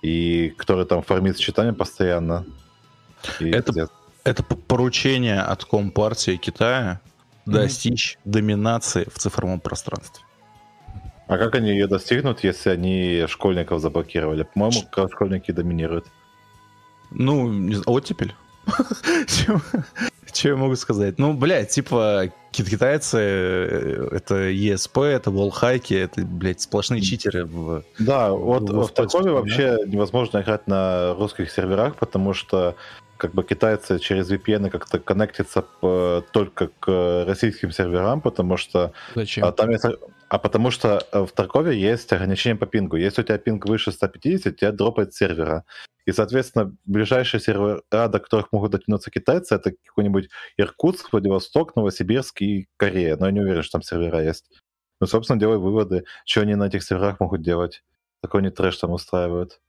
и который там фармит с читами постоянно. Это, это поручение от Компартии Китая mm-hmm. достичь доминации в цифровом пространстве. А как они ее достигнут, если они школьников заблокировали? По-моему, как школьники доминируют. Ну, не знаю, оттепель. Что я могу сказать? Ну, блядь, типа, китайцы, это ЕСП, это волхайки, это, блядь, сплошные читеры. В... Да, вот в, в, в таком да? вообще невозможно играть на русских серверах, потому что как бы китайцы через ви пи эн как-то коннектятся по, только к российским серверам, потому что... Зачем? А, там есть, а потому что в Таркове есть ограничение по пингу. Если у тебя пинг выше сто пятьдесят, тебя дропает сервера. И, соответственно, ближайшие сервера, до которых могут дотянуться китайцы, это какой-нибудь Иркутск, Владивосток, Новосибирск и Корея. Но я не уверен, что там сервера есть. Ну, собственно, делай выводы, что они на этих серверах могут делать. Такой они трэш там устраивают.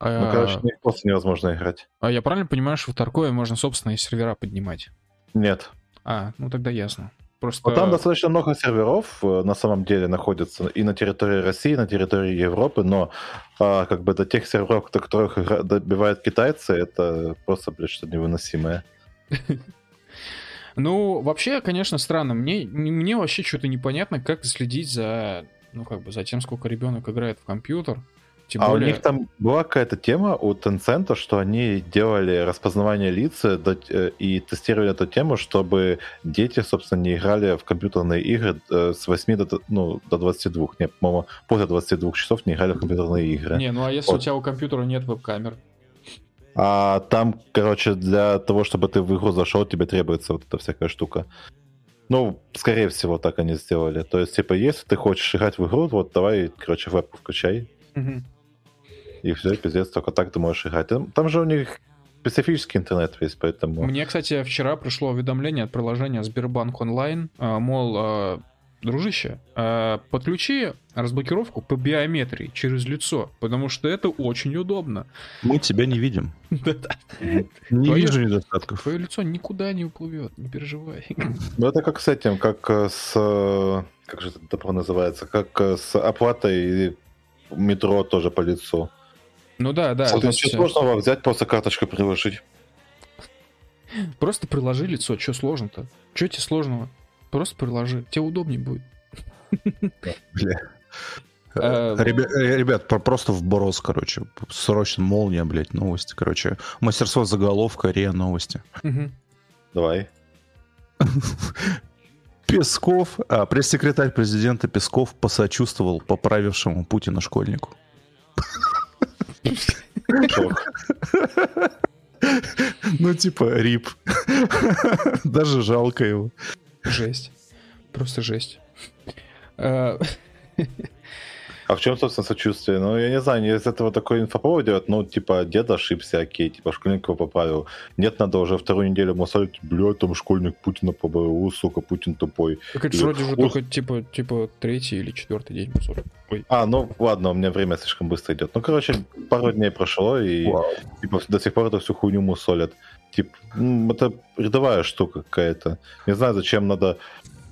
А... Ну, короче, в них просто невозможно играть. А я правильно понимаю, что в Таркове можно собственные сервера поднимать? Нет. А, ну тогда ясно. Просто... Но там достаточно много серверов на самом деле находится и на территории России, и на территории Европы, но а, как бы до тех серверов, до которых добивают китайцы, это просто, блядь, что-то невыносимое. Ну, вообще, конечно, странно. Мне, мне вообще что-то непонятно, как следить за, ну, как бы, за тем, сколько ребенок играет в компьютер. Тем а более... у них там была какая-то тема у Tencent, что они делали распознавание лиц и тестировали эту тему, чтобы дети, собственно, не играли в компьютерные игры с восьми до, ну, до двадцати двух. Нет, по-моему, после двадцати двух часов не играли в компьютерные игры. Не, ну а если вот. У тебя у компьютера нет веб-камер? А там, короче, для того, чтобы ты в игру зашел, тебе требуется вот эта всякая штука. Ну, скорее всего, так они сделали. То есть, типа, если ты хочешь играть в игру, вот давай, короче, вебку включай. Угу. И все, пиздец, только так ты можешь играть. Там же у них специфический интернет весь, поэтому... Мне, кстати, вчера пришло уведомление от приложения Сбербанк Онлайн, мол, дружище, подключи разблокировку по биометрии через лицо, потому что это очень удобно. Мы тебя не видим. Не вижу недостатков. Твое лицо никуда не уплывет, не переживай. Ну это как с этим, как с... Как же это добро называется? Как с оплатой метро тоже по лицу. Ну да, да. Что-то есть... сложного взять, просто карточку приложить. Просто приложи лицо, что сложно-то? Что тебе сложного? Просто приложи, тебе удобнее будет. Бля. А... Ребят, ребят, просто вброс, короче. Срочно, молния, блядь, новости, короче. Мастерство заголовка, РИА Новости. Угу. Давай. Песков, а, пресс-секретарь президента Песков посочувствовал поправившему Путина школьнику. Ну, типа, рип. Даже жалко его. Жесть. Просто жесть. А в чем, собственно, сочувствие? Ну, я не знаю, не из этого такой инфоповод делать, ну, типа, дед ошибся, окей, типа, школьник его поправил. Нет, надо уже вторую неделю мусолить, блядь, там школьник Путина побоевал, сука, Путин тупой. Так это вроде же только, типа, типа, третий или четвертый день мусолить. Ой. А, ну, ладно, у меня время слишком быстро идет. Ну, короче, пару дней прошло, и, Вау. типа, до сих пор эту всю хуйню мусолят. Типа, ну, это рядовая штука какая-то. Не знаю, зачем надо...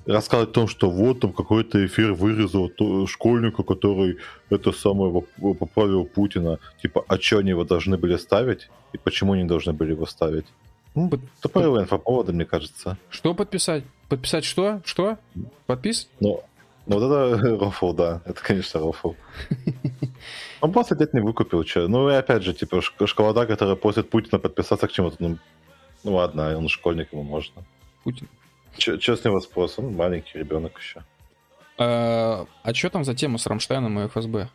Рассказывать о том, что вот там какой-то эфир вырезал школьника, который это самое поправил Путина. Типа, а что они его должны были ставить? И почему не должны были его ставить? Ну, Под... тупорылая инфоповода, мне кажется. Что подписать? Подписать что? Что? Подпис? Ну, ну вот это рофл, да. Это, конечно, рофл. Он просто дед не выкупил, что. Ну и опять же, типа, школода, которая просит Путина подписаться к чему-то. Ну ладно, он школьник, ему можно. Путин. Че с него спрос? Он маленький ребенок еще. А, а что там за тема с Рамштайном и эф эс бэ?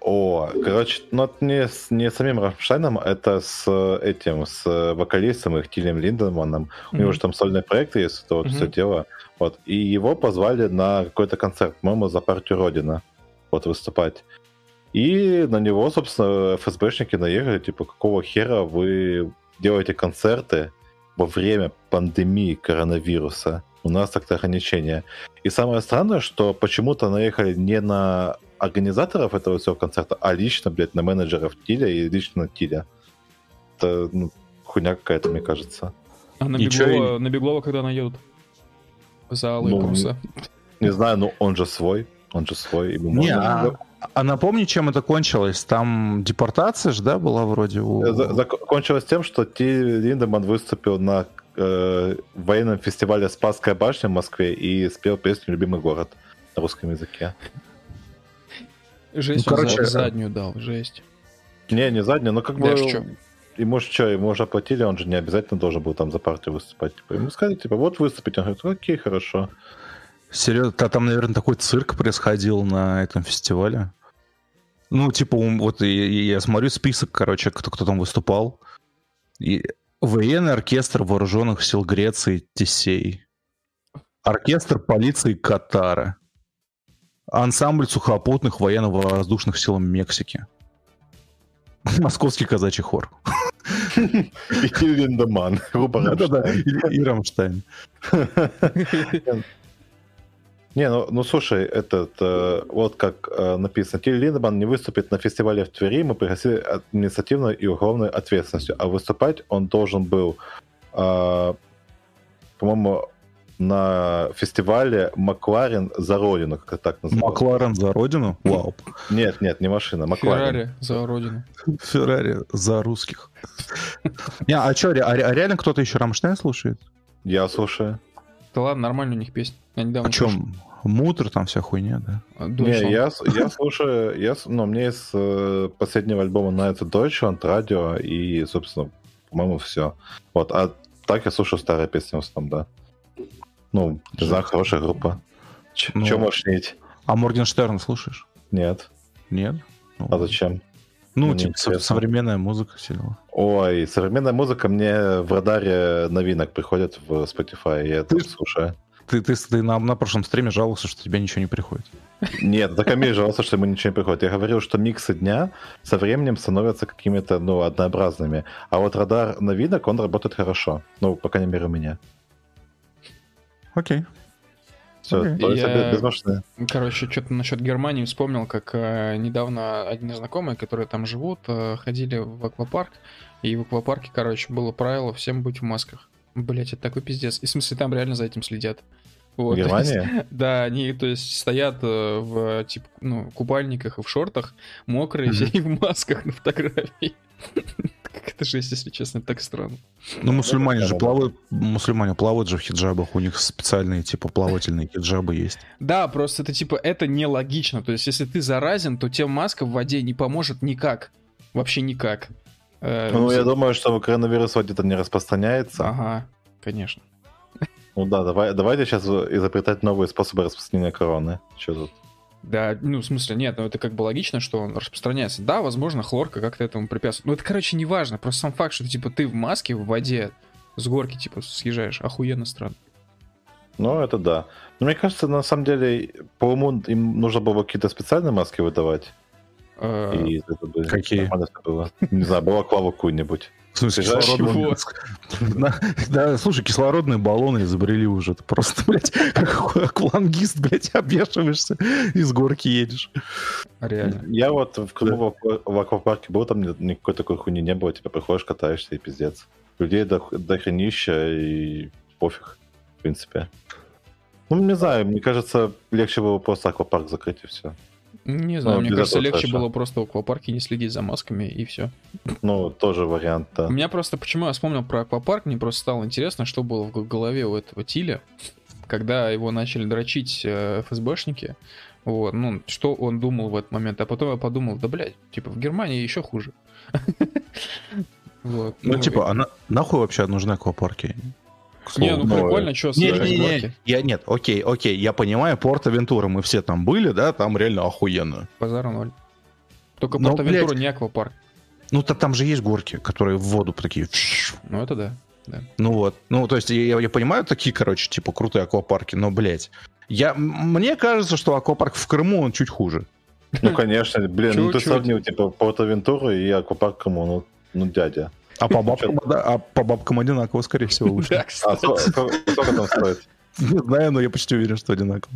О, короче, ну это не с не самим Рамштайном, это с этим, с вокалистом их Тилем Линдеманом. Mm-hmm. У него же там сольные проекты есть, это вот mm-hmm. все дело. Вот. И его позвали на какой-то концерт, по-моему, за партию Родина вот выступать. И на него, собственно, эф эс бэшники наехали, типа, какого хера вы делаете концерты во время пандемии коронавируса. у нас как-то ограничения. И самое странное, что почему-то наехали не на организаторов этого всего концерта, а лично, блядь, на менеджеров Тиля и лично на Тиля. Это, ну, хуйня какая-то, мне кажется. А на Беглова, и... на Беглова когда наедут? Залы ну, и курса. Не, не знаю, но он же свой. Он же свой. Не, а, а напомни, чем это кончилось? Там депортация же, да, была вроде? У... Закончилось тем, что Тиль Линдеманн выступил на э, военном фестивале «Спасская башня» в Москве и спел песню «Любимый город» на русском языке. Жесть, ну, короче, заднюю дал, жесть. Не, не заднюю, но как бы... И может что, ему уже оплатили, он же не обязательно должен был там за партию выступать. Типа, ему сказали, типа, вот выступить. Он говорит, окей, хорошо. Серьезно? А там, наверное, такой цирк происходил на этом фестивале. Ну, типа, вот и, и я смотрю список, короче, кто, кто там выступал. И военный оркестр вооруженных сил Греции Тесей. Оркестр полиции Катара. Ансамбль сухопутных военно-воздушных сил Мексики. Московский казачий хор. И Линдеманн. И Рамштайн. Не, ну, ну слушай, этот э, вот как э, написано, Тиль Линдеманн не выступит на фестивале в Твери, мы пригласили административную и уголовную ответственностью, а выступать он должен был, э, по-моему, на фестивале «Макларен за Родину», как это так называется. «Макларен за Родину»? Вау. Нет, нет, не машина, «Макларен». «Феррари за Родину». «Феррари за русских». Не, а что, а реально кто-то еще «Рамштайн» слушает? Я слушаю. Да ладно, нормально у них песня. О чем? Мутр там вся хуйня, да? Не, я, я слушаю, я, ну, мне из э, последнего альбома нравится Deutschland, радио и, собственно, по-моему, все. Вот, а так я слушаю старые песни в основном, да. Ну, не знаю, хорошая группа. Ч- ну, Че можешь нить? А Моргенштерн слушаешь? Нет. Нет? Ну, а зачем? Ну, мне типа со- современная музыка сильно. Ой, современная музыка мне в радаре новинок приходит в Spotify, я это слушаю. Ты, ты, ты на, на прошлом стриме жаловался, что тебе ничего не приходит. Нет, так Камиль жаловался, что ему ничего не приходит. Я говорил, что миксы дня со временем становятся какими-то, ну, однообразными. А вот радар новинок, он работает хорошо. Ну, по крайней мере, у меня. Окей. Все, okay. Я, без машины. Короче, что-то насчет Германии вспомнил, как э, недавно одни знакомые, которые там живут, э, ходили в аквапарк. И в аквапарке, короче, было правило всем быть в масках. Блять, это такой пиздец. И в смысле, там реально за этим следят. Вот. Германия? Да, они, то есть, стоят в, типа, ну, купальниках и в шортах, мокрые, все и в масках на фотографии. Как это жесть, если честно, так странно. Ну, мусульмане же плавают, мусульмане плавают же в хиджабах, у них специальные, типа, плавательные хиджабы есть. Да, просто это, типа, это нелогично. То есть, если ты заразен, то тебе маска в воде не поможет никак. Вообще никак. Ну, я думаю, что коронавирус где-то не распространяется. Ага, конечно. Ну да, давай, давайте сейчас изобретать новые способы распространения короны. Че тут? Да, ну, в смысле, нет, ну это как бы логично, что он распространяется. Да, возможно, хлорка как-то этому препятствует. Ну, это, короче, не важно. Просто сам факт, что типа ты в маске, в воде, с горки, типа, съезжаешь, охуенно странно. Ну, это да. Но мне кажется, на самом деле, по уму им нужно было какие-то специальные маски выдавать. И это бы какие? Было. Не знаю, была клава какую-нибудь. В смысле, кислородную маску. Слушай, кислородные баллоны изобрели уже. Ты просто, блядь, как аквалангист, блядь, обвешиваешься и с горки едешь. Реально. Я вот в Крыму в аквапарке был, там никакой такой хуйни не было. Типа приходишь, катаешься и пиздец. Людей до хренища и пофиг, в принципе. Ну, не знаю, мне кажется, легче было просто аквапарк закрыть и все. Не знаю, ну, мне кажется, легче хорошо. Было просто в аквапарке не следить за масками, и все. Ну, тоже вариант, да. У меня просто, почему я вспомнил про аквапарк, мне просто стало интересно, что было в голове у этого Тиля, когда его начали дрочить эф эс бэшники, вот, ну, что он думал в этот момент. А потом я подумал, да, блядь, типа, в Германии еще хуже. Ну, типа, а нахуй вообще нужны аквапарки? Не, ну прикольно, что с ней. Нет, окей, окей, я понимаю, Порт-Авентура, мы все там были, да, там реально охуенно. Позор ноль. Только Порт-Авентура не аквапарк. Ну там же есть горки, которые в воду такие. Ну это да. Да. Ну вот, ну то есть я, я понимаю такие, короче, типа крутые аквапарки, но, блядь, я, мне кажется, что аквапарк в Крыму, он чуть хуже. Ну конечно, блин, ну ты сравнил типа Порт-Авентуру и аквапарк Крыму, ну дядя. А по бабкам, да, а по бабкам одинаково, скорее всего, лучше. Да, а сколько там стоит? Не знаю, но я почти уверен, что одинаково.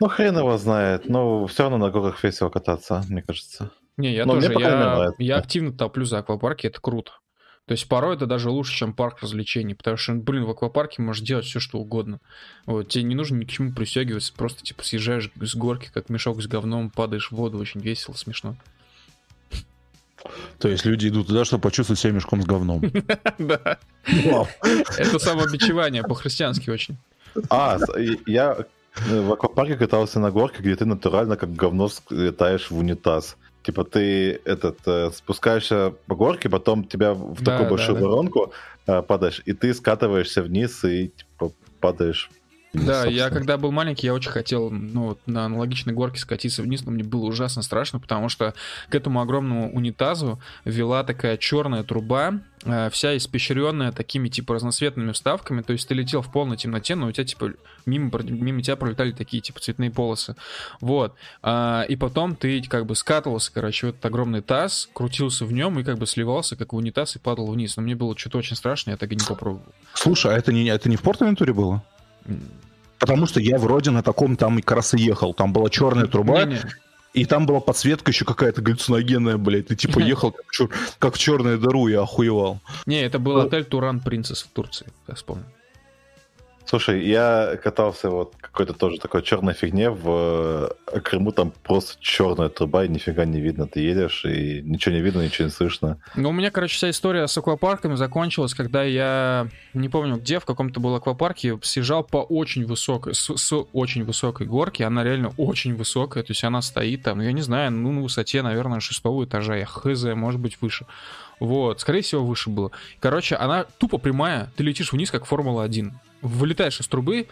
Ну, хрен его знает, но все равно на горах весело кататься, мне кажется. Не, я но тоже, я, я активно топлю за аквапарки, это круто. То есть порой это даже лучше, чем парк развлечений, потому что, блин, в аквапарке можешь делать все, что угодно. Вот, тебе не нужно ни к чему пристегиваться, просто, типа, съезжаешь с горки, как мешок с говном, падаешь в воду, очень весело, смешно. То есть люди идут туда, чтобы почувствовать себя мешком с говном. Да. Это самобичевание по-христиански очень. А, я в аквапарке катался на горке, где ты натурально как говно летаешь в унитаз. Типа ты этот спускаешься по горке, потом тебя в такую большую воронку падаешь, и ты скатываешься вниз и типа падаешь. Да, собственно. Я когда был маленький, я очень хотел ну, на аналогичной горке скатиться вниз, но мне было ужасно страшно, потому что к этому огромному унитазу вела такая черная труба, вся испещренная такими типа разноцветными вставками, то есть ты летел в полной темноте, но у тебя типа мимо, мимо тебя пролетали такие типа цветные полосы, вот, и потом ты как бы скатывался, короче, в этот огромный таз, крутился в нем и как бы сливался, как в унитаз, и падал вниз, но мне было что-то очень страшно, я так и не попробовал. Слушай, а это не, это не в Порт-Авентуре было? Потому что я вроде на таком там и как раз и ехал. Там была черная труба, не, не. И там была подсветка еще какая-то галлюциногенная, блядь. Ты типа ехал как, чер... как в черную дыру и охуевал. Не, это был отель Туран Принцесс в Турции, я вспомнил. Слушай, я катался вот какой-то тоже такой черной фигне в Крыму, там просто черная труба, и нифига не видно. Ты едешь, и ничего не видно, ничего не слышно. Ну, у меня, короче, вся история с аквапарками закончилась, когда я, не помню где, в каком-то был аквапарке, съезжал по очень высокой, с, с очень высокой горки, она реально очень высокая, то есть она стоит там, я не знаю, ну, на высоте, наверное, шестого этажа, я хз, может быть, выше. Вот, скорее всего, выше было. Короче, она тупо прямая, ты летишь вниз, как Формула один. Вылетаешь из трубы,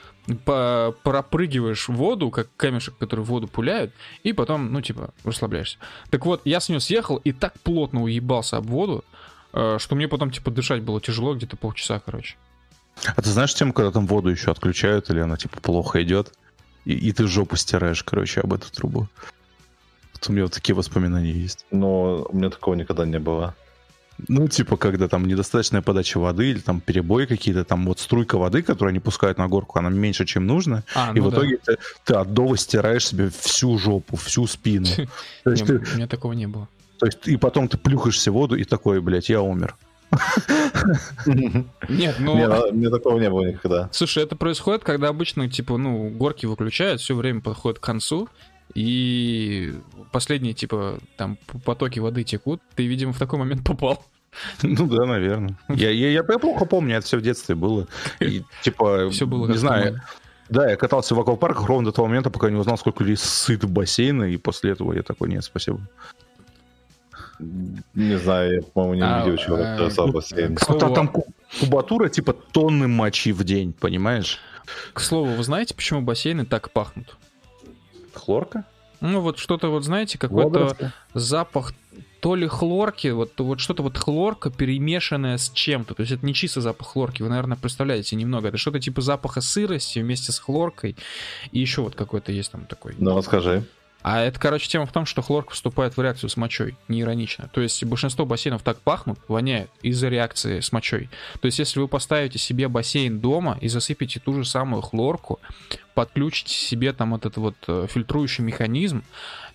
пропрыгиваешь в воду, как камешек, который в воду пуляют, и потом, ну, типа, расслабляешься. Так вот, я с нее съехал и так плотно уебался об воду, что мне потом, типа, дышать было тяжело, где-то полчаса, короче. А ты знаешь тему, когда там воду еще отключают, или она, типа, плохо идет, и, и ты жопу стираешь, короче, об эту трубу? Вот у меня вот такие воспоминания есть. Но у меня такого никогда не было. Ну, типа, когда там недостаточная подача воды или там перебои какие-то, там вот струйка воды, которую они пускают на горку, она меньше, чем нужно, а, ну и в да. итоге ты, ты отдово стираешь себе всю жопу, всю спину. У меня такого не было. То есть, и потом ты плюхаешься в воду и такой, блядь, я умер. Нет, ну... Мне такого не было никогда. Слушай, это происходит, когда обычно, типа, ну, горки выключают, все время подходит к концу, и последние, типа, там, потоки воды текут. Ты, видимо, в такой момент попал. Ну да, наверное. Я, я, я плохо помню, это все в детстве было. И, типа, все было не знаю. Было. Да, я катался в аквапарках ровно до того момента, пока не узнал, сколько людей сыт в бассейне, и после этого я такой, нет, спасибо. Не знаю, я, по-моему, не а, видел человека, который сал в бассейн. Там кубатура, типа, тонны мочи в день, понимаешь? К слову, вы знаете, почему бассейны так пахнут? Хлорка? Ну вот что-то вот, знаете, какой-то Лобровка. Запах то ли хлорки, вот, вот что-то вот хлорка, перемешанная с чем-то. То есть это не чисто запах хлорки, вы, наверное, представляете немного. Это что-то типа запаха сырости вместе с хлоркой. И еще вот какой-то есть там такой. Ну, расскажи. А это, короче, тема в том, что хлорка вступает в реакцию с мочой, не иронично. То есть большинство бассейнов так пахнут, воняют из-за реакции с мочой. То есть если вы поставите себе бассейн дома и засыпете ту же самую хлорку, подключите себе там этот вот фильтрующий механизм,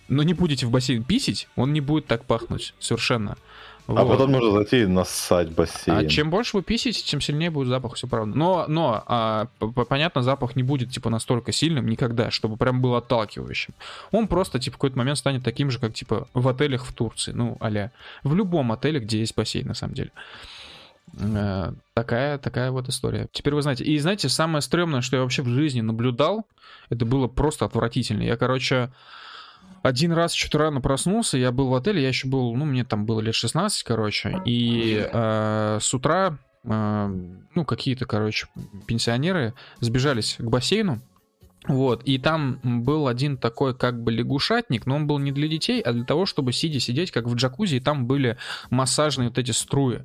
но не будете в бассейн писить, он не будет так пахнуть совершенно. А вот. Потом нужно зайти и нассать бассейн. А чем больше вы писите, тем сильнее будет запах, все правда. Но, но а, понятно, запах не будет типа настолько сильным никогда, чтобы прям был отталкивающим. Он просто типа в какой-то момент станет таким же, как типа в отелях в Турции. Ну, а-ля в любом отеле, где есть бассейн, на самом деле. А, такая, такая вот история. Теперь вы знаете. И знаете, самое стрёмное, что я вообще в жизни наблюдал, это было просто отвратительно. Я, короче... Один раз что-то рано проснулся, я был в отеле, я еще был, ну, мне там было лет шестнадцать, короче, и э, с утра, э, ну, какие-то, короче, пенсионеры сбежались к бассейну, вот, и там был один такой как бы лягушатник, но он был не для детей, а для того, чтобы сидя сидеть, как в джакузи, и там были массажные вот эти струи.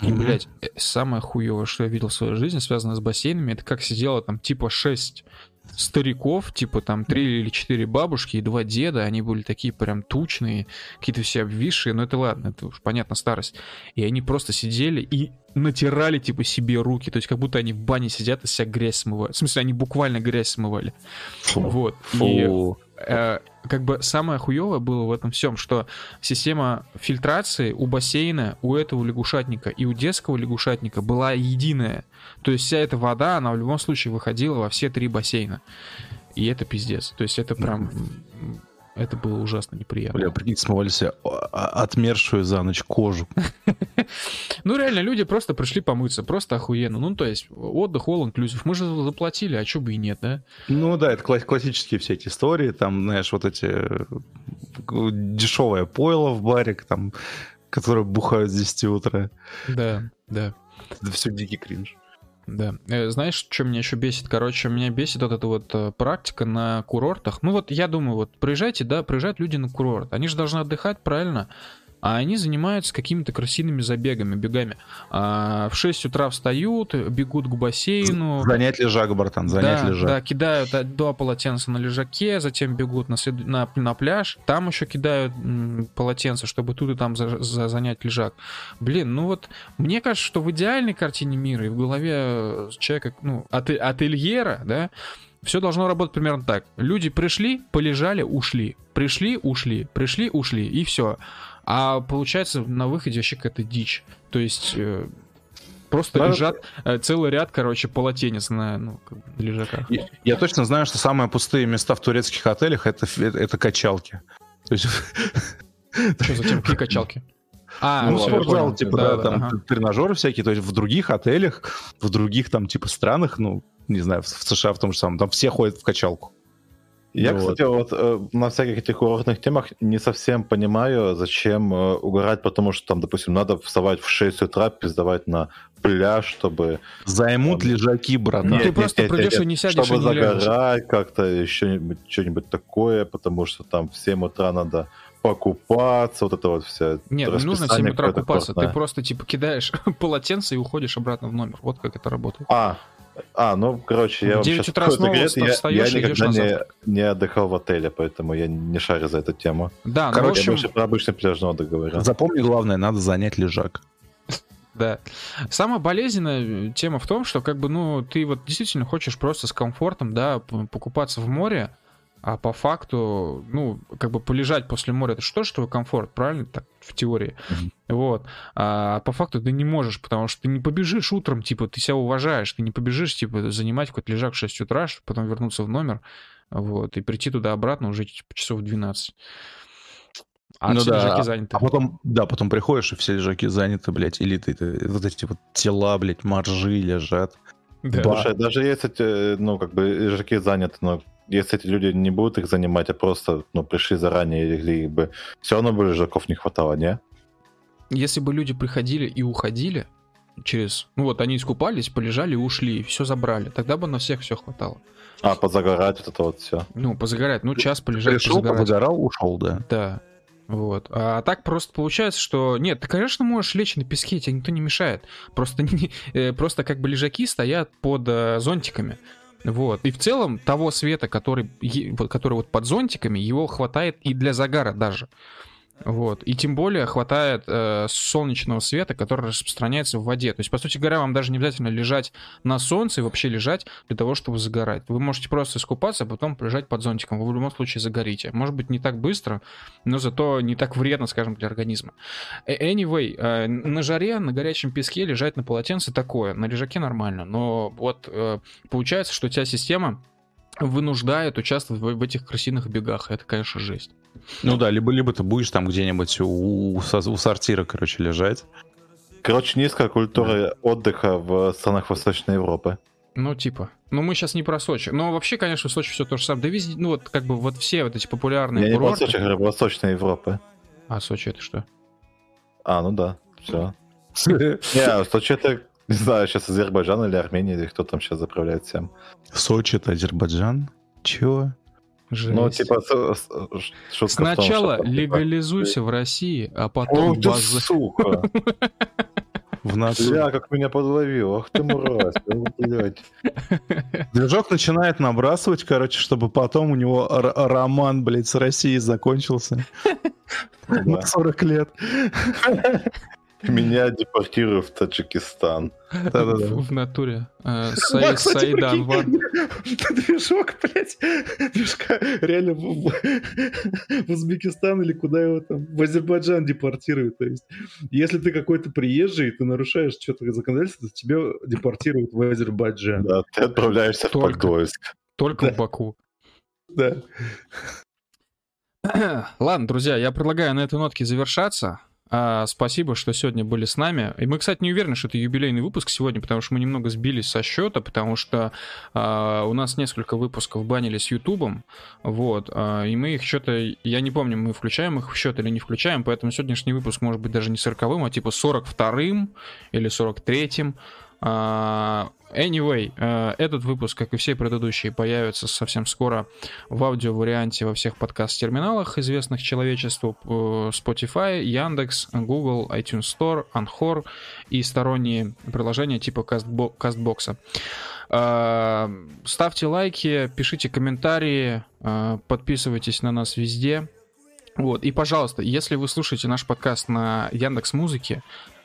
И, mm-hmm. блядь, самое хуевое, что я видел в своей жизни, связанное с бассейнами, это как сидело там типа шесть стариков, типа там три или четыре бабушки и два деда, они были такие прям тучные, какие-то все обвисшие, но это ладно, это уж понятно, старость. И они просто сидели и натирали типа себе руки, то есть как будто они в бане сидят и себя грязь смывают. В смысле, они буквально грязь смывали. Фу. Вот. Фу. И... как бы самое хуевое было в этом всем, что система фильтрации у бассейна, у этого лягушатника и у детского лягушатника была единая. То есть вся эта вода, она в любом случае выходила во все три бассейна. И это пиздец. То есть это прям... это было ужасно неприятно. Бля, прикинь, смывали себе отмершую за ночь кожу. Ну реально, люди просто пришли помыться, просто охуенно. Ну то есть отдых, all inclusive. Мы же заплатили, а чё бы и нет, да? Ну да, это классические всякие истории. Там, знаешь, вот эти дешевое пойло в баре, там, которые бухают с десяти утра. Да, да. Это все дикий кринж. Да. Знаешь, что меня еще бесит? Короче, меня бесит вот эта вот практика на курортах. Ну вот я думаю, вот приезжайте, да, приезжают люди на курорт. Они же должны отдыхать, правильно? А они занимаются какими-то красивыми забегами, бегами. А в шесть утра встают, бегут к бассейну. Занять лежак, братан, занять да, лежак. Да, кидают два полотенца на лежаке, затем бегут на, след... на, на пляж, там еще кидают м, полотенца, чтобы тут и там за, за, занять лежак. Блин, ну вот, мне кажется, что в идеальной картине мира и в голове человека, ну, от, ательера, да, все должно работать примерно так. Люди пришли, полежали, ушли. Пришли, ушли, пришли, ушли, и все. А получается на выходе вообще какая-то дичь. То есть э, просто да, лежат э, целый ряд, короче, полотенец на, ну, на лежаках. Я, я точно знаю, что самые пустые места в турецких отелях это, это, это качалки. То есть... Что затем какие качалки? А, ну, спортзал, типа, да, да, там ага. тренажеры всякие. То есть в других отелях, в других там типа странах, ну, не знаю, в США в том же самом, там все ходят в качалку. Я, вот. Кстати, вот э, на всяких этих курортных темах не совсем понимаю, зачем э, угорать, потому что там, допустим, надо вставать в шесть утра, пиздовать на пляж, чтобы... Займут там... лежаки, брат. Ну, ты нет, просто нет, придешь нет, и не сядешь, чтобы и не загорать лежишь. Как-то еще что-нибудь такое, потому что там в семь утра надо... покупаться, вот это вот все. Нет, не нужно в семь утра купаться, ты просто типа кидаешь полотенце и уходишь обратно в номер. Вот как это работает. А, а ну, короче, я в девять утра снова я, встаешь я и идешь на завтрак. Я никогда не отдыхал в отеле, поэтому я не шарю за эту тему. Да, короче, ну, в общем... я больше про обычный пляжный отдых говорю. Запомни, главное, надо занять лежак. Да. Самая болезненная тема в том, что как бы, ну, ты вот действительно хочешь просто с комфортом, да, покупаться в море, а по факту, ну, как бы полежать после моря, это же тоже твой комфорт, правильно? Так, в теории. Mm-hmm. Вот. А по факту ты не можешь, потому что ты не побежишь утром, типа, ты себя уважаешь, ты не побежишь, типа, занимать какой-то лежак в шесть утра, чтобы потом вернуться в номер, вот, и прийти туда-обратно уже типа часов в двенадцать. А ну все да, лежаки заняты. А потом, да, потом приходишь, и все лежаки заняты, блядь, или ты, ты вот эти вот тела, блядь, моржи лежат. Да. Слушай, даже если, ну, как бы, лежаки заняты, но если эти люди не будут их занимать, а просто, ну, пришли заранее, или бы все равно бы лежаков не хватало, не? Если бы люди приходили и уходили через... Ну вот, они искупались, полежали и ушли, и все забрали. Тогда бы на всех все хватало. А, позагорать вот это вот все. Ну, позагорать. Ну, час полежать, пришел, позагорать. Пришел, позагорал, ушел, да. Да. Вот. А так просто получается, что... Нет, ты, конечно, можешь лечь на песке, тебе никто не мешает. Просто, не... просто как бы лежаки стоят под э, зонтиками. Вот. И в целом того света, который, который вот под зонтиками, его хватает и для загара даже. Вот. И тем более хватает э, солнечного света, который распространяется в воде. То есть, по сути говоря, вам даже не обязательно лежать на солнце и вообще лежать для того, чтобы загорать. Вы можете просто искупаться, а потом лежать под зонтиком. Вы в любом случае загорите. Может быть, не так быстро, но зато не так вредно, скажем, для организма. Anyway, э, на жаре, на горячем песке лежать на полотенце такое. На лежаке нормально. Но вот э, получается, что у тебя система вынуждает участвовать в, в этих крысиных бегах. Это, конечно, жесть. Ну да, либо, либо ты будешь там где-нибудь у, у, у сортира, короче, лежать. Короче, низкая культура да. отдыха в странах Восточной Европы. Ну, типа. Ну, мы сейчас не про Сочи. Но вообще, конечно, в Сочи все то же самое. Да везде, ну, вот как бы вот все вот эти популярные Я курорты. Я не про Сочи, а про Восточную Европу. А Сочи это что? А, ну да, все. Не, Сочи это, не знаю, сейчас Азербайджан или Армения, или кто там сейчас заправляет всем. Сочи это Азербайджан? Чего? Жесть. Ну, типа, шутка сначала в том, что, легализуйся типа... в России, а потом... О, база... сука! в натуре. Бля, как меня подловил, ах ты мразь, блядь. Движок начинает набрасывать, короче, чтобы потом у него р- роман, блядь, с Россией закончился. На сорок лет. Меня депортируют в Таджикистан. В натуре. Саид Анвар. Движок, блядь. Движка реально в Узбекистан или куда его там, в Азербайджан депортируют. То есть, если ты какой-то приезжий, ты нарушаешь что-то законодательство, тебя депортируют в Азербайджан. Да, ты отправляешься в Подольск. Только в Баку. Да. Ладно, друзья, я предлагаю на этой нотке завершаться. А, спасибо, что сегодня были с нами. И мы, кстати, не уверены, что это юбилейный выпуск сегодня, потому что мы немного сбились со счета, потому что а, у нас несколько выпусков банили с Ютубом, вот, а, и мы их что-то, я не помню, мы включаем их в счет или не включаем, поэтому сегодняшний выпуск может быть даже не сороковым, а типа сорок вторым или сорок третьим. Anyway, этот выпуск, как и все предыдущие, появится совсем скоро в аудиоварианте во всех подкаст-терминалах, известных человечеству: Spotify, Яндекс, Google, iTunes Store, Anchor и сторонние приложения типа Кастбокса. Ставьте лайки, пишите комментарии, подписывайтесь на нас везде. Вот. И, пожалуйста, если вы слушаете наш подкаст на Яндекс.Музыке,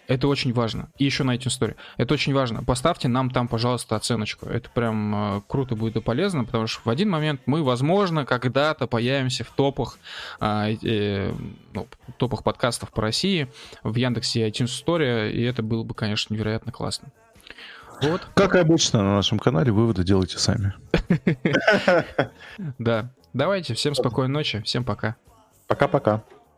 это очень важно. И еще на iTunes Store. Это очень важно. Поставьте нам там, пожалуйста, оценочку. Это прям круто будет и полезно, потому что в один момент мы, возможно, когда-то появимся в топах, э, э, ну, топах подкастов по России в Яндексе и iTunes Store, и это было бы, конечно, невероятно классно. Вот. Как обычно на нашем канале, выводы делайте сами. Да. Давайте. Всем спокойной ночи. Всем пока. Пока-пока.